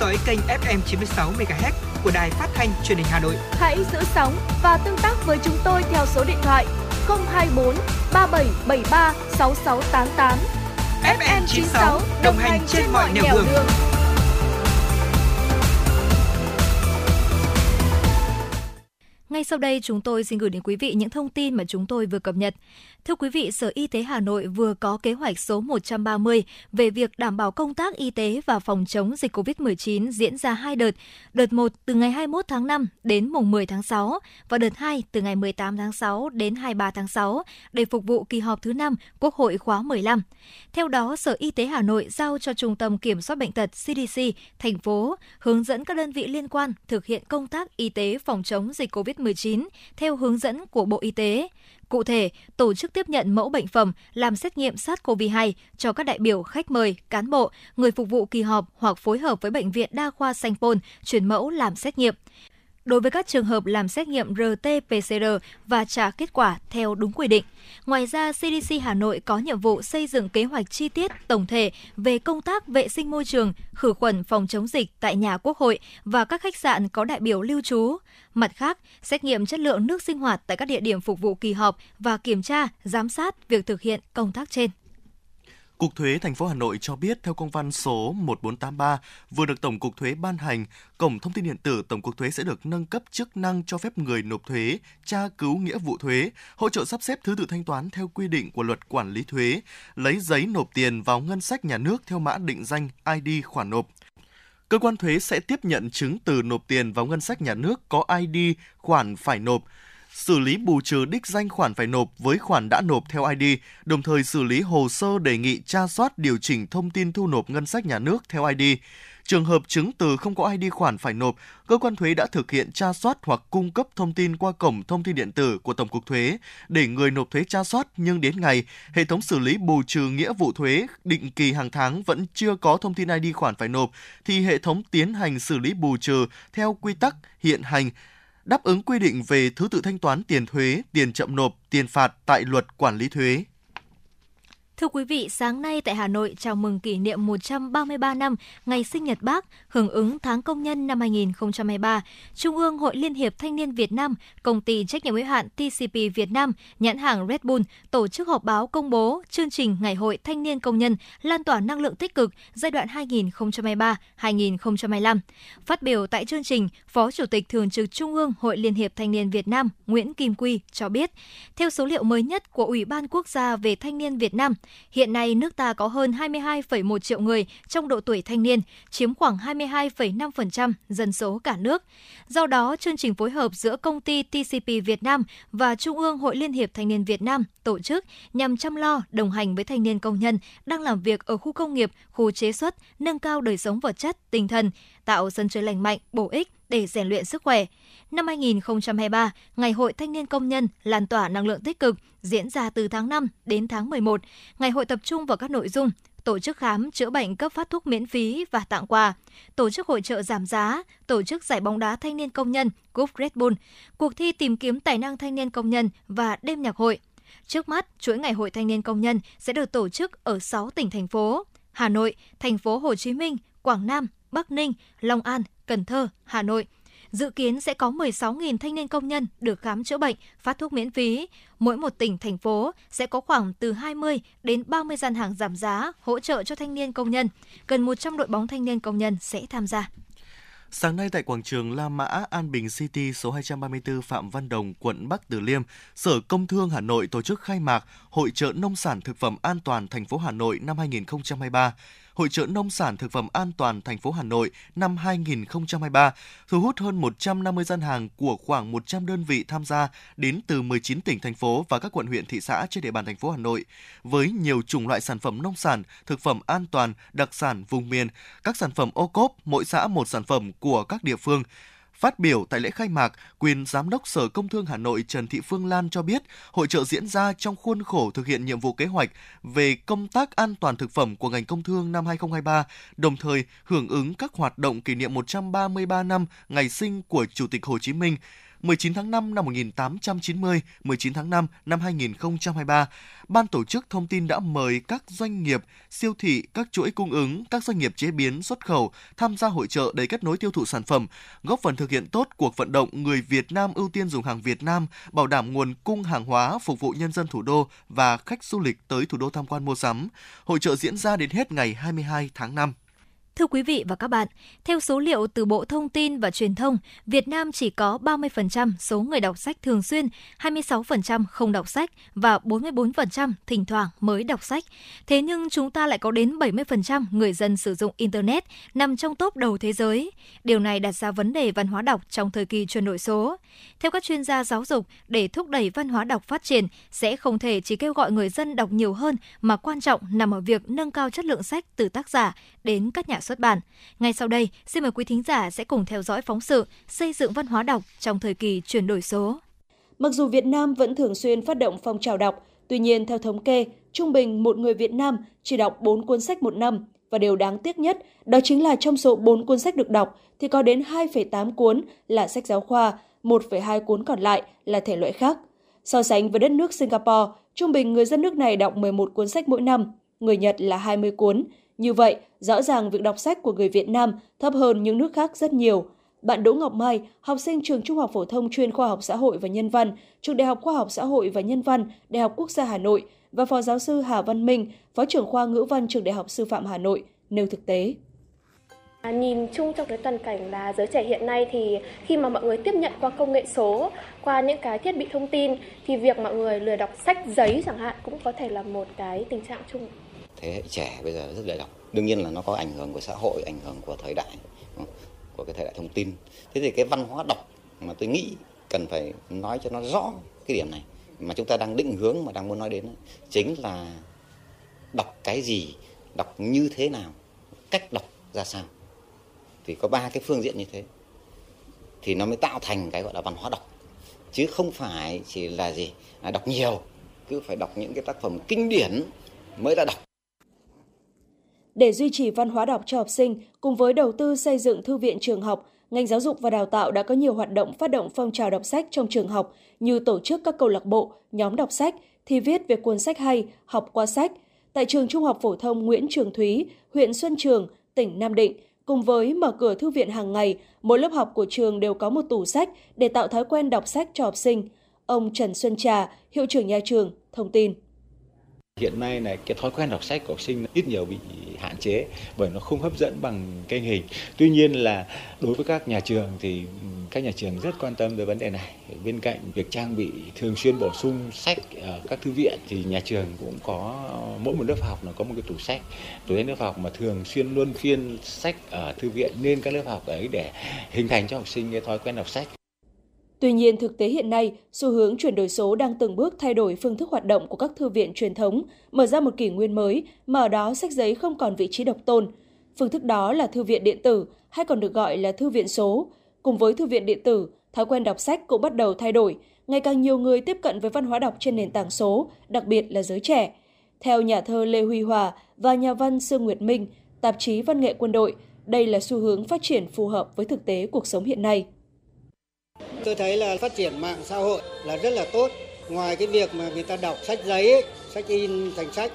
Dõi kênh FM 96 MHz của Đài Phát thanh Truyền hình Hà Nội. Hãy giữ sóng và tương tác với chúng tôi theo số điện thoại 024 3773 6688. FM 96 đồng hành trên mọi nẻo đường. Ngay sau đây chúng tôi xin gửi đến quý vị những thông tin mà chúng tôi vừa cập nhật. Thưa quý vị, Sở Y tế Hà Nội vừa có kế hoạch số 130 về việc đảm bảo công tác y tế và phòng chống dịch COVID-19 diễn ra hai đợt. Đợt 1 từ ngày 21 tháng 5 đến mùng 10 tháng 6 và đợt 2 từ ngày 18 tháng 6 đến 23 tháng 6 để phục vụ kỳ họp thứ 5 Quốc hội khóa 15. Theo đó, Sở Y tế Hà Nội giao cho Trung tâm Kiểm soát Bệnh tật CDC, thành phố hướng dẫn các đơn vị liên quan thực hiện công tác y tế phòng chống dịch COVID-19 theo hướng dẫn của Bộ Y tế. Cụ thể, tổ chức tiếp nhận mẫu bệnh phẩm làm xét nghiệm SARS-CoV-2 cho các đại biểu, khách mời, cán bộ, người phục vụ kỳ họp hoặc phối hợp với Bệnh viện Đa khoa Sanh Pôn chuyển mẫu làm xét nghiệm. Đối với các trường hợp làm xét nghiệm RT-PCR và trả kết quả theo đúng quy định. Ngoài ra, CDC Hà Nội có nhiệm vụ xây dựng kế hoạch chi tiết tổng thể về công tác vệ sinh môi trường, khử khuẩn phòng chống dịch tại nhà Quốc hội và các khách sạn có đại biểu lưu trú. Mặt khác, xét nghiệm chất lượng nước sinh hoạt tại các địa điểm phục vụ kỳ họp và kiểm tra, giám sát việc thực hiện công tác trên. Cục Thuế thành phố Hà Nội cho biết theo công văn số 1483 vừa được Tổng cục Thuế ban hành, cổng thông tin điện tử Tổng cục Thuế sẽ được nâng cấp chức năng cho phép người nộp thuế tra cứu nghĩa vụ thuế, hỗ trợ sắp xếp thứ tự thanh toán theo quy định của Luật Quản lý thuế, lấy giấy nộp tiền vào ngân sách nhà nước theo mã định danh ID khoản nộp. Cơ quan thuế sẽ tiếp nhận chứng từ nộp tiền vào ngân sách nhà nước có ID khoản phải nộp, xử lý bù trừ đích danh khoản phải nộp với khoản đã nộp theo ID, đồng thời xử lý hồ sơ đề nghị tra soát điều chỉnh thông tin thu nộp ngân sách nhà nước theo ID. Trường hợp chứng từ không có ID khoản phải nộp, cơ quan thuế đã thực hiện tra soát hoặc cung cấp thông tin qua cổng thông tin điện tử của Tổng cục Thuế để người nộp thuế tra soát, nhưng đến ngày, hệ thống xử lý bù trừ nghĩa vụ thuế định kỳ hàng tháng vẫn chưa có thông tin ID khoản phải nộp, thì hệ thống tiến hành xử lý bù trừ theo quy tắc hiện hành, đáp ứng quy định về thứ tự thanh toán tiền thuế, tiền chậm nộp, tiền phạt tại Luật Quản lý thuế. Thưa quý vị, sáng nay tại Hà Nội chào mừng kỷ niệm 133 năm ngày sinh nhật Bác, hưởng ứng tháng công nhân năm 2023, Trung ương Hội Liên hiệp Thanh niên Việt Nam, Công ty trách nhiệm hữu hạn TCP Việt Nam, nhãn hàng Red Bull tổ chức họp báo công bố chương trình Ngày hội Thanh niên Công nhân lan tỏa năng lượng tích cực giai đoạn 2023-2025. Phát biểu tại chương trình, Phó Chủ tịch Thường trực Trung ương Hội Liên hiệp Thanh niên Việt Nam Nguyễn Kim Quy cho biết, theo số liệu mới nhất của Ủy ban Quốc gia về Thanh niên Việt Nam, hiện nay nước ta có hơn 22,1 triệu người trong độ tuổi thanh niên, chiếm khoảng 22,5% dân số cả nước. Do đó, chương trình phối hợp giữa công ty TCP Việt Nam và Trung ương Hội Liên hiệp Thanh niên Việt Nam tổ chức nhằm chăm lo, đồng hành với thanh niên công nhân đang làm việc ở khu công nghiệp, khu chế xuất, nâng cao đời sống vật chất, tinh thần, tạo sân chơi lành mạnh, bổ ích để rèn luyện sức khỏe. Năm 2023, Ngày hội Thanh niên Công nhân lan tỏa năng lượng tích cực diễn ra từ tháng 5 đến tháng 11. Ngày hội tập trung vào các nội dung tổ chức khám, chữa bệnh, cấp phát thuốc miễn phí và tặng quà, tổ chức hội chợ giảm giá, tổ chức giải bóng đá thanh niên công nhân, cúp Red Bull, cuộc thi tìm kiếm tài năng thanh niên công nhân và đêm nhạc hội. Trước mắt, chuỗi Ngày hội Thanh niên Công nhân sẽ được tổ chức ở 6 tỉnh, thành phố: Hà Nội, Thành phố Hồ Chí Minh, Quảng Nam, Bắc Ninh, Long An, Cần Thơ, Hà Nội. Dự kiến sẽ có 16.000 thanh niên công nhân được khám chữa bệnh, phát thuốc miễn phí. Mỗi một tỉnh, thành phố sẽ có khoảng từ 20 đến 30 gian hàng giảm giá hỗ trợ cho thanh niên công nhân. Gần 100 đội bóng thanh niên công nhân sẽ tham gia. Sáng nay tại quảng trường La Mã An Bình City số 234 Phạm Văn Đồng, quận Bắc Từ Liêm, Sở Công Thương Hà Nội tổ chức khai mạc Hội chợ nông sản thực phẩm an toàn thành phố Hà Nội năm 2023. Hội chợ nông sản thực phẩm an toàn thành phố Hà Nội năm 2023, thu hút hơn 150 gian hàng của khoảng 100 đơn vị tham gia đến từ 19 tỉnh, thành phố và các quận, huyện, thị xã trên địa bàn thành phố Hà Nội. Với nhiều chủng loại sản phẩm nông sản, thực phẩm an toàn, đặc sản vùng miền, các sản phẩm ô cốp, mỗi xã một sản phẩm của các địa phương. Phát biểu tại lễ khai mạc, quyền Giám đốc Sở Công Thương Hà Nội Trần Thị Phương Lan cho biết, hội chợ diễn ra trong khuôn khổ thực hiện nhiệm vụ kế hoạch về công tác an toàn thực phẩm của ngành công thương năm 2023, đồng thời hưởng ứng các hoạt động kỷ niệm 133 năm ngày sinh của Chủ tịch Hồ Chí Minh, 19 tháng 5 năm 1890, 19 tháng 5 năm 2023. Ban tổ chức thông tin đã mời các doanh nghiệp, siêu thị, các chuỗi cung ứng, các doanh nghiệp chế biến, xuất khẩu tham gia hội chợ để kết nối tiêu thụ sản phẩm, góp phần thực hiện tốt cuộc vận động người Việt Nam ưu tiên dùng hàng Việt Nam, bảo đảm nguồn cung hàng hóa phục vụ nhân dân thủ đô và khách du lịch tới thủ đô tham quan mua sắm. Hội chợ diễn ra đến hết ngày 22 tháng 5. Thưa quý vị và các bạn, theo số liệu từ Bộ Thông tin và Truyền thông, Việt Nam chỉ có 30% số người đọc sách thường xuyên, 26% không đọc sách và 44% thỉnh thoảng mới đọc sách. Thế nhưng chúng ta lại có đến 70% người dân sử dụng Internet, nằm trong top đầu thế giới. Điều này đặt ra vấn đề văn hóa đọc trong thời kỳ chuyển đổi số. Theo các chuyên gia giáo dục, để thúc đẩy văn hóa đọc phát triển, sẽ không thể chỉ kêu gọi người dân đọc nhiều hơn, mà quan trọng nằm ở việc nâng cao chất lượng sách từ tác giả đến các nhà xuất bản. Ngay sau đây, xin mời quý thính giả sẽ cùng theo dõi phóng sự xây dựng văn hóa đọc trong thời kỳ chuyển đổi số. Mặc dù Việt Nam vẫn thường xuyên phát động phong trào đọc, tuy nhiên theo thống kê, trung bình một người Việt Nam chỉ đọc 4 cuốn sách một năm, và điều đáng tiếc nhất đó chính là trong số 4 cuốn sách được đọc thì có đến 2,8 cuốn là sách giáo khoa, 1,2 cuốn còn lại là thể loại khác. So sánh với đất nước Singapore, trung bình người dân nước này đọc 11 cuốn sách mỗi năm, người Nhật là 20 cuốn. Như vậy, rõ ràng việc đọc sách của người Việt Nam thấp hơn những nước khác rất nhiều. Bạn Đỗ Ngọc Mai, học sinh trường Trung học phổ thông chuyên Khoa học xã hội và Nhân văn, trường Đại học Khoa học xã hội và Nhân văn, Đại học Quốc gia Hà Nội và Phó giáo sư Hà Văn Minh, Phó trưởng khoa Ngữ văn trường Đại học Sư phạm Hà Nội, nêu thực tế. Nhìn chung trong cái toàn cảnh là giới trẻ hiện nay thì khi mà mọi người tiếp nhận qua công nghệ số, qua những cái thiết bị thông tin thì việc mọi người lười đọc sách giấy chẳng hạn cũng có thể là một cái tình trạng chung. Thế hệ trẻ bây giờ rất lười đọc. Đương nhiên là nó có ảnh hưởng của xã hội, ảnh hưởng của thời đại, của cái thời đại thông tin. Thế thì cái văn hóa đọc mà tôi nghĩ cần phải nói cho nó rõ cái điểm này mà chúng ta đang định hướng mà đang muốn nói đến ấy, chính là đọc cái gì, đọc như thế nào, cách đọc ra sao. Thì có 3 cái phương diện như thế thì nó mới tạo thành cái gọi là văn hóa đọc, chứ không phải chỉ là gì là đọc nhiều, cứ phải đọc những cái tác phẩm kinh điển mới là đọc. Để duy trì văn hóa đọc cho học sinh, cùng với đầu tư xây dựng thư viện trường học, ngành giáo dục và đào tạo đã có nhiều hoạt động phát động phong trào đọc sách trong trường học như tổ chức các câu lạc bộ, nhóm đọc sách, thi viết về cuốn sách hay, học qua sách. Tại trường Trung học phổ thông Nguyễn Trường Thúy, huyện Xuân Trường, tỉnh Nam Định, cùng với mở cửa thư viện hàng ngày, mỗi lớp học của trường đều có một tủ sách để tạo thói quen đọc sách cho học sinh. Ông Trần Xuân Trà, hiệu trưởng nhà trường, thông tin. Hiện nay này, cái thói quen đọc sách của học sinh ít nhiều bị hạn chế bởi nó không hấp dẫn bằng kênh hình. Tuy nhiên là đối với các nhà trường thì các nhà trường rất quan tâm tới vấn đề này. Bên cạnh việc trang bị thường xuyên bổ sung sách ở các thư viện thì nhà trường cũng có mỗi một lớp học nó có một cái tủ sách. Tủ sách lớp học mà thường xuyên luân phiên sách ở thư viện nên các lớp học ấy để hình thành cho học sinh cái thói quen đọc sách. Tuy nhiên, thực tế hiện nay, xu hướng chuyển đổi số đang từng bước thay đổi phương thức hoạt động của các thư viện truyền thống, mở ra một kỷ nguyên mới, mà ở đó sách giấy không còn vị trí độc tôn. Phương thức đó là thư viện điện tử, hay còn được gọi là thư viện số. Cùng với thư viện điện tử, thói quen đọc sách cũng bắt đầu thay đổi. Ngày càng nhiều người tiếp cận với văn hóa đọc trên nền tảng số, đặc biệt là giới trẻ. Theo nhà thơ Lê Huy Hòa và nhà văn Sương Nguyệt Minh, tạp chí Văn nghệ Quân đội, đây là xu hướng phát triển phù hợp với thực tế cuộc sống hiện nay. Tôi thấy là phát triển mạng xã hội là rất là tốt. Ngoài cái việc mà người ta đọc sách giấy, ấy, sách in thành sách,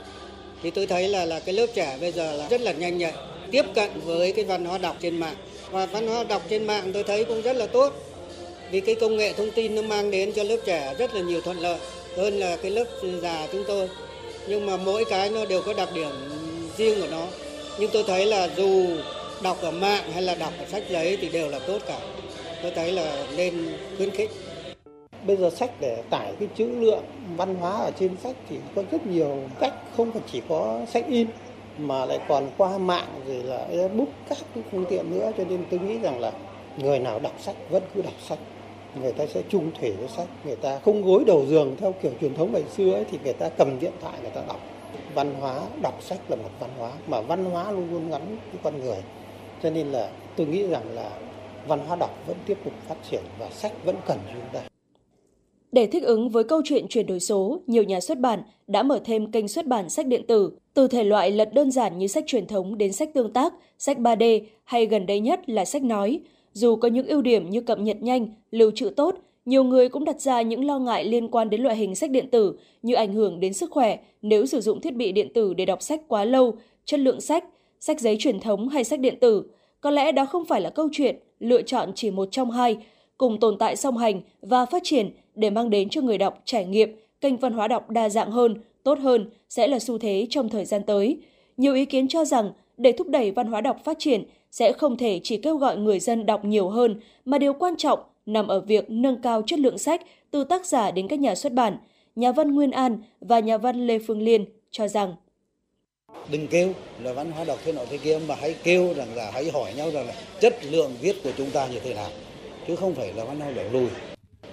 thì tôi thấy là cái lớp trẻ bây giờ là rất là nhanh nhạy, tiếp cận với cái văn hóa đọc trên mạng. Và văn hóa đọc trên mạng tôi thấy cũng rất là tốt, vì cái công nghệ thông tin nó mang đến cho lớp trẻ rất là nhiều thuận lợi hơn là cái lớp già chúng tôi. Nhưng mà mỗi cái nó đều có đặc điểm riêng của nó. Nhưng tôi thấy là dù đọc ở mạng hay là đọc ở sách giấy thì đều là tốt cả. Tôi thấy là nên khuyến khích. Bây giờ sách để tải cái trữ lượng văn hóa ở trên sách thì có rất nhiều cách, không chỉ có sách in mà lại còn qua mạng rồi là Facebook các cái phương tiện nữa, cho nên tôi nghĩ rằng là người nào đọc sách vẫn cứ đọc sách, người ta sẽ chung thủy với sách, người ta không gối đầu giường theo kiểu truyền thống ngày xưa ấy, thì người ta cầm điện thoại người ta đọc. Văn hóa đọc sách là một văn hóa, mà văn hóa luôn luôn gắn với con người, cho nên là tôi nghĩ rằng là văn hóa đọc vẫn tiếp tục phát triển và sách vẫn cần chúng ta. Để thích ứng với câu chuyện chuyển đổi số, nhiều nhà xuất bản đã mở thêm kênh xuất bản sách điện tử, từ thể loại lật đơn giản như sách truyền thống đến sách tương tác, sách 3D hay gần đây nhất là sách nói. Dù có những ưu điểm như cập nhật nhanh, lưu trữ tốt, nhiều người cũng đặt ra những lo ngại liên quan đến loại hình sách điện tử như ảnh hưởng đến sức khỏe nếu sử dụng thiết bị điện tử để đọc sách quá lâu, chất lượng sách, sách giấy truyền thống hay sách điện tử. Có lẽ đó không phải là câu chuyện lựa chọn chỉ một trong hai, cùng tồn tại song hành và phát triển để mang đến cho người đọc trải nghiệm kênh văn hóa đọc đa dạng hơn, tốt hơn sẽ là xu thế trong thời gian tới. Nhiều ý kiến cho rằng để thúc đẩy văn hóa đọc phát triển sẽ không thể chỉ kêu gọi người dân đọc nhiều hơn, mà điều quan trọng nằm ở việc nâng cao chất lượng sách từ tác giả đến các nhà xuất bản. Nhà văn Nguyên An và nhà văn Lê Phương Liên cho rằng đừng kêu là văn hóa đọc thế nọ thế kia, mà hãy kêu rằng là hãy hỏi nhau rằng là chất lượng viết của chúng ta như thế nào, chứ không phải là văn hóa đọc lùi.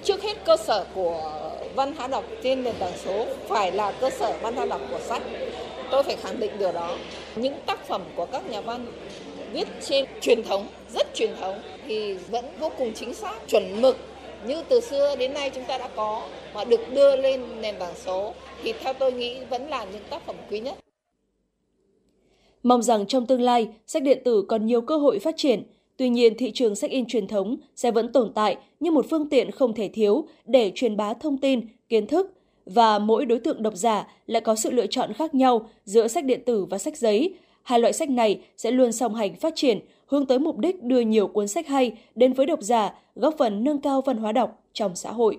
Trước hết cơ sở của văn hóa đọc trên nền tảng số phải là cơ sở văn hóa đọc của sách. Tôi phải khẳng định điều đó. Những tác phẩm của các nhà văn viết trên truyền thống, rất truyền thống thì vẫn vô cùng chính xác, chuẩn mực như từ xưa đến nay chúng ta đã có, mà được đưa lên nền tảng số thì theo tôi nghĩ vẫn là những tác phẩm quý nhất. Mong rằng trong tương lai, sách điện tử còn nhiều cơ hội phát triển. Tuy nhiên, thị trường sách in truyền thống sẽ vẫn tồn tại như một phương tiện không thể thiếu để truyền bá thông tin, kiến thức, và mỗi đối tượng độc giả lại có sự lựa chọn khác nhau giữa sách điện tử và sách giấy. Hai loại sách này sẽ luôn song hành phát triển, hướng tới mục đích đưa nhiều cuốn sách hay đến với độc giả, góp phần nâng cao văn hóa đọc trong xã hội.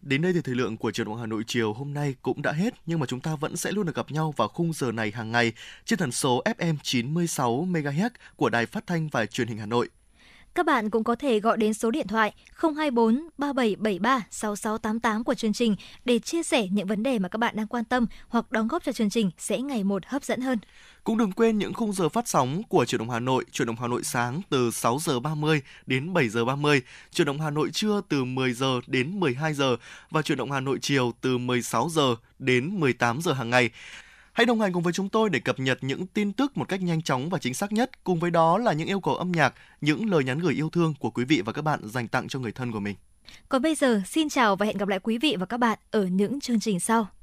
đến đây thì thời lượng của Chuyển động Hà Nội chiều hôm nay cũng đã hết, nhưng mà chúng ta vẫn sẽ luôn được gặp nhau vào khung giờ này hàng ngày trên tần số FM 96 MHz của Đài Phát thanh và Truyền hình Hà Nội. Các bạn cũng có thể gọi đến số điện thoại 024 3773 6688 của chương trình để chia sẻ những vấn đề mà các bạn đang quan tâm hoặc đóng góp cho chương trình sẽ ngày một hấp dẫn hơn. Cũng đừng quên những khung giờ phát sóng của Chuyển động Hà Nội, Chuyển động Hà Nội sáng từ 6h30 đến 7h30, Chuyển động Hà Nội trưa từ 10h đến 12h và Chuyển động Hà Nội chiều từ 16h đến 18h hàng ngày. Hãy đồng hành cùng với chúng tôi để cập nhật những tin tức một cách nhanh chóng và chính xác nhất. Cùng với đó là những yêu cầu âm nhạc, những lời nhắn gửi yêu thương của quý vị và các bạn dành tặng cho người thân của mình. Còn bây giờ, xin chào và hẹn gặp lại quý vị và các bạn ở những chương trình sau.